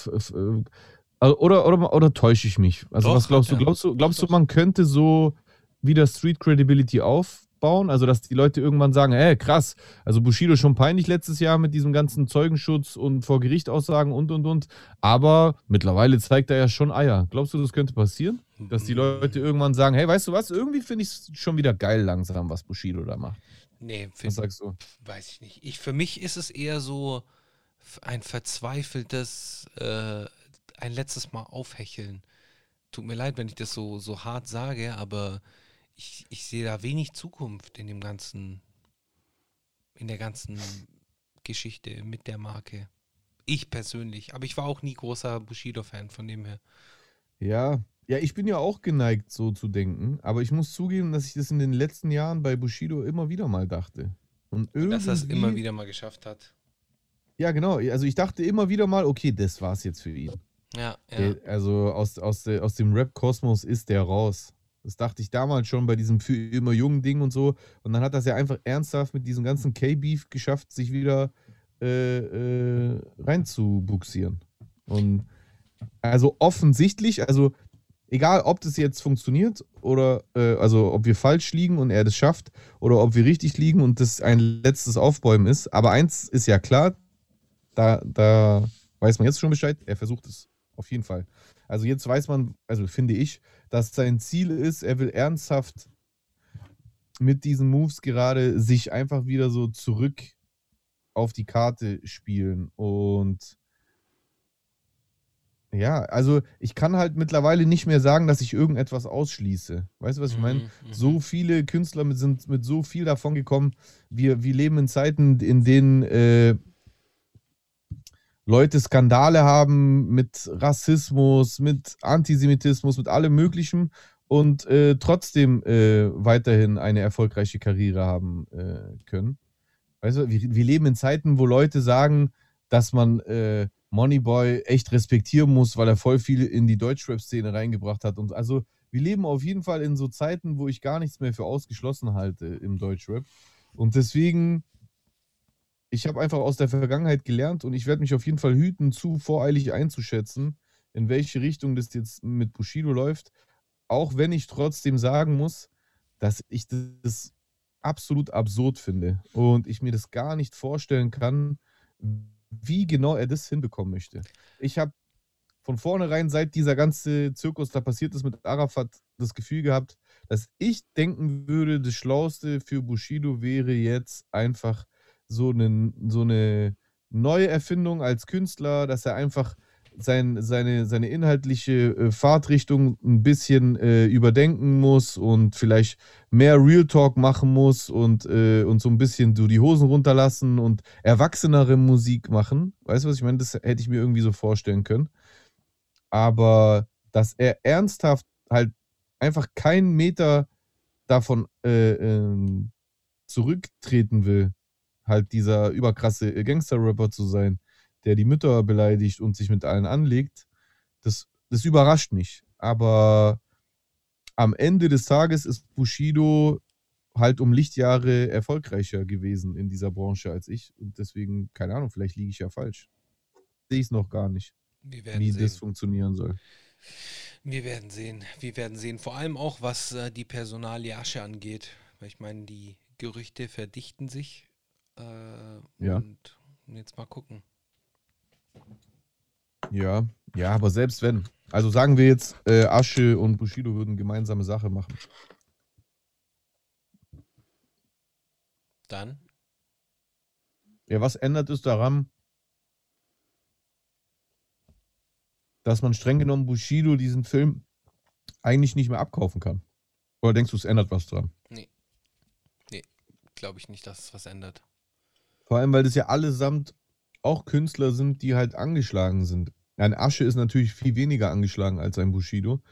oder, oder, oder täusche ich mich? Also, Doch, was glaubst du? Glaubst du, glaubst du, man könnte so wieder Street-Credibility aufbauen? Also, dass die Leute irgendwann sagen, ey, krass, also Bushido schon peinlich letztes Jahr mit diesem ganzen Zeugenschutz und vor Gericht Aussagen und, und, und. Aber mittlerweile zeigt er ja schon Eier. Glaubst du, das könnte passieren? Dass die Leute irgendwann sagen, hey, weißt du was, irgendwie finde ich es schon wieder geil langsam, was Bushido da macht. Nee, was sagst du? Weiß ich nicht. Ich, für mich ist es eher so ein verzweifeltes, äh, ein letztes Mal aufhecheln. Tut mir leid, wenn ich das so, so hart sage, aber ich, ich sehe da wenig Zukunft in dem ganzen, in der ganzen Geschichte mit der Marke. Ich persönlich. Aber ich war auch nie großer Bushido-Fan, von dem her. Ja, Ja, ich bin ja auch geneigt, so zu denken, aber ich muss zugeben, dass ich das in den letzten Jahren bei Bushido immer wieder mal dachte. Und irgendwie, dass er es immer wieder mal geschafft hat. Ja, genau. Also ich dachte immer wieder mal, okay, das war's jetzt für ihn. Ja, ja. Der, also aus, aus, der, aus dem Rap-Kosmos ist der raus. Das dachte ich damals schon bei diesem für immer jungen Ding und so. Und dann hat das ja einfach ernsthaft mit diesem ganzen K-Beef geschafft, sich wieder äh, äh, reinzubuxieren. Und also offensichtlich, also egal, ob das jetzt funktioniert oder äh, also ob wir falsch liegen und er das schafft oder ob wir richtig liegen und das ein letztes Aufbäumen ist. Aber eins ist ja klar, da, da weiß man jetzt schon Bescheid, er versucht es auf jeden Fall. Also jetzt weiß man, also finde ich, dass sein Ziel ist, er will ernsthaft mit diesen Moves gerade sich einfach wieder so zurück auf die Karte spielen und... Ja, also ich kann halt mittlerweile nicht mehr sagen, dass ich irgendetwas ausschließe. Weißt du, was ich meine? Mhm, so viele Künstler mit, sind mit so viel davon gekommen. Wir, wir leben in Zeiten, in denen äh, Leute Skandale haben mit Rassismus, mit Antisemitismus, mit allem Möglichen und äh, trotzdem äh, weiterhin eine erfolgreiche Karriere haben äh, können. Weißt du, wir, wir leben in Zeiten, wo Leute sagen, dass man... Äh, Moneyboy echt respektieren muss, weil er voll viel in die Deutschrap-Szene reingebracht hat. Und also wir leben auf jeden Fall in so Zeiten, wo ich gar nichts mehr für ausgeschlossen halte im Deutschrap. Und deswegen, ich habe einfach aus der Vergangenheit gelernt und ich werde mich auf jeden Fall hüten, zu voreilig einzuschätzen, in welche Richtung das jetzt mit Bushido läuft. Auch wenn ich trotzdem sagen muss, dass ich das absolut absurd finde und ich mir das gar nicht vorstellen kann, wie genau er das hinbekommen möchte. Ich habe von vornherein, seit dieser ganze Zirkus da passiert ist mit Arafat, das Gefühl gehabt, dass ich denken würde, das Schlauste für Bushido wäre jetzt einfach so eine, so eine neue Erfindung als Künstler, dass er einfach sein, seine, seine inhaltliche Fahrtrichtung ein bisschen äh, überdenken muss und vielleicht mehr Real Talk machen muss und, äh, und so ein bisschen so die Hosen runterlassen und erwachsenere Musik machen. Weißt du, was ich meine? Das hätte ich mir irgendwie so vorstellen können. Aber dass er ernsthaft halt einfach keinen Meter davon äh, äh, zurücktreten will, halt dieser überkrasse Gangster-Rapper zu sein, der die Mütter beleidigt und sich mit allen anlegt, das, das überrascht mich. Aber am Ende des Tages ist Bushido halt um Lichtjahre erfolgreicher gewesen in dieser Branche als ich. Und deswegen, keine Ahnung, vielleicht liege ich ja falsch. Sehe ich es noch gar nicht, wie sehen. Das funktionieren soll. Wir werden sehen. Wir werden sehen. Vor allem auch, was äh, die Personalie Asche angeht. Weil ich meine, die Gerüchte verdichten sich. Äh, ja. Und jetzt mal gucken. Ja, ja, aber selbst wenn. Also sagen wir jetzt, äh, Asche und Bushido würden gemeinsame Sache machen. Dann? Ja, was ändert es daran, dass man streng genommen Bushido diesen Film eigentlich nicht mehr abkaufen kann? Oder denkst du, es ändert was dran? Nee. Nee, glaube ich nicht, dass es was ändert. Vor allem, weil das ja allesamt auch Künstler sind, die halt angeschlagen sind. Ein Asche ist natürlich viel weniger angeschlagen als ein Bushido,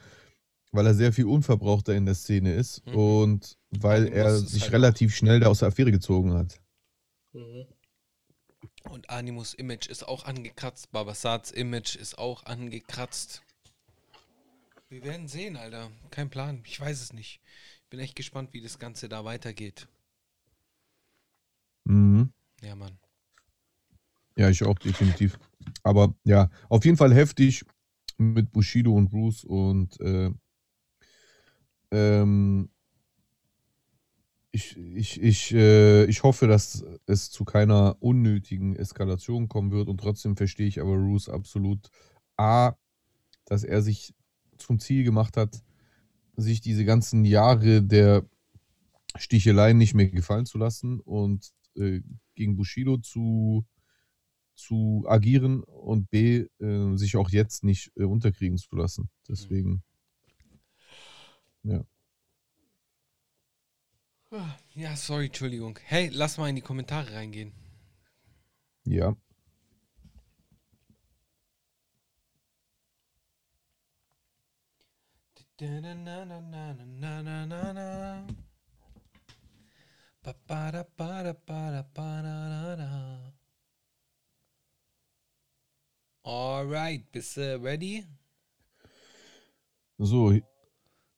weil er sehr viel unverbrauchter in der Szene ist mhm. und weil Animus er sich halt relativ schnell da aus der Affäre gezogen hat. Mhm. Und Animus' Image ist auch angekratzt, Babasats Image ist auch angekratzt. Wir werden sehen, Alter. Kein Plan. Ich weiß es nicht. Ich bin echt gespannt, wie das Ganze da weitergeht. Mhm. Ja, Mann. Ja, ich auch, definitiv. Aber ja, auf jeden Fall heftig mit Bushido und Rooz und äh, ähm, ich, ich, ich, äh, ich hoffe, dass es zu keiner unnötigen Eskalation kommen wird, und trotzdem verstehe ich aber Rooz absolut. A, dass er sich zum Ziel gemacht hat, sich diese ganzen Jahre der Sticheleien nicht mehr gefallen zu lassen und äh, gegen Bushido zu, zu agieren, und B, äh, sich auch jetzt nicht äh, unterkriegen zu lassen. Deswegen, ja. Ja, sorry, Entschuldigung. Hey, lass mal in die Kommentare reingehen. Ja. Alright, bist du ready? So.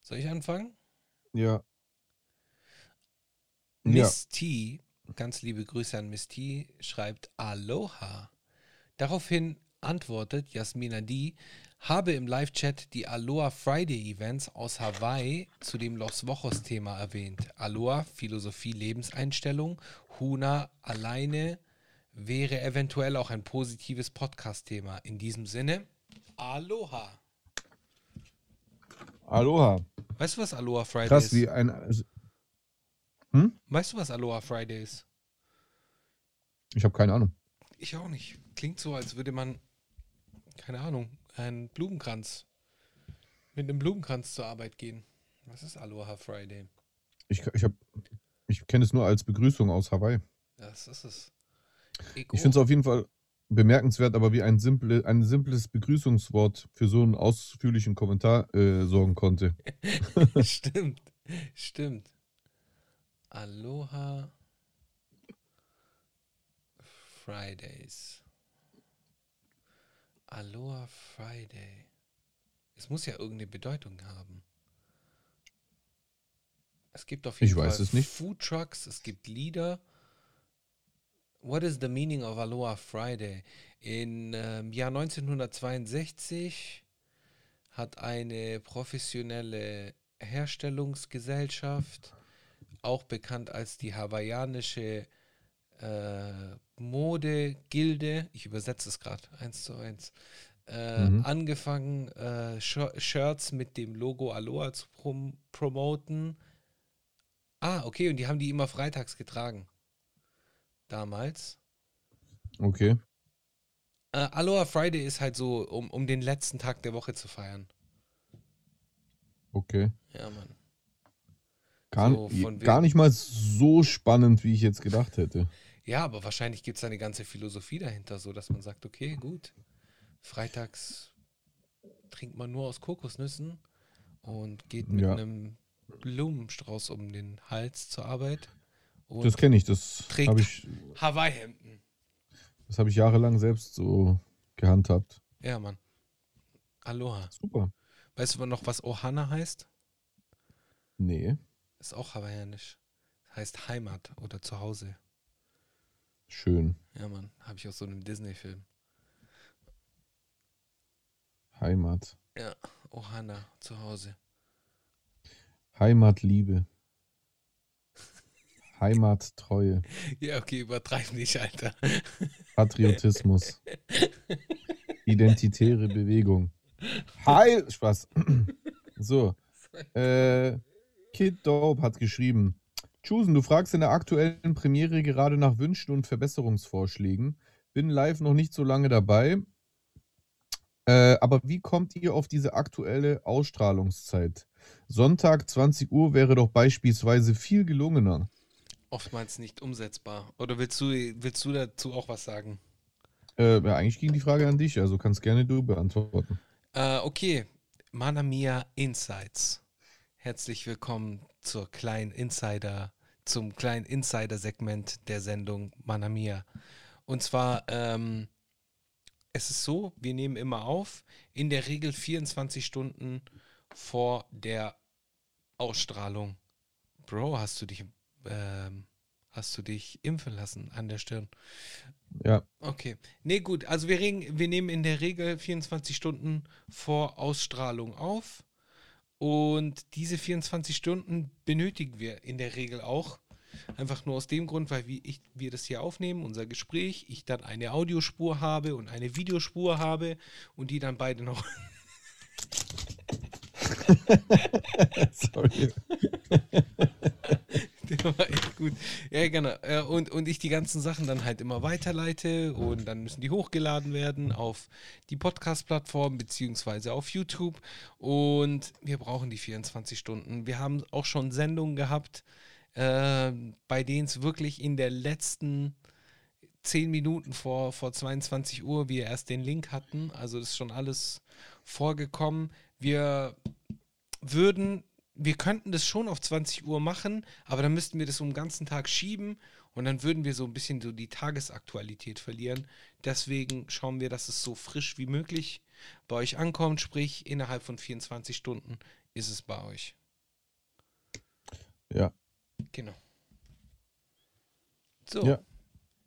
Soll ich anfangen? Ja. Miss ja. T, ganz liebe Grüße an Miss T, schreibt Aloha. Daraufhin antwortet Jasmina D, habe im Live-Chat die Aloha Friday-Events aus Hawaii zu dem Los Wochos-Thema erwähnt. Aloha, Philosophie, Lebenseinstellung, Huna, alleine, wäre eventuell auch ein positives Podcast-Thema. In diesem Sinne, Aloha. Aloha. Weißt du, was Aloha Friday Krass, ist? Wie ein... Hm? Weißt du, was Aloha Friday ist? Ich habe keine Ahnung. Ich auch nicht. Klingt so, als würde man, keine Ahnung, einen Blumenkranz, mit einem Blumenkranz zur Arbeit gehen. Was ist Aloha Friday? Ich, ich, ich kenne es nur als Begrüßung aus Hawaii. Das ist es. Ego. Ich finde es auf jeden Fall bemerkenswert, aber wie ein, simple, ein simples Begrüßungswort für so einen ausführlichen Kommentar äh, sorgen konnte. Stimmt, stimmt. Aloha Fridays. Aloha Friday. Es muss ja irgendeine Bedeutung haben. Es gibt auf jeden ich Fall weiß es nicht. Food Trucks, es gibt Lieder. What is the meaning of Aloha Friday? Im ähm, Jahr neunzehnhundertzweiundsechzig hat eine professionelle Herstellungsgesellschaft, auch bekannt als die hawaiianische äh, Mode-Gilde, ich übersetze es gerade eins zu eins, äh, mhm. angefangen, äh, Sh- Shirts mit dem Logo Aloha zu prom- promoten. Ah, okay, und die haben die immer freitags getragen. Damals. Okay. Äh, Aloha Friday ist halt so, um, um den letzten Tag der Woche zu feiern. Okay. Ja, Mann. Gar, so, gar nicht mal so spannend, wie ich jetzt gedacht hätte. Ja, aber wahrscheinlich gibt es eine ganze Philosophie dahinter, so dass man sagt, okay, gut, freitags trinkt man nur aus Kokosnüssen und geht mit ja. einem Blumenstrauß um den Hals zur Arbeit. Und das kenne ich, das habe ich. Hawaii-Hemden. Das habe ich jahrelang selbst so gehandhabt. Ja, Mann. Aloha. Super. Weißt du noch, was Ohana heißt? Nee. Ist auch hawaiianisch. Heißt Heimat oder Zuhause. Schön. Ja, Mann. Habe ich aus so einem Disney-Film. Heimat. Ja, Ohana, Zuhause. Heimatliebe. Heimattreue. Ja, okay, übertreib nicht, Alter. Patriotismus. Identitäre Bewegung. Heil! Spaß. So. Äh. Kid Dope hat geschrieben, Chusen, du fragst in der aktuellen Premiere gerade nach Wünschen und Verbesserungsvorschlägen. Bin live noch nicht so lange dabei. Äh, aber wie kommt ihr auf diese aktuelle Ausstrahlungszeit? Sonntag zwanzig Uhr wäre doch beispielsweise viel gelungener. Oftmals nicht umsetzbar. Oder willst du, willst du dazu auch was sagen? Äh, ja, eigentlich ging die Frage an dich, also kannst gerne du beantworten. Äh, okay, Manamia Insights. Herzlich willkommen zur kleinen Insider, zum kleinen Insider-Segment der Sendung Manamia. Und zwar, ähm, es ist so, wir nehmen immer auf, in der Regel vierundzwanzig Stunden vor der Ausstrahlung. Bro, hast du dich, ähm, Hast du dich impfen lassen an der Stirn? Ja. Okay. Nee, gut. Also wir, reden, wir nehmen in der Regel vierundzwanzig Stunden vor Ausstrahlung auf. Und diese vierundzwanzig Stunden benötigen wir in der Regel auch. Einfach nur aus dem Grund, weil wir, ich, wir das hier aufnehmen, unser Gespräch, ich dann eine Audiospur habe und eine Videospur habe und die dann beide noch... Sorry. Der war echt gut. Ja, genau. Und, und ich die ganzen Sachen dann halt immer weiterleite und dann müssen die hochgeladen werden auf die Podcast-Plattform beziehungsweise auf YouTube und wir brauchen die vierundzwanzig Stunden. Wir haben auch schon Sendungen gehabt, äh, bei denen es wirklich in der letzten zehn Minuten vor, vor zweiundzwanzig Uhr wir erst den Link hatten. Also das ist schon alles vorgekommen. Wir würden, wir könnten das schon auf zwanzig Uhr machen, aber dann müssten wir das um den ganzen Tag schieben und dann würden wir so ein bisschen so die Tagesaktualität verlieren. Deswegen schauen wir, dass es so frisch wie möglich bei euch ankommt, sprich innerhalb von vierundzwanzig Stunden ist es bei euch. Ja. Genau. So. Ja.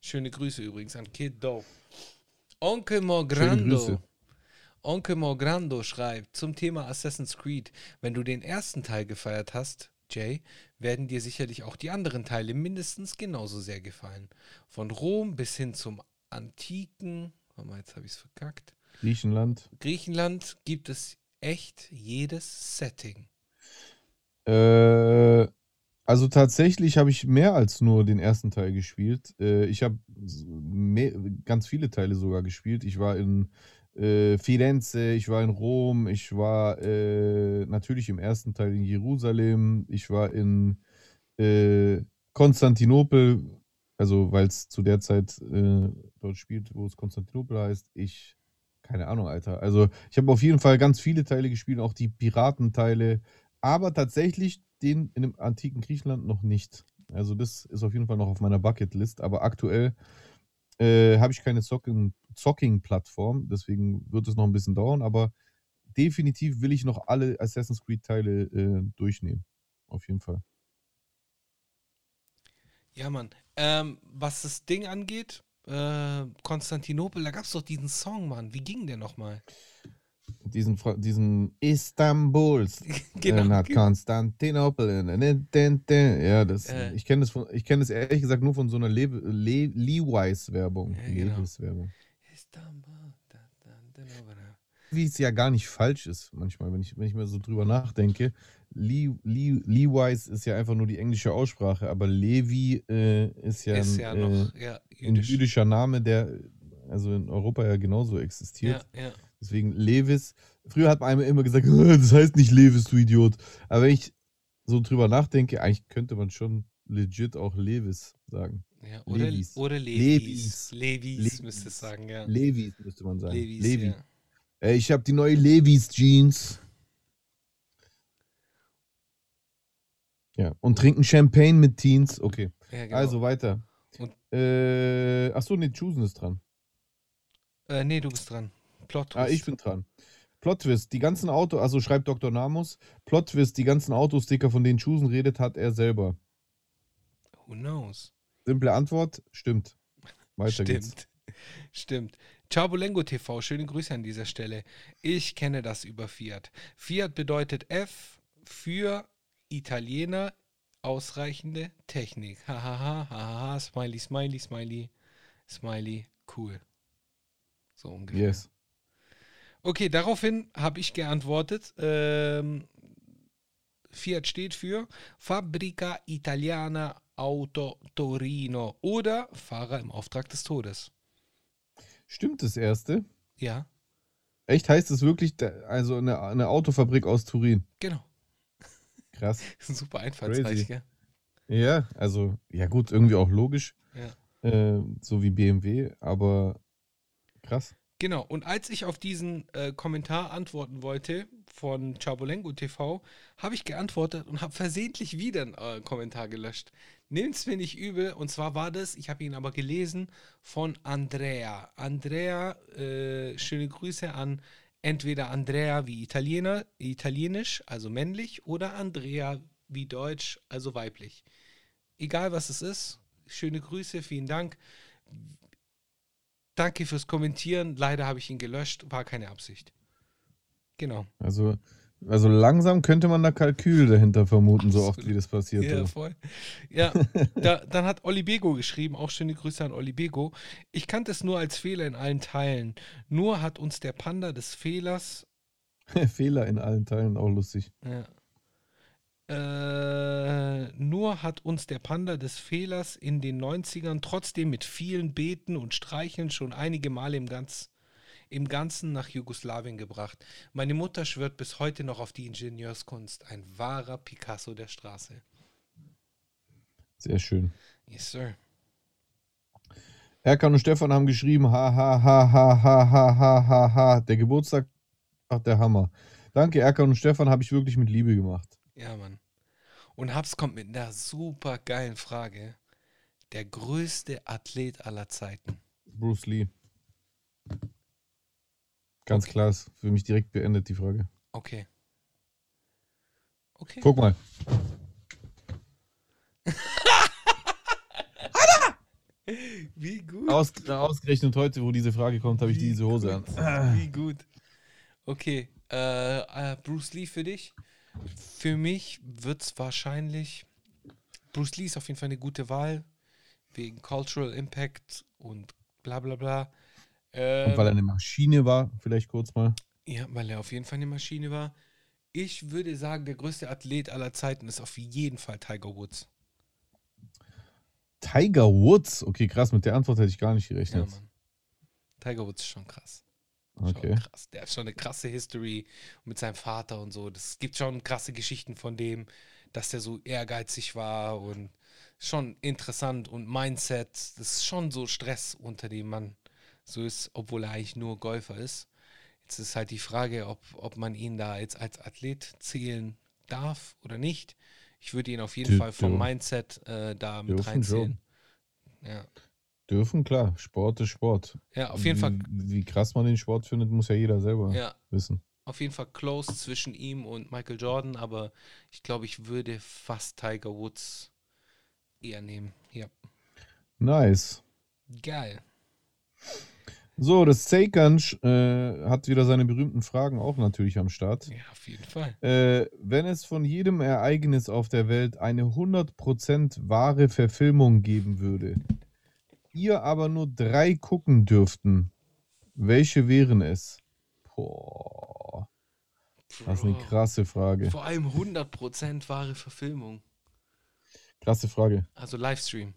Schöne Grüße übrigens an Kiddo. Onkel Mogrando. Onkel Mogrando schreibt zum Thema Assassin's Creed, wenn du den ersten Teil gefeiert hast, Jay, werden dir sicherlich auch die anderen Teile mindestens genauso sehr gefallen. Von Rom bis hin zum antiken, warte mal, jetzt habe ich es verkackt. Griechenland. Griechenland gibt es echt jedes Setting. Äh, also tatsächlich habe ich mehr als nur den ersten Teil gespielt. Äh, ich habe ganz viele Teile sogar gespielt. Ich war in Äh, Firenze, ich war in Rom, ich war äh, natürlich im ersten Teil in Jerusalem, ich war in äh, Konstantinopel, also weil es zu der Zeit äh, dort spielt, wo es Konstantinopel heißt, ich, keine Ahnung, Alter, also ich habe auf jeden Fall ganz viele Teile gespielt, auch die Piratenteile, aber tatsächlich den in dem antiken Griechenland noch nicht, also das ist auf jeden Fall noch auf meiner Bucketlist, aber aktuell äh, habe ich keine Socken Zocking-Plattform, deswegen wird es noch ein bisschen dauern, aber definitiv will ich noch alle Assassin's Creed-Teile äh, durchnehmen. Auf jeden Fall. Ja, Mann. Ähm, was das Ding angeht, äh, Konstantinopel, da gab es doch diesen Song, Mann. Wie ging der nochmal? Diesen, diesen Istanbuls. Genau. Äh, Konstantinopel. Ja, das, äh. ich kenne das, von, ich kenn das ehrlich gesagt nur von so einer Le- Le- Levi's-Werbung. Ja, genau. Levi's-Werbung. Wie es ja gar nicht falsch ist, manchmal, wenn ich, wenn ich mir so drüber nachdenke. Lee, Lee, Levi's ist ja einfach nur die englische Aussprache, aber Levi äh, ist ja, ist ein, ja, noch, äh, ja jüdisch. ein jüdischer Name, der also in Europa ja genauso existiert. Ja, ja. Deswegen Levis. Früher hat man immer gesagt, das heißt nicht Levis, du Idiot. Aber wenn ich so drüber nachdenke, eigentlich könnte man schon legit auch Levis sagen. Ja, oder Levis. Oder Levis. Levis. Levis, Levis müsste es sagen, ja. Levis müsste man sagen. Levis, Levi. Ja. Ey, ich habe die neue Levi's Jeans. Ja, und trinken Champagne mit Teens. Okay, ja, genau. Also weiter. Äh, achso, nee, Choosen ist dran. Äh, nee, du bist dran. Plot-Twist. Ah, ich bin dran. Plot-Twist, die ganzen Autos, also schreibt Doktor Namus, Plot-Twist, die ganzen Autosticker, von denen Choosen redet, hat er selber. Who knows? Simple Antwort, stimmt. Weiter stimmt. Geht's. Stimmt. Chabolengo T V, schöne Grüße an dieser Stelle. Ich kenne das über Fiat. Fiat bedeutet F für Italiener, ausreichende Technik. Hahaha, hahaha, smiley, smiley, smiley, smiley, cool. So ungefähr. Yes. Okay, daraufhin habe ich geantwortet, ähm, Fiat steht für Fabbrica Italiana Auto Torino oder Fahrer im Auftrag des Todes. Stimmt das erste? Ja. Echt, heißt es wirklich, also eine, eine Autofabrik aus Turin? Genau. Krass. Super einfallsreich, gell? Ja, also, ja gut, irgendwie auch logisch. Ja. Äh, so wie B M W, aber krass. Genau, und als ich auf diesen äh, Kommentar antworten wollte von Chabolengo T V, habe ich geantwortet und habe versehentlich wieder einen äh, Kommentar gelöscht. Nimm's mir nicht übel, und zwar war das, ich habe ihn aber gelesen, von Andrea. Andrea, äh, schöne Grüße an entweder Andrea wie Italiener, italienisch, also männlich, oder Andrea wie deutsch, also weiblich. Egal was es ist, schöne Grüße, vielen Dank. Danke fürs Kommentieren. Leider habe ich ihn gelöscht, war keine Absicht. Genau. Also, also langsam könnte man da Kalkül dahinter vermuten, absolut, so oft wie das passiert. Ja, voll. Ja, da, dann hat Olli Bego geschrieben, auch schöne Grüße an Olli Bego. Ich kannte es nur als Fehler in allen Teilen. Nur hat uns der Panda des Fehlers... Fehler in allen Teilen, auch lustig. Ja. Äh, nur hat uns der Panda des Fehlers in den neunzigern trotzdem mit vielen Beten und Streicheln schon einige Male im, ganz, im Ganzen nach Jugoslawien gebracht. Meine Mutter schwört bis heute noch auf die Ingenieurskunst. Ein wahrer Picasso der Straße. Sehr schön. Yes, sir. Erkan und Stefan haben geschrieben, ha, ha, ha, ha, ha, ha, ha, ha, der Geburtstag, ach, der Hammer. Danke, Erkan und Stefan, habe ich wirklich mit Liebe gemacht. Ja, Mann. Und Habs kommt mit einer super geilen Frage. Der größte Athlet aller Zeiten. Bruce Lee. Ganz okay. Klar, ist für mich direkt beendet die Frage. Okay. Okay. Guck mal. Wie gut. Aus, ausgerechnet heute, wo diese Frage kommt, habe ich Wie diese Hose gut. an. Wie gut. Okay. Äh, Bruce Lee für dich? Für mich wird es wahrscheinlich, Bruce Lee ist auf jeden Fall eine gute Wahl, wegen Cultural Impact und bla bla bla. Ähm, und weil er eine Maschine war, vielleicht kurz mal. Ja, weil er auf jeden Fall eine Maschine war. Ich würde sagen, der größte Athlet aller Zeiten ist auf jeden Fall Tiger Woods. Tiger Woods? Okay, krass, mit der Antwort hätte ich gar nicht gerechnet. Ja, Mann. Tiger Woods ist schon krass. Okay. Krass. Der hat schon eine krasse History mit seinem Vater und so. Es gibt schon krasse Geschichten von dem, dass der so ehrgeizig war und schon interessant und Mindset. Das ist schon so Stress, unter dem man so ist, obwohl er eigentlich nur Golfer ist. Jetzt ist halt die Frage, ob, ob man ihn da jetzt als Athlet zählen darf oder nicht. Ich würde ihn auf jeden Dür- Fall vom Mindset äh, da mit dürfen reinzählen. Schon. Ja. Dürfen, klar. Sport ist Sport. Ja, auf jeden wie, Fall. Wie krass man den Sport findet, muss ja jeder selber ja. wissen. Auf jeden Fall close zwischen ihm und Michael Jordan, aber ich glaube, ich würde fast Tiger Woods eher nehmen. Ja. Nice. Geil. So, das Seikan äh, hat wieder seine berühmten Fragen auch natürlich am Start. Ja, auf jeden Fall. Äh, wenn es von jedem Ereignis auf der Welt eine hundert Prozent wahre Verfilmung geben würde, ihr aber nur drei gucken dürften, welche wären es? Boah. Das ist eine krasse Frage. Vor allem hundert Prozent wahre Verfilmung. Krasse Frage. Also Livestream.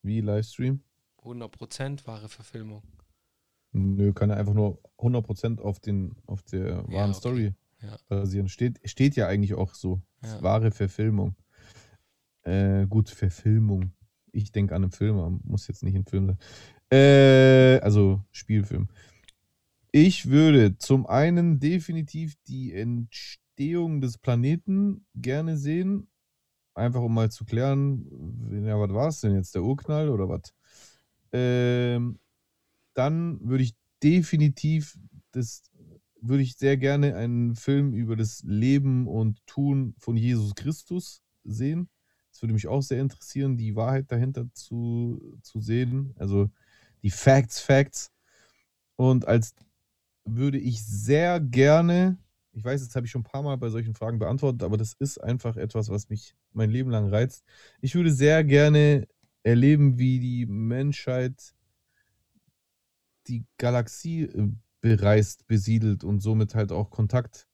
Wie Livestream? hundert Prozent wahre Verfilmung. Nö, kann ja einfach nur hundert Prozent auf, den, auf der wahren ja, okay. Story ja. basieren. Steht, steht ja eigentlich auch so. Ja. Wahre Verfilmung. Äh, gut, Verfilmung. Ich denke an einen Film, muss jetzt nicht ein Film sein. Äh, also Spielfilm. Ich würde zum einen definitiv die Entstehung des Planeten gerne sehen. Einfach um mal zu klären, ja, was war es denn jetzt? Der Urknall oder was? Ähm, dann würde ich definitiv, das würde ich sehr gerne einen Film über das Leben und Tun von Jesus Christus sehen. Das würde mich auch sehr interessieren, die Wahrheit dahinter zu, zu sehen. Also die Facts, Facts. Und als würde ich sehr gerne, ich weiß, jetzt habe ich schon ein paar Mal bei solchen Fragen beantwortet, aber das ist einfach etwas, was mich mein Leben lang reizt. Ich würde sehr gerne erleben, wie die Menschheit die Galaxie bereist, besiedelt und somit halt auch Kontakt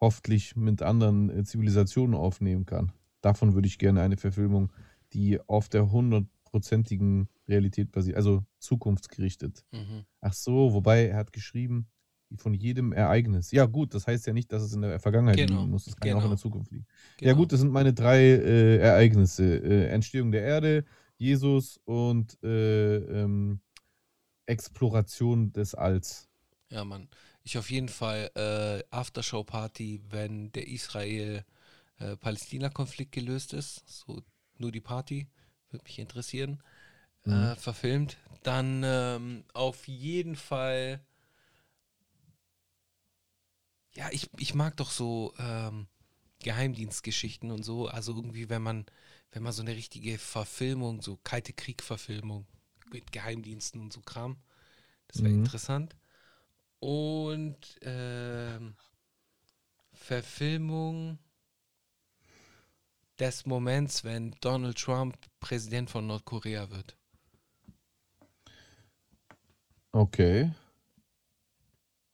hoffentlich mit anderen Zivilisationen aufnehmen kann. Davon würde ich gerne eine Verfilmung, die auf der hundertprozentigen Realität basiert, also zukunftsgerichtet. Mhm. Ach so, wobei er hat geschrieben, von jedem Ereignis. Ja gut, das heißt ja nicht, dass es in der Vergangenheit genau. liegen muss, es kann genau. auch in der Zukunft liegen. Genau. Ja gut, das sind meine drei äh, Ereignisse. Äh, Entstehung der Erde, Jesus und äh, ähm, Exploration des Alls. Ja Mann, ich auf jeden Fall äh, Aftershow-Party, wenn der Israel... Äh, Palästina-Konflikt gelöst ist, so nur die Party, würde mich interessieren, mhm. äh, verfilmt, dann ähm, auf jeden Fall, ja, ich, ich mag doch so ähm, Geheimdienstgeschichten und so. Also irgendwie, wenn man, wenn man so eine richtige Verfilmung, so kalte Krieg-Verfilmung mit Geheimdiensten und so Kram. Das wäre mhm. interessant. Und ähm, Verfilmung des Moments, wenn Donald Trump Präsident von Nordkorea wird. Okay.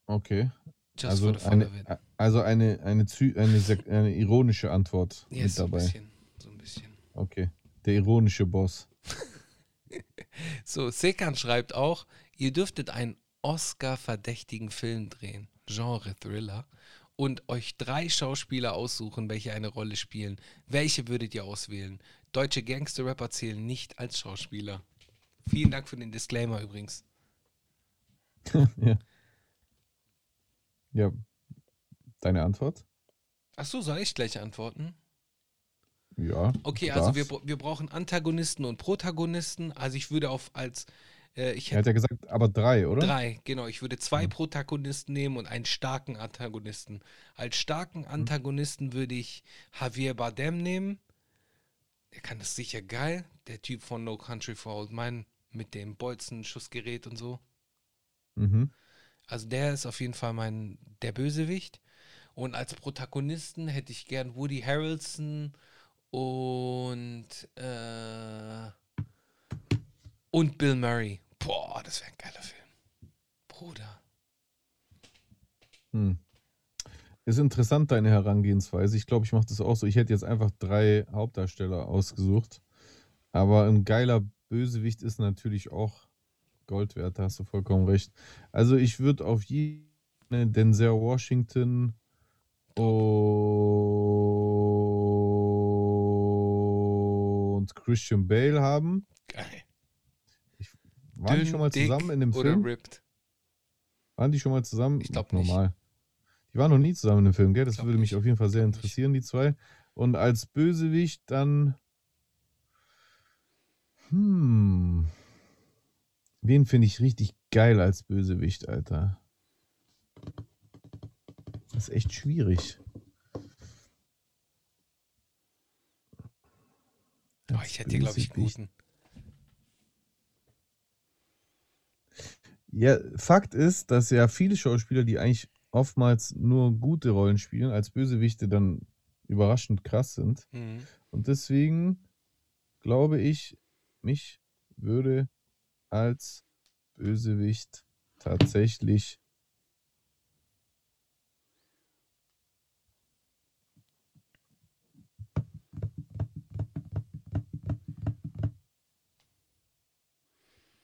Okay. Just also, eine, also eine, eine, Zü- eine, Sek- eine ironische Antwort ja, mit so dabei. Ein bisschen, so ein bisschen. Okay. Der ironische Boss. So, Sekan schreibt auch, ihr dürftet einen Oscar-verdächtigen Film drehen, Genre Thriller, und euch drei Schauspieler aussuchen, welche eine Rolle spielen. Welche würdet ihr auswählen? Deutsche Gangster-Rapper zählen nicht als Schauspieler. Vielen Dank für den Disclaimer übrigens. Ja. Ja, deine Antwort? Ach so, soll ich gleich antworten? Ja. Okay, also wir, wir brauchen Antagonisten und Protagonisten. Also ich würde auf als... Äh, ich hätte, er hat ja gesagt, aber drei, oder? Drei, genau. Ich würde zwei mhm. Protagonisten nehmen und einen starken Antagonisten. Als starken Antagonisten mhm. würde ich Javier Bardem nehmen. Der kann das sicher geil. Der Typ von No Country for Old Men mit dem Bolzenschussgerät und so. Mhm. Also der ist auf jeden Fall mein, der Bösewicht. Und als Protagonisten hätte ich gern Woody Harrelson und äh, und Bill Murray. Boah, das wäre ein geiler Film. Bruder. Hm. Ist interessant, deine Herangehensweise. Ich glaube, ich mache das auch so. Ich hätte jetzt einfach drei Hauptdarsteller ausgesucht. Aber ein geiler Bösewicht ist natürlich auch Gold wert, da hast du vollkommen recht. Also ich würde auf jeden Fall Denzel Washington und Christian Bale haben. Geil. Ich, waren Dünn, die schon mal zusammen in dem Film? Oder ripped? Waren die schon mal zusammen? Ich glaube nicht. Normal. Die waren noch nie zusammen in dem Film, gell? Das würde mich nicht. Auf jeden Fall sehr interessieren, die zwei. Und als Bösewicht dann... Hm... Wen finde ich richtig geil als Bösewicht, Alter? Das ist echt schwierig. Oh, ich hätte, glaube ich, einen guten. Ja, Fakt ist, dass ja viele Schauspieler, die eigentlich oftmals nur gute Rollen spielen, als Bösewichte dann überraschend krass sind. Mhm. Und deswegen glaube ich, mich würde... als Bösewicht tatsächlich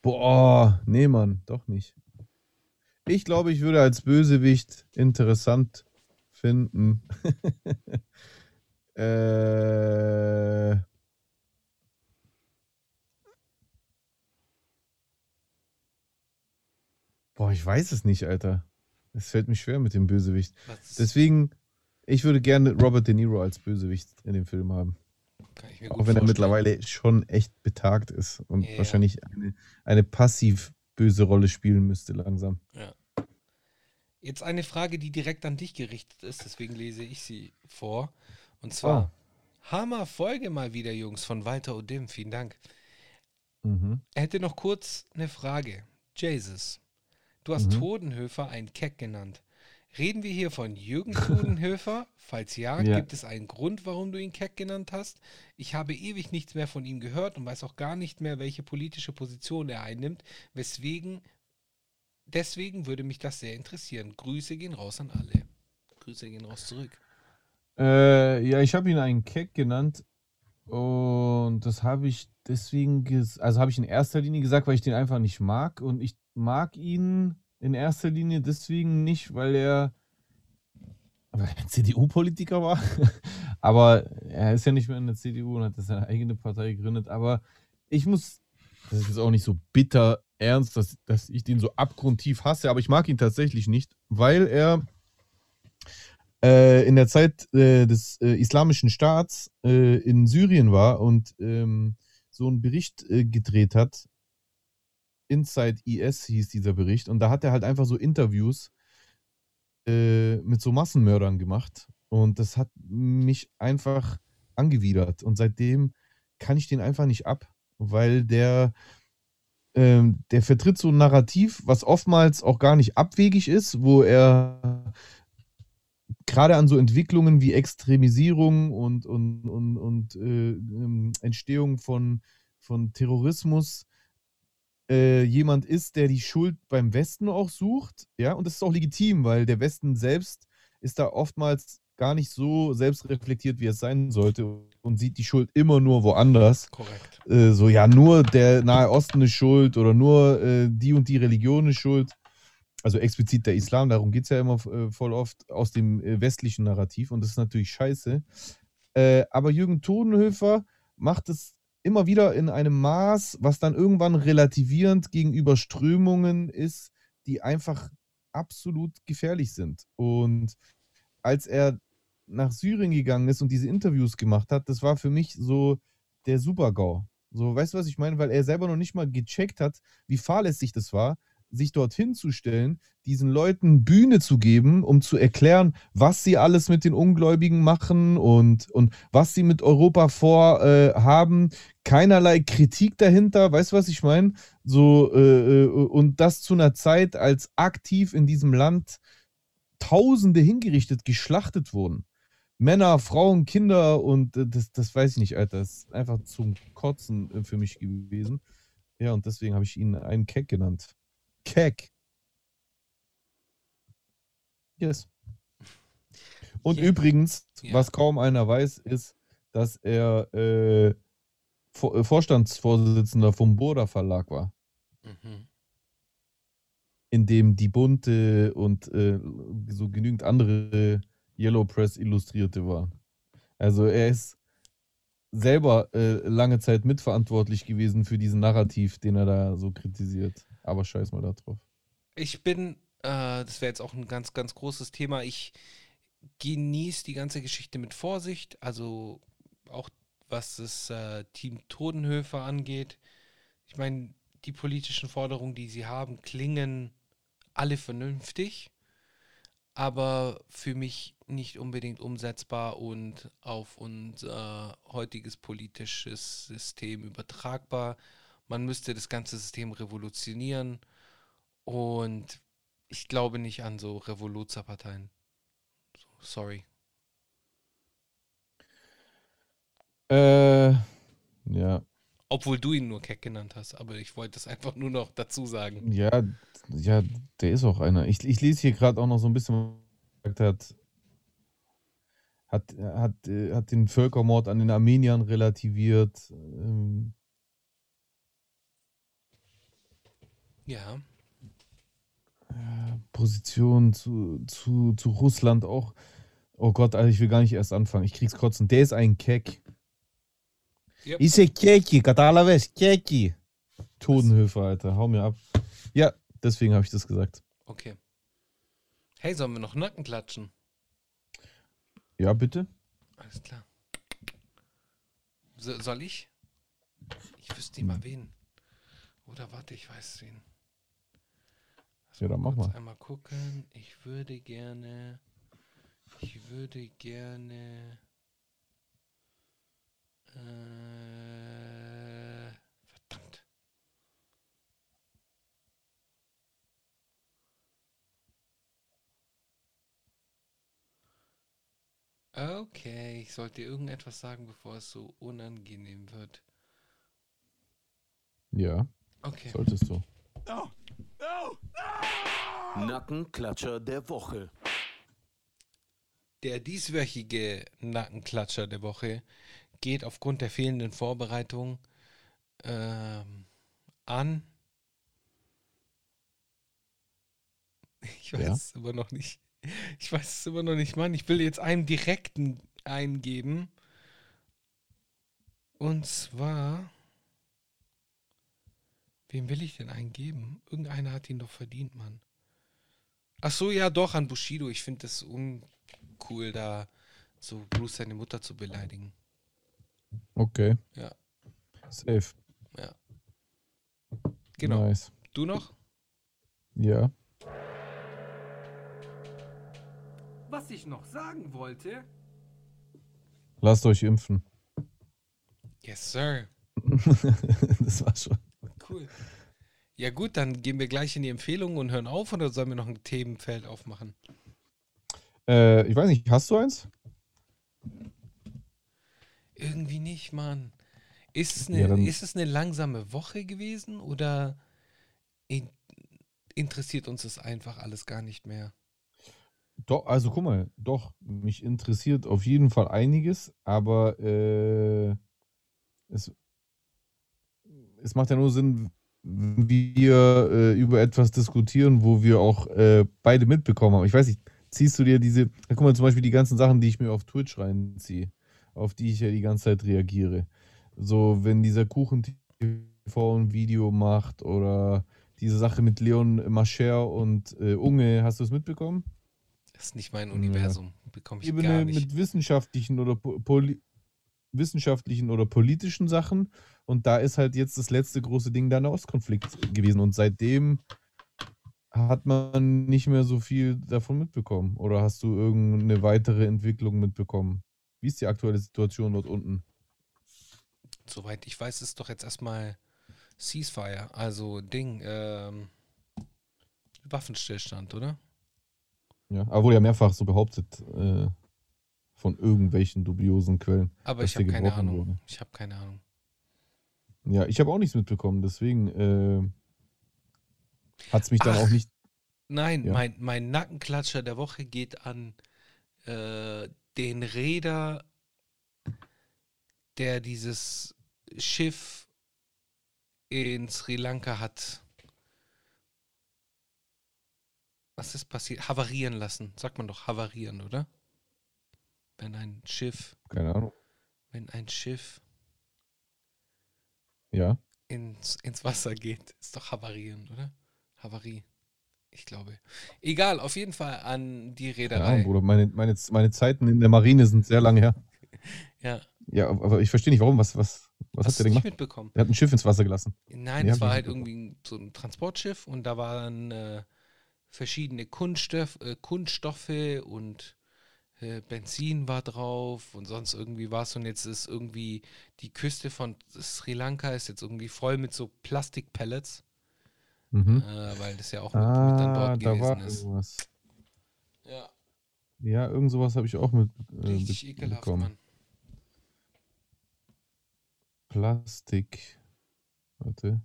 boah, nee Mann, doch nicht. Ich glaube, ich würde als Bösewicht interessant finden. äh Boah, ich weiß es nicht, Alter. Es fällt mir schwer mit dem Bösewicht. Deswegen, ich würde gerne Robert De Niro als Bösewicht in dem Film haben. Kann ich mir gut Auch wenn vorstellen. Er mittlerweile schon echt betagt ist und ja, wahrscheinlich ja. eine, eine passiv böse Rolle spielen müsste langsam. Ja. Jetzt eine Frage, die direkt an dich gerichtet ist, deswegen lese ich sie vor. Und zwar, ah. Hammer Folge mal wieder, Jungs, von Walter Odim. Vielen Dank. Mhm. Er hätte noch kurz eine Frage. Jesus. Du hast mhm. Todenhöfer einen Keck genannt. Reden wir hier von Jürgen Todenhöfer? Falls ja, ja, gibt es einen Grund, warum du ihn Keck genannt hast? Ich habe ewig nichts mehr von ihm gehört und weiß auch gar nicht mehr, welche politische Position er einnimmt. Weswegen, deswegen würde mich das sehr interessieren. Grüße gehen raus an alle. Grüße gehen raus zurück. Äh, ja, ich habe ihn einen Keck genannt und das habe ich deswegen, ges- also habe ich in erster Linie gesagt, weil ich den einfach nicht mag und ich mag ihn in erster Linie deswegen nicht, weil er, weil er C D U-Politiker war, aber er ist ja nicht mehr in der C D U und hat seine eigene Partei gegründet, aber ich muss, das ist jetzt auch nicht so bitter ernst, dass, dass ich den so abgrundtief hasse, aber ich mag ihn tatsächlich nicht, weil er äh, in der Zeit äh, des äh, Islamischen Staats äh, in Syrien war und ähm, so einen Bericht äh, gedreht hat, Inside I S hieß dieser Bericht und da hat er halt einfach so Interviews äh, mit so Massenmördern gemacht Und das hat mich einfach angewidert. Und seitdem kann ich den einfach nicht ab, weil der, ähm, der vertritt so ein Narrativ, was oftmals auch gar nicht abwegig ist, wo er gerade an so Entwicklungen wie Extremisierung und, und, und, und äh, Entstehung von, von Terrorismus äh, jemand ist, der die Schuld beim Westen auch sucht. Ja? Und das ist auch legitim, weil der Westen selbst ist da oftmals gar nicht so selbstreflektiert, wie es sein sollte und sieht die Schuld immer nur woanders. Korrekt. Äh, so, ja, nur der Nahe Osten ist schuld oder nur äh, die und die Religion ist schuld. Also explizit der Islam, darum geht es ja immer äh, voll oft aus dem äh, westlichen Narrativ und das ist natürlich scheiße. Äh, aber Jürgen Todenhöfer macht es immer wieder in einem Maß, was dann irgendwann relativierend gegenüber Strömungen ist, die einfach absolut gefährlich sind. Und als er nach Syrien gegangen ist und diese Interviews gemacht hat, das war für mich so der Super-GAU. So, weißt du, was ich meine? Weil er selber noch nicht mal gecheckt hat, wie fahrlässig das war, sich dorthin zu stellen, diesen Leuten Bühne zu geben, um zu erklären, was sie alles mit den Ungläubigen machen und, und was sie mit Europa vorhaben. Äh, Keinerlei Kritik dahinter, weißt du, was ich meine? So, äh, und das zu einer Zeit, als aktiv in diesem Land Tausende hingerichtet, geschlachtet wurden. Männer, Frauen, Kinder und das, das weiß ich nicht, Alter. Das ist einfach zum Kotzen für mich gewesen. Ja, und deswegen habe ich ihn einen Keck genannt. Keck. Yes. Und yeah. Übrigens, yeah. was kaum einer weiß, ist, dass er äh, Vor- Vorstandsvorsitzender vom Burda Verlag war. Mhm. In dem Die Bunte und äh, so genügend andere Yellow Press Illustrierte waren. Also er ist selber äh, lange Zeit mitverantwortlich gewesen für diesen Narrativ, den er da so kritisiert. Aber scheiß mal da drauf. Ich bin, äh, das wäre jetzt auch ein ganz, ganz großes Thema, ich genieße die ganze Geschichte mit Vorsicht, also auch was das äh, Team Todenhöfer angeht. Ich meine, die politischen Forderungen, die sie haben, klingen alle vernünftig, aber für mich nicht unbedingt umsetzbar und auf unser heutiges politisches System übertragbar. Man müsste das ganze System revolutionieren und ich glaube nicht an so Revoluzerparteien. Sorry. Äh, ja. Obwohl du ihn nur Keck genannt hast, aber ich wollte das einfach nur noch dazu sagen. Ja, ja, der ist auch einer. Ich, ich lese hier gerade auch noch so ein bisschen, was er gesagt hat, hat, hat, äh, hat den Völkermord an den Armeniern relativiert. Ähm, ja. Äh, Position zu, zu, zu Russland auch. Oh Gott, Alter, ich will gar nicht erst anfangen. Ich krieg's kotzen. Der ist ein Keck. Yep. Ist ja Keki, Katalaves, Keki. Todenhöfer, Alter, hau mir ab. Ja, deswegen habe ich das gesagt. Okay. Hey, sollen wir noch Nacken klatschen? Ja, bitte. Alles klar. So, soll ich? Ich wüsste nicht mal wen. Oder warte, ich weiß wen. Also ja, dann mach mal. Einmal gucken. Ich würde gerne. Ich würde gerne. Verdammt. Okay, ich sollte irgendetwas sagen, bevor es so unangenehm wird. Ja. Okay. Solltest du. No, no, no! Nackenklatscher der Woche. Der dieswöchige Nackenklatscher der Woche geht aufgrund der fehlenden Vorbereitung ähm, an. Ich weiß ja. es immer noch nicht. Ich weiß es immer noch nicht, Mann. Ich will jetzt einen direkten eingeben. Und zwar, wem will ich denn eingeben? Irgendeiner hat ihn doch verdient, Mann. Ach so, ja, doch, an Bushido. Ich finde es uncool, da so Bruce seine Mutter zu beleidigen. Okay. Ja. Safe. Ja. Genau. Nice. Du noch? Ja. Was ich noch sagen wollte... Lasst euch impfen. Yes, sir. Das war schon. Cool. Ja gut, dann gehen wir gleich in die Empfehlungen und hören auf, oder sollen wir noch ein Themenfeld aufmachen? Äh, ich weiß nicht, hast du eins? Irgendwie nicht, Mann. Ist es eine, ja, ist es eine langsame Woche gewesen oder in, interessiert uns das einfach alles gar nicht mehr? Doch, also guck mal, doch, mich interessiert auf jeden Fall einiges, aber äh, es, es macht ja nur Sinn, wenn wir äh, über etwas diskutieren, wo wir auch äh, beide mitbekommen haben. Ich weiß nicht, ziehst du dir diese, guck mal, zum Beispiel die ganzen Sachen, die ich mir auf Twitch reinziehe, auf die ich ja die ganze Zeit reagiere. So, wenn dieser Kuchen-T V ein Video macht oder diese Sache mit Leon Mascher und äh, Unge, hast du es mitbekommen? Das ist nicht mein Universum, ja. Bekomme ich Ebene gar nicht. Mit wissenschaftlichen oder, poli- wissenschaftlichen oder politischen Sachen, und da ist halt jetzt das letzte große Ding der Nahostkonflikt gewesen, und seitdem hat man nicht mehr so viel davon mitbekommen. Oder hast du irgendeine weitere Entwicklung mitbekommen? Wie ist die aktuelle Situation dort unten? Soweit ich weiß, ist doch jetzt erstmal Ceasefire, also Ding, ähm, Waffenstillstand, oder? Ja, aber wurde ja mehrfach so behauptet äh, von irgendwelchen dubiosen Quellen. Aber ich habe keine Ahnung. Wurde. Ich habe keine Ahnung. Ja, ich habe auch nichts mitbekommen, deswegen äh, hat es mich dann Ach, auch nicht... Nein, ja. mein, mein Nackenklatscher der Woche geht an äh, den Reeder, der dieses Schiff in Sri Lanka hat... Was ist passiert? Havarieren lassen. Sagt man doch havarieren, oder? Wenn ein Schiff... Keine Ahnung. Wenn ein Schiff... Ja. Ins, ins Wasser geht. Ist doch havarieren, oder? Havarie. Ich glaube. Egal, auf jeden Fall an die Reederei. Keine Ahnung, Bruder. Meine, meine, meine Zeiten in der Marine sind sehr lange her. Ja. Ja, aber ich verstehe nicht, warum. Was, was, was hat der denn gemacht? Hast du nicht mitbekommen? Er hat ein Schiff ins Wasser gelassen. Nein, nee, es war halt irgendwie so ein Transportschiff, und da waren... Äh, verschiedene Kunststoff, äh, Kunststoffe und äh, Benzin war drauf und sonst irgendwie was, und jetzt ist irgendwie die Küste von Sri Lanka ist jetzt irgendwie voll mit so Plastikpellets, mhm. äh, weil das ja auch mit, ah, mit an Bord da gewesen war ist. Irgendwas. Ja, ja, irgend sowas habe ich auch mit äh, Richtig ekelhaft, bekommen. Mann. Plastik. Warte.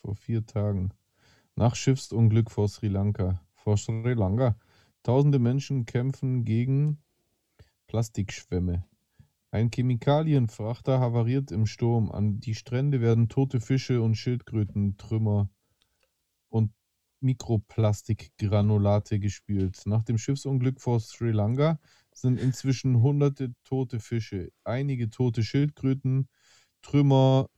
Vor vier Tagen. Nach Schiffsunglück vor Sri Lanka. Vor Sri Lanka. Tausende Menschen kämpfen gegen Plastikschwämme. Ein Chemikalienfrachter havariert im Sturm. An die Strände werden tote Fische und Schildkrötentrümmer und Mikroplastikgranulate gespült. Nach dem Schiffsunglück vor Sri Lanka sind inzwischen hunderte tote Fische, einige tote Schildkröten, Trümmer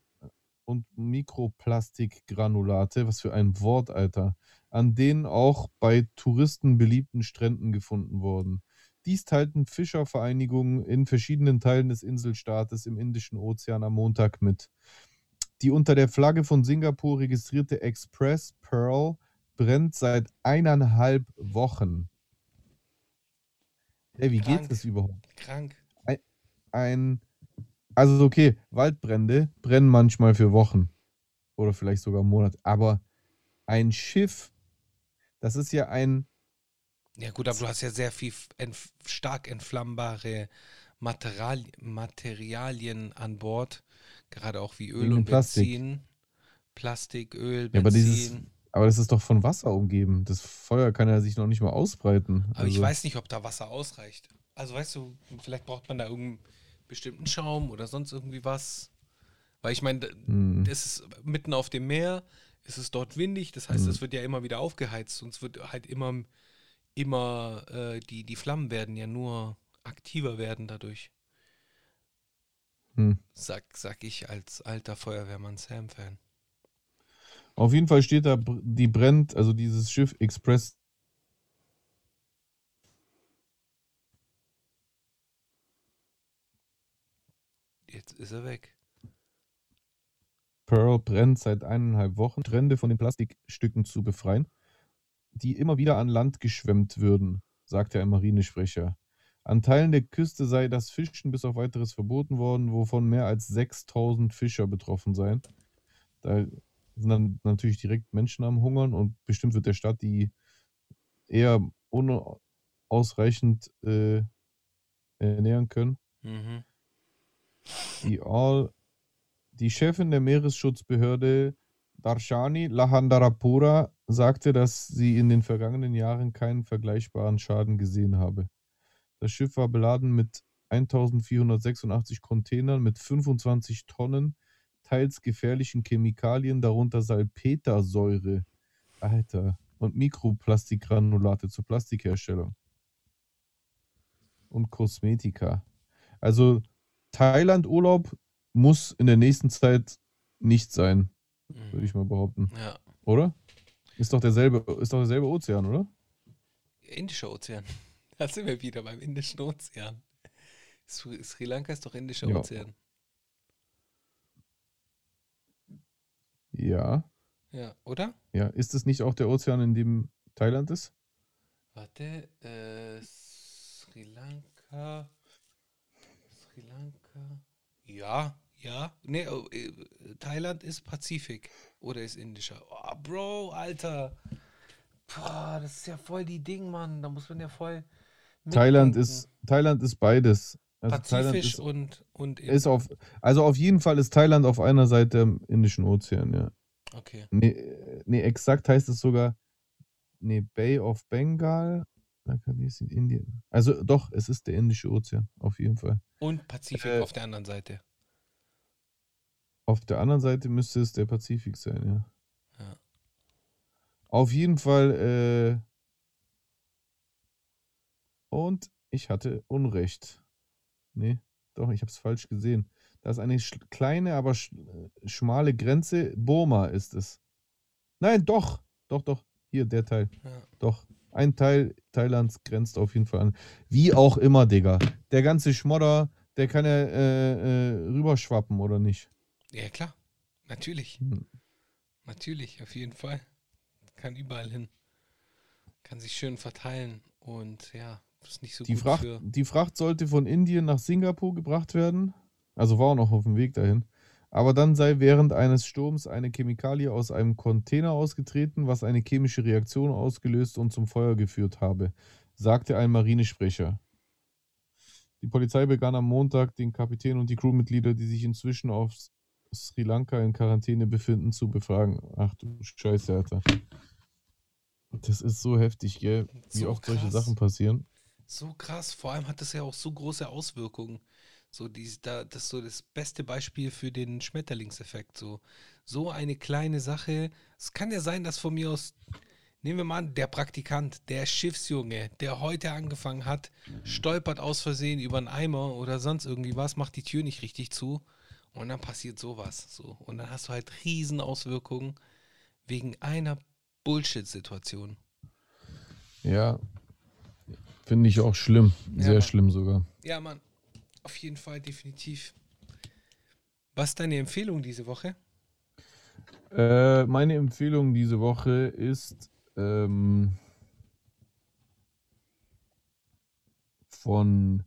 und Mikroplastikgranulate, was für ein Wort, Alter, an denen auch bei Touristen beliebten Stränden gefunden wurden. Dies teilten Fischervereinigungen in verschiedenen Teilen des Inselstaates im Indischen Ozean am Montag mit. Die unter der Flagge von Singapur registrierte Express Pearl brennt seit eineinhalb Wochen. Ey, wie geht das überhaupt? Krank. Ein... ein Also okay, Waldbrände brennen manchmal für Wochen oder vielleicht sogar einen Monat, aber ein Schiff, das ist ja ein... Ja gut, aber du hast ja sehr viel entf- stark entflammbare Material- Materialien an Bord, gerade auch wie Öl und Plastik. Benzin, Plastik, Öl, Benzin. Ja, aber, dieses, aber das ist doch von Wasser umgeben, das Feuer kann ja sich noch nicht mal ausbreiten. Aber also, ich weiß nicht, ob da Wasser ausreicht. Also weißt du, vielleicht braucht man da irgendein... bestimmten Schaum oder sonst irgendwie was. Weil ich meine, mm. das ist mitten auf dem Meer, es ist dort windig, das heißt, es mm. wird ja immer wieder aufgeheizt, und es wird halt immer, immer äh, die, die Flammen werden ja nur aktiver werden dadurch. Mm. Sag, sag ich als alter Feuerwehrmann-Sam-Fan. Auf jeden Fall steht da, die brennt, also dieses Schiff Express Jetzt ist er weg. Pearl brennt seit eineinhalb Wochen. Strände von den Plastikstücken zu befreien. die immer wieder an Land geschwemmt würden, sagte ein Marinesprecher. An Teilen der Küste sei das Fischen bis auf weiteres verboten worden, wovon mehr als sechstausend Fischer betroffen seien. Da sind dann natürlich direkt Menschen am Hungern und bestimmt wird der Stadt die eher unausreichend äh, ernähren können. Mhm. Die, All, die Chefin der Meeresschutzbehörde Darshani Lahandarapura sagte, dass sie in den vergangenen Jahren keinen vergleichbaren Schaden gesehen habe. Das Schiff war beladen mit eintausendvierhundertsechsundachtzig Containern mit fünfundzwanzig Tonnen teils gefährlichen Chemikalien, darunter Salpetersäure, Alter, und Mikroplastikgranulate zur Plastikherstellung und Kosmetika. Also Thailand-Urlaub muss in der nächsten Zeit nicht sein, mhm. würde ich mal behaupten. Ja. Oder? Ist doch derselbe, ist doch derselbe Ozean, oder? Indischer Ozean. Da sind wir wieder beim Indischen Ozean. Sri, Sri Lanka ist doch Indischer ja. Ozean. Ja. Ja, oder? Ja, ist es nicht auch der Ozean, in dem Thailand ist? Warte, äh, Sri Lanka, Sri Lanka, ja, ja, ne, Thailand ist Pazifik oder ist Indischer. Oh, Bro, Alter, boah, das ist ja voll die Ding, Mann, da muss man ja voll mitdenken. Thailand ist, Thailand ist beides. Also Pazifisch ist, und, und ist auf, also auf jeden Fall ist Thailand auf einer Seite im Indischen Ozean, ja. Okay. Nee, nee, exakt heißt es sogar nee, Bay of Bengal. In Indien. Also doch, es ist der Indische Ozean, auf jeden Fall. Und Pazifik äh, auf der anderen Seite. Auf der anderen Seite müsste es der Pazifik sein, ja. ja. Auf jeden Fall, äh, und ich hatte Unrecht. Nee, doch, ich habe es falsch gesehen. Da ist eine sch- kleine, aber sch- schmale Grenze. Burma ist es. Nein, doch. Doch, doch. Hier, der Teil. Ja. Doch. Ein Teil Thailands grenzt auf jeden Fall an. Wie auch immer, Digga. Der ganze Schmodder, der kann ja äh, äh, rüberschwappen, oder nicht? Ja, klar. Natürlich. Hm. Natürlich, auf jeden Fall. Kann überall hin. Kann sich schön verteilen. Und ja, ist nicht so die gut Fracht, für... Die Fracht sollte von Indien nach Singapur gebracht werden. Also war auch noch auf dem Weg dahin. Aber dann sei während eines Sturms eine Chemikalie aus einem Container ausgetreten, was eine chemische Reaktion ausgelöst und zum Feuer geführt habe, sagte ein Marinesprecher. Die Polizei begann am Montag, den Kapitän und die Crewmitglieder, die sich inzwischen auf Sri Lanka in Quarantäne befinden, zu befragen. Ach du Scheiße, Alter. Das ist so heftig, gell? Wie so oft krass. Solche Sachen passieren. So krass. Vor allem hat das ja auch so große Auswirkungen. So die, da, das ist so das beste Beispiel für den Schmetterlingseffekt. So. so eine kleine Sache. Es kann ja sein, dass von mir aus, nehmen wir mal an, der Praktikant, der Schiffsjunge, der heute angefangen hat, stolpert aus Versehen über einen Eimer oder sonst irgendwie was, macht die Tür nicht richtig zu und dann passiert sowas. So. Und dann hast du halt riesen Auswirkungen wegen einer Bullshit-Situation. Ja, finde ich auch schlimm. Sehr ja, schlimm sogar. Ja, Mann. Auf jeden Fall, definitiv. Was ist deine Empfehlung diese Woche? Äh, meine Empfehlung diese Woche ist ähm, von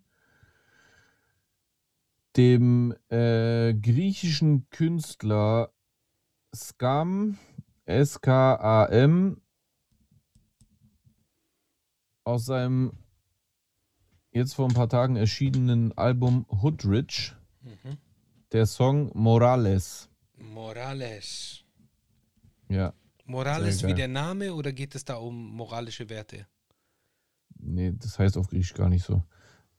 dem äh, griechischen Künstler Skam, S K A M, aus seinem jetzt vor ein paar Tagen erschienenen Album Hood Rich, mhm. der Song Morales. Morales. Ja. Morales wie der Name oder geht es da um moralische Werte? Nee, das heißt auf Griechisch gar nicht so.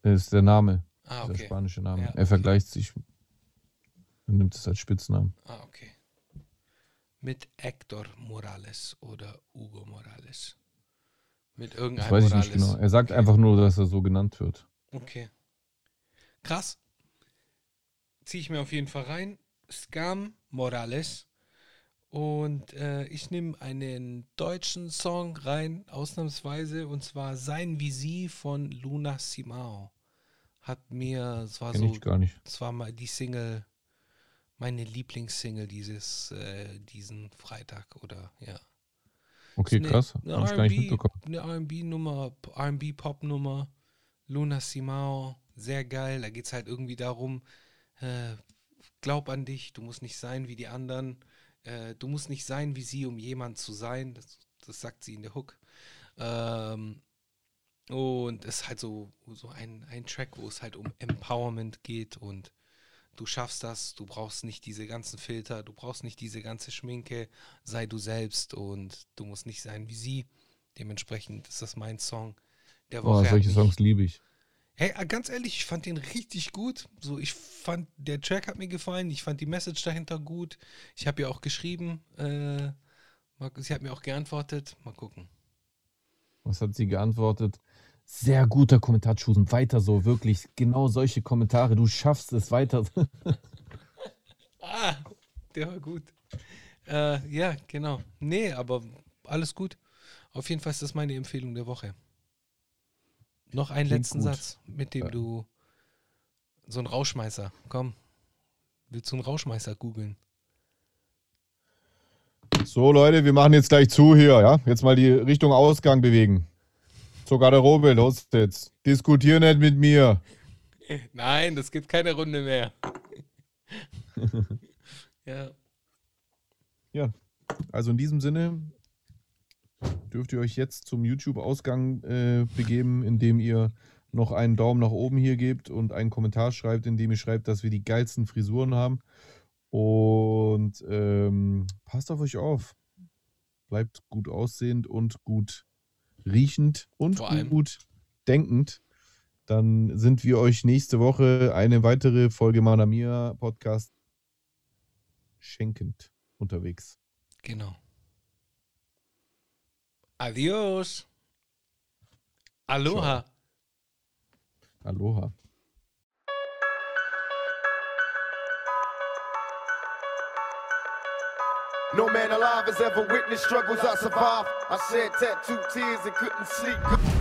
Das ist der Name, ah, okay. der spanische Name. Ja, okay. Er vergleicht sich und nimmt es als Spitznamen. Ah, okay. Mit Hector Morales oder Hugo Morales. Mit irgendeinem Morales. Das weiß ich nicht genau. Er sagt okay. einfach nur, dass er so genannt wird. Okay. Krass. Ziehe ich mir auf jeden Fall rein. Skam Morales. Und äh, ich nehme einen deutschen Song rein, ausnahmsweise, und zwar Sein wie Sie von Luna Simao. Hat mir, es war Kenn so, ich gar nicht. Es war mal die Single, meine Lieblingssingle dieses, äh, diesen Freitag, oder, ja. Okay, krass. Eine, eine R and B-Nummer, R and B-Pop-Nummer, Luna Simao, sehr geil. Da geht es halt irgendwie darum, äh, glaub an dich, du musst nicht sein wie die anderen, äh, du musst nicht sein wie sie, um jemand zu sein. Das, das sagt sie in der Hook. Ähm, und es ist halt so, so ein, ein Track, wo es halt um Empowerment geht und du schaffst das, du brauchst nicht diese ganzen Filter, du brauchst nicht diese ganze Schminke, sei du selbst und du musst nicht sein wie sie. Dementsprechend ist das mein Song der Woche. Oh, solche Songs liebe ich. Hey, ganz ehrlich, ich fand den richtig gut. So, ich fand, der Track hat mir gefallen, ich fand die Message dahinter gut. Ich habe ihr auch geschrieben, äh, sie hat mir auch geantwortet. Mal gucken. Was hat sie geantwortet? Sehr guter Kommentar, Chusen. Weiter so, wirklich. Genau solche Kommentare. Du schaffst es, weiter. Ah, der war gut. Äh, ja, genau. Nee, aber alles gut. Auf jeden Fall ist das meine Empfehlung der Woche. Noch einen Klingt letzten gut. Satz, mit dem ja. du so ein Rauschmeißer, komm. Willst du einen Rauschmeißer googeln? So, Leute, wir machen jetzt gleich zu hier, ja? Jetzt mal die Richtung Ausgang bewegen. Zur Garderobe, los jetzt. Diskutier nicht mit mir. Nein, das gibt keine Runde mehr. Ja. Ja, also in diesem Sinne dürft ihr euch jetzt zum YouTube-Ausgang äh, begeben, indem ihr noch einen Daumen nach oben hier gebt und einen Kommentar schreibt, indem ihr schreibt, dass wir die geilsten Frisuren haben. Und ähm, passt auf euch auf. Bleibt gut aussehend und gut riechend und gut denkend, dann sind wir euch nächste Woche eine weitere Folge Manamia Podcast schenkend unterwegs. Genau. Adios. Aloha. Ciao. Aloha. No man alive has ever witnessed struggles I survived. I shed tattooed tears and couldn't sleep.